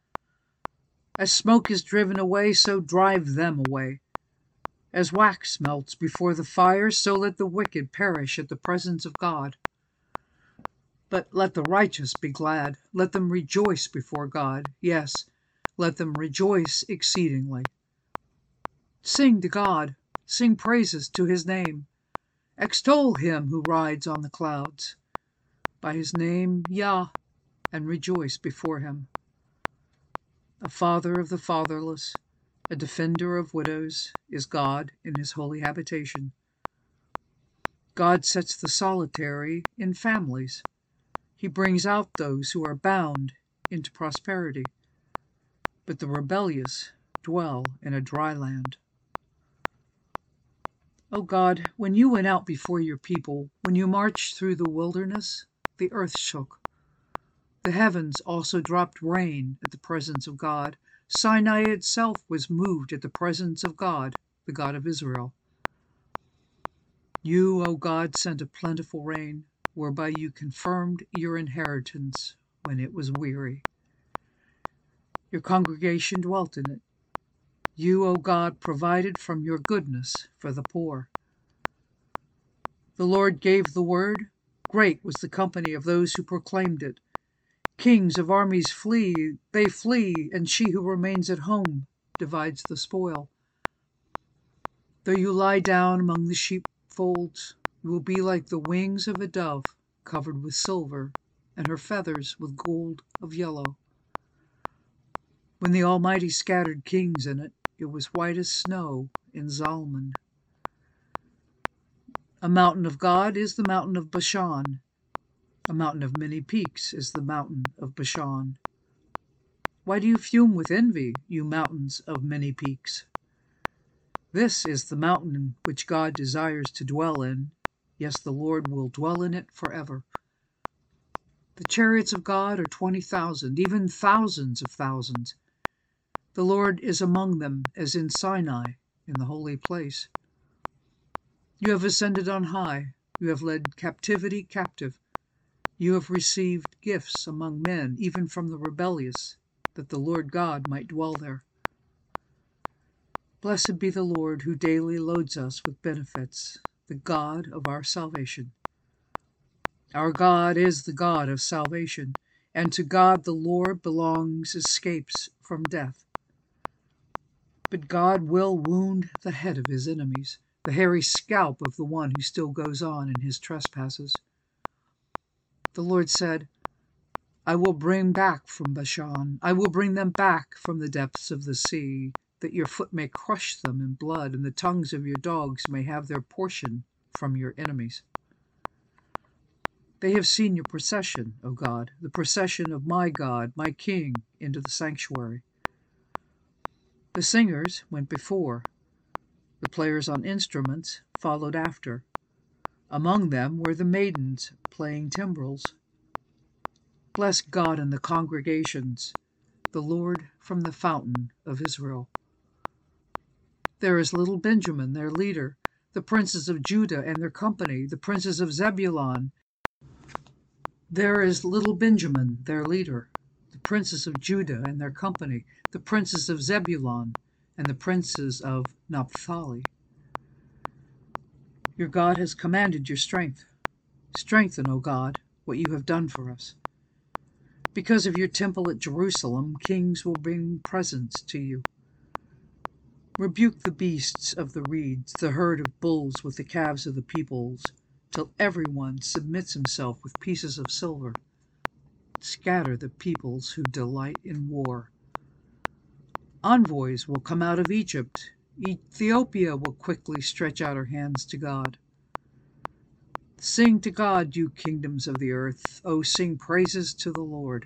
As smoke is driven away, so drive them away. As wax melts before the fire, so let the wicked perish at the presence of God. But let the righteous be glad. Let them rejoice before God. Yes, let them rejoice exceedingly. Sing to God. Sing praises to his name. Extol him who rides on the clouds, by his name, Yah, and rejoice before him. A father of the fatherless, a defender of widows, is God in his holy habitation. God sets the solitary in families. He brings out those who are bound into prosperity, but the rebellious dwell in a dry land. O God, when you went out before your people, when you marched through the wilderness, the earth shook. The heavens also dropped rain at the presence of God. Sinai itself was moved at the presence of God, the God of Israel. You, O God, sent a plentiful rain, whereby you confirmed your inheritance when it was weary. Your congregation dwelt in it. You, O God, provided from your goodness for the poor. The Lord gave the word. Great was the company of those who proclaimed it. Kings of armies flee, they flee, and she who remains at home divides the spoil. Though you lie down among the sheepfolds, you will be like the wings of a dove covered with silver, and her feathers with gold of yellow. When the Almighty scattered kings in it, it was white as snow in Zalman. A mountain of God is the mountain of Bashan. A mountain of many peaks is the mountain of Bashan. Why do you fume with envy, you mountains of many peaks? This is the mountain which God desires to dwell in. Yes, the Lord will dwell in it forever. The chariots of God are 20,000, even thousands of thousands. The Lord is among them as in Sinai, in the holy place. You have ascended on high. You have led captivity captive. You have received gifts among men, even from the rebellious, that the Lord God might dwell there. Blessed be the Lord who daily loads us with benefits, the God of our salvation. Our God is the God of salvation, and to God the Lord belongs escapes from death. But God will wound the head of his enemies, the hairy scalp of the one who still goes on in his trespasses. The Lord said, I will bring back from Bashan, I will bring them back from the depths of the sea, that your foot may crush them in blood, and the tongues of your dogs may have their portion from your enemies. They have seen your procession, O God, the procession of my God, my King, into the sanctuary. The singers went before. The players on instruments followed after. Among them were the maidens playing timbrels. Bless God in the congregations, the Lord from the fountain of Israel. There is little Benjamin, their leader, the princes of Judah and their company, the princes of Zebulun. There is little Benjamin, their leader, the princes of Judah and their company, the princes of Zebulun, and the princes of Naphtali. Your God has commanded your strength. Strengthen, O God, what you have done for us. Because of your temple at Jerusalem, kings will bring presents to you. Rebuke the beasts of the reeds, the herd of bulls with the calves of the peoples, till everyone submits himself with pieces of silver. Scatter the peoples who delight in war. Envoys will come out of Egypt. Ethiopia will quickly stretch out her hands to God. Sing to God, you kingdoms of the earth. O sing praises to the Lord.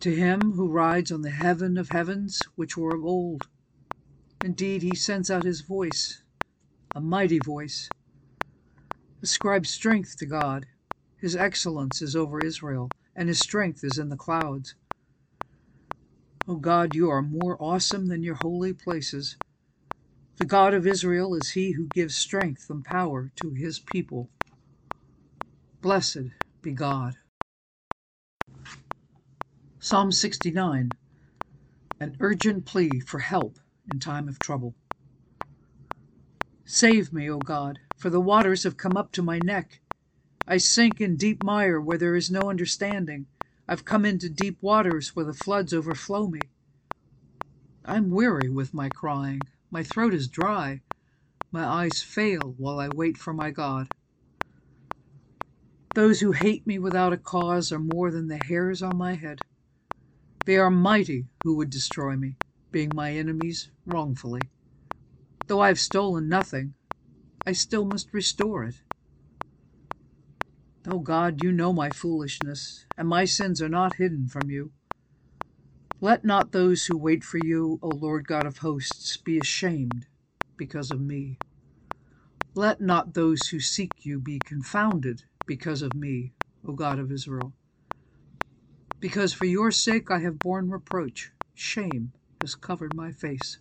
To him who rides on the heaven of heavens, which were of old. Indeed, he sends out his voice, a mighty voice. Ascribe strength to God. His excellence is over Israel, and his strength is in the clouds. O God, you are more awesome than your holy places. The God of Israel is he who gives strength and power to his people. Blessed be God. Psalm 69, an urgent plea for help in time of trouble. Save me, O God, for the waters have come up to my neck. I sink in deep mire where there is no understanding. I've come into deep waters where the floods overflow me. I'm weary with my crying. My throat is dry. My eyes fail while I wait for my God. Those who hate me without a cause are more than the hairs on my head. They are mighty who would destroy me, being my enemies wrongfully. Though I have stolen nothing, I still must restore it. O God, you know my foolishness, and my sins are not hidden from you. Let not those who wait for you, O Lord God of hosts, be ashamed because of me. Let not those who seek you be confounded because of me, O God of Israel. Because for your sake I have borne reproach, shame has covered my face.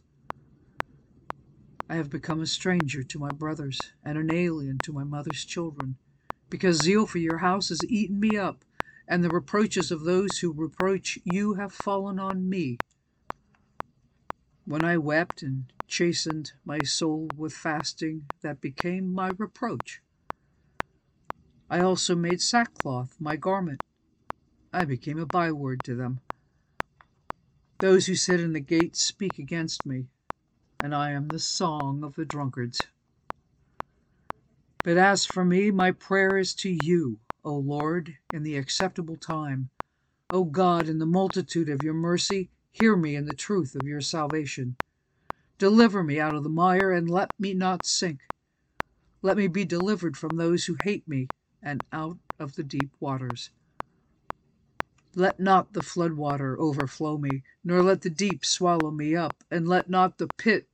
I have become a stranger to my brothers and an alien to my mother's children, because zeal for your house has eaten me up, and the reproaches of those who reproach you have fallen on me. When I wept and chastened my soul with fasting, that became my reproach. I also made sackcloth my garment. I became a byword to them. Those who sit in the gate speak against me, and I am the song of the drunkards. But as for me, my prayer is to you, O Lord, in the acceptable time. O God, in the multitude of your mercy, hear me in the truth of your salvation. Deliver me out of the mire, and let me not sink. Let me be delivered from those who hate me and out of the deep waters. Let not the flood water overflow me, nor let the deep swallow me up, and let not the pit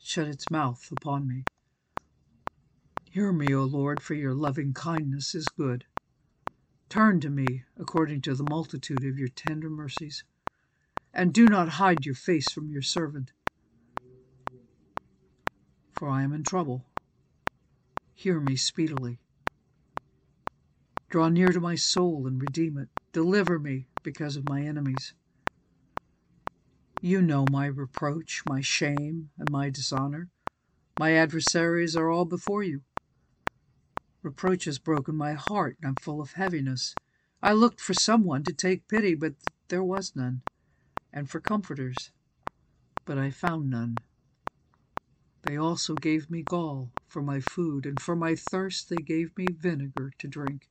shut its mouth upon me. Hear me, O Lord, for your loving kindness is good. Turn to me according to the multitude of your tender mercies, and do not hide your face from your servant, for I am in trouble. Hear me speedily. Draw near to my soul and redeem it. Deliver me because of my enemies. You know my reproach, my shame, and my dishonor. My adversaries are all before you. Reproach has broken my heart, and I'm full of heaviness. I looked for someone to take pity, but there was none, and for comforters, but I found none. They also gave me gall for my food, and for my thirst they gave me vinegar to drink.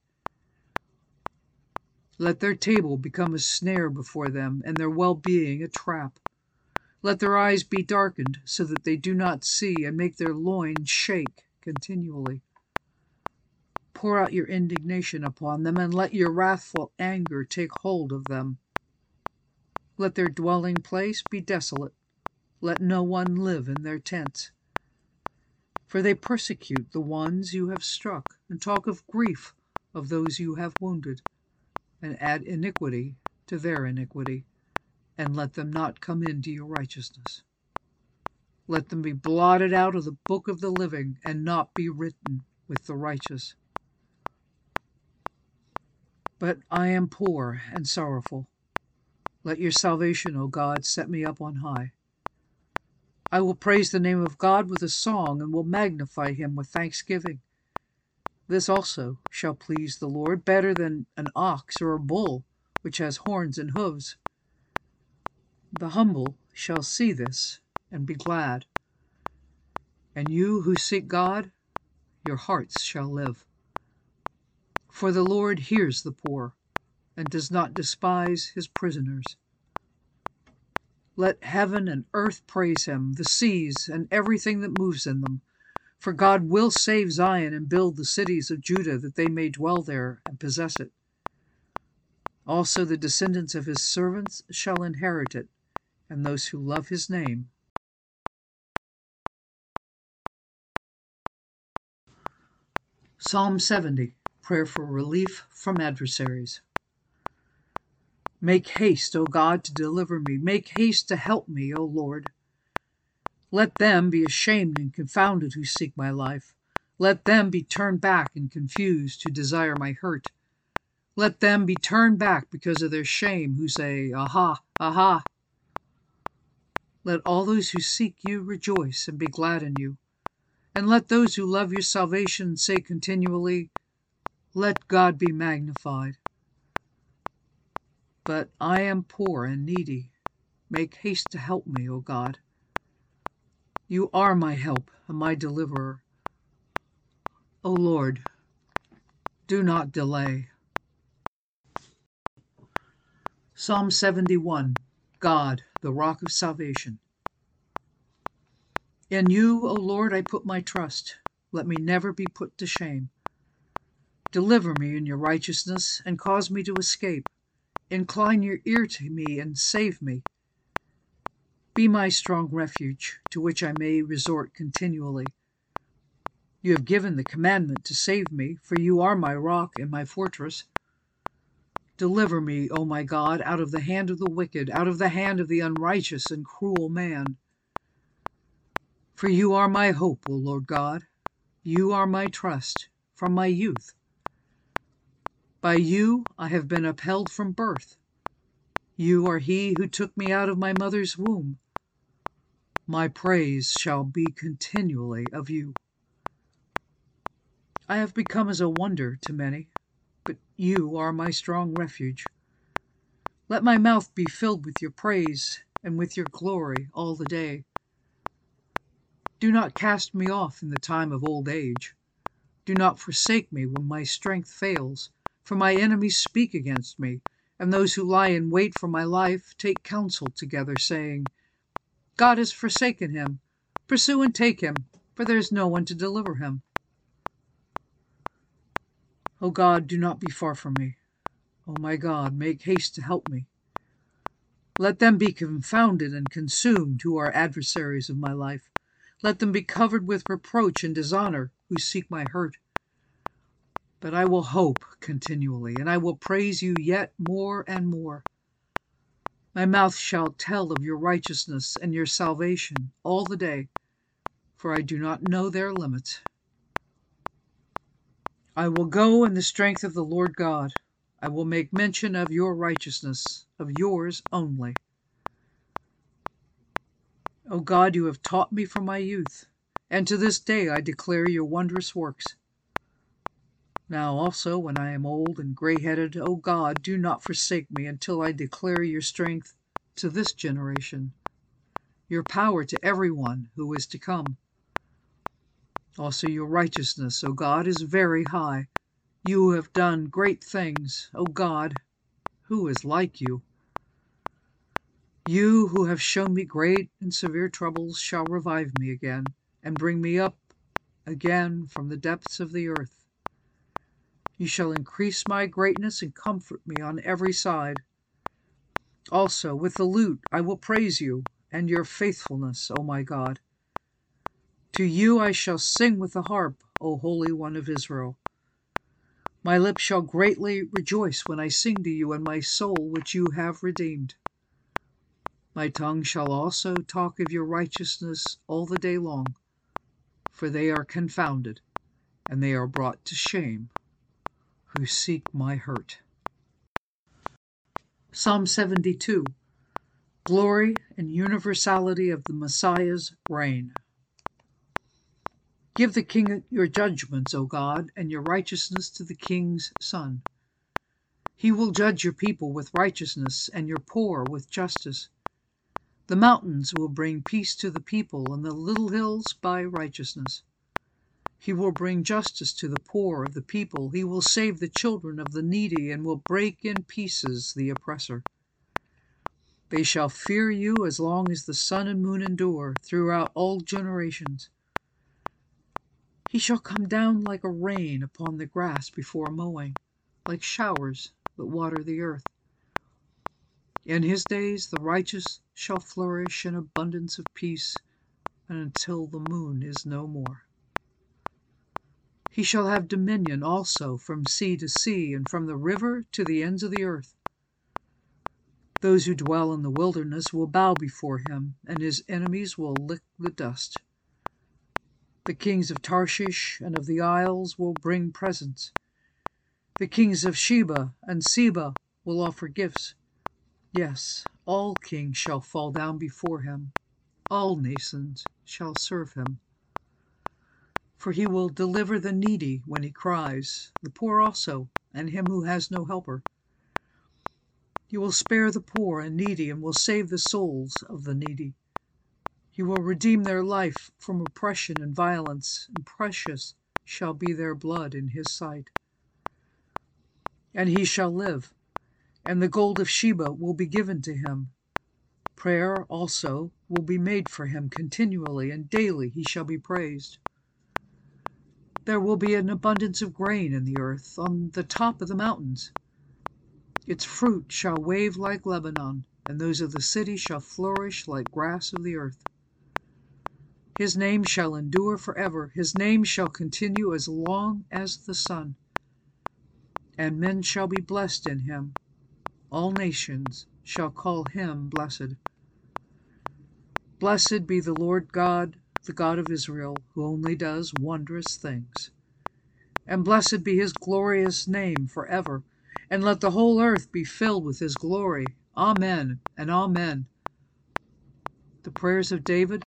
Let their table become a snare before them, and their well-being a trap. Let their eyes be darkened, so that they do not see, and make their loins shake continually. Pour out your indignation upon them, and let your wrathful anger take hold of them. Let their dwelling place be desolate. Let no one live in their tents. For they persecute the ones you have struck, and talk of grief of those you have wounded, and add iniquity to their iniquity, and let them not come into your righteousness. Let them be blotted out of the book of the living, and not be written with the righteous. But I am poor and sorrowful. Let your salvation, O God, set me up on high. I will praise the name of God with a song, and will magnify him with thanksgiving. This also shall please the Lord, better than an ox or a bull, which has horns and hooves. The humble shall see this and be glad. And you who seek God, your hearts shall live. For the Lord hears the poor, and does not despise his prisoners. Let heaven and earth praise him, the seas and everything that moves in them. For God will save Zion and build the cities of Judah, that they may dwell there and possess it. Also the descendants of his servants shall inherit it, and those who love his name. Psalm 70, Prayer for Relief from Adversaries. Make haste, O God, to deliver me. Make haste to help me, O Lord. Let them be ashamed and confounded who seek my life. Let them be turned back and confused who desire my hurt. Let them be turned back because of their shame who say, Aha, aha. Let all those who seek you rejoice and be glad in you. And let those who love your salvation say continually, Let God be magnified. But I am poor and needy. Make haste to help me, O God. You are my help and my deliverer. O Lord, do not delay. Psalm 71, God, the Rock of Salvation. In you, O Lord, I put my trust. Let me never be put to shame. Deliver me in your righteousness and cause me to escape. Incline your ear to me and save me. Be my strong refuge, to which I may resort continually. You have given the commandment to save me, for you are my rock and my fortress. Deliver me, O my God, out of the hand of the wicked, out of the hand of the unrighteous and cruel man. For you are my hope, O Lord God. You are my trust from my youth. By you I have been upheld from birth. You are he who took me out of my mother's womb. My praise shall be continually of you. I have become as a wonder to many, but you are my strong refuge. Let my mouth be filled with your praise and with your glory all the day. Do not cast me off in the time of old age. Do not forsake me when my strength fails, for my enemies speak against me, and those who lie in wait for my life take counsel together, saying, God has forsaken him. Pursue and take him, for there is no one to deliver him. O God, do not be far from me. O my God, make haste to help me. Let them be confounded and consumed who are adversaries of my life. Let them be covered with reproach and dishonor who seek my hurt. But I will hope continually, and I will praise you yet more and more. My mouth shall tell of your righteousness and your salvation all the day, for I do not know their limits. I will go in the strength of the Lord God. I will make mention of your righteousness, of yours only. O God, you have taught me from my youth, and to this day I declare your wondrous works. Now also, when I am old and gray-headed, O God, do not forsake me until I declare your strength to this generation, your power to everyone who is to come. Also your righteousness, O God, is very high. You have done great things, O God, who is like you? You who have shown me great and severe troubles shall revive me again, and bring me up again from the depths of the earth. You shall increase my greatness and comfort me on every side. Also, with the lute I will praise you and your faithfulness, O my God. To you I shall sing with the harp, O Holy One of Israel. My lips shall greatly rejoice when I sing to you and my soul which you have redeemed. My tongue shall also talk of your righteousness all the day long, for they are confounded, and they are brought to shame who seek my hurt. Psalm 72, Glory and Universality of the Messiah's Reign. Give the king your judgments, O God, and your righteousness to the king's son. He will judge your people with righteousness and your poor with justice. The mountains will bring peace to the people, and the little hills by righteousness. He will bring justice to the poor of the people. He will save the children of the needy and will break in pieces the oppressor. They shall fear you as long as the sun and moon endure throughout all generations. He shall come down like a rain upon the grass before mowing, like showers that water the earth. In his days the righteous shall flourish in abundance of peace and until the moon is no more. He shall have dominion also from sea to sea, and from the river to the ends of the earth. Those who dwell in the wilderness will bow before him, and his enemies will lick the dust. The kings of Tarshish and of the isles will bring presents. The kings of Sheba and Seba will offer gifts. Yes, all kings shall fall down before him. All nations shall serve him. For he will deliver the needy when he cries, the poor also, and him who has no helper. He will spare the poor and needy, and will save the souls of the needy. He will redeem their life from oppression and violence, and precious shall be their blood in his sight. And he shall live, and the gold of Sheba will be given to him. Prayer also will be made for him continually, and daily he shall be praised. There will be an abundance of grain in the earth, on the top of the mountains. Its fruit shall wave like Lebanon, and those of the city shall flourish like grass of the earth. His name shall endure forever. His name shall continue as long as the sun. And men shall be blessed in him. All nations shall call him blessed. Blessed be the Lord God, the God of Israel, who only does wondrous things. And blessed be his glorious name forever, and let the whole earth be filled with his glory. Amen and amen. The prayers of David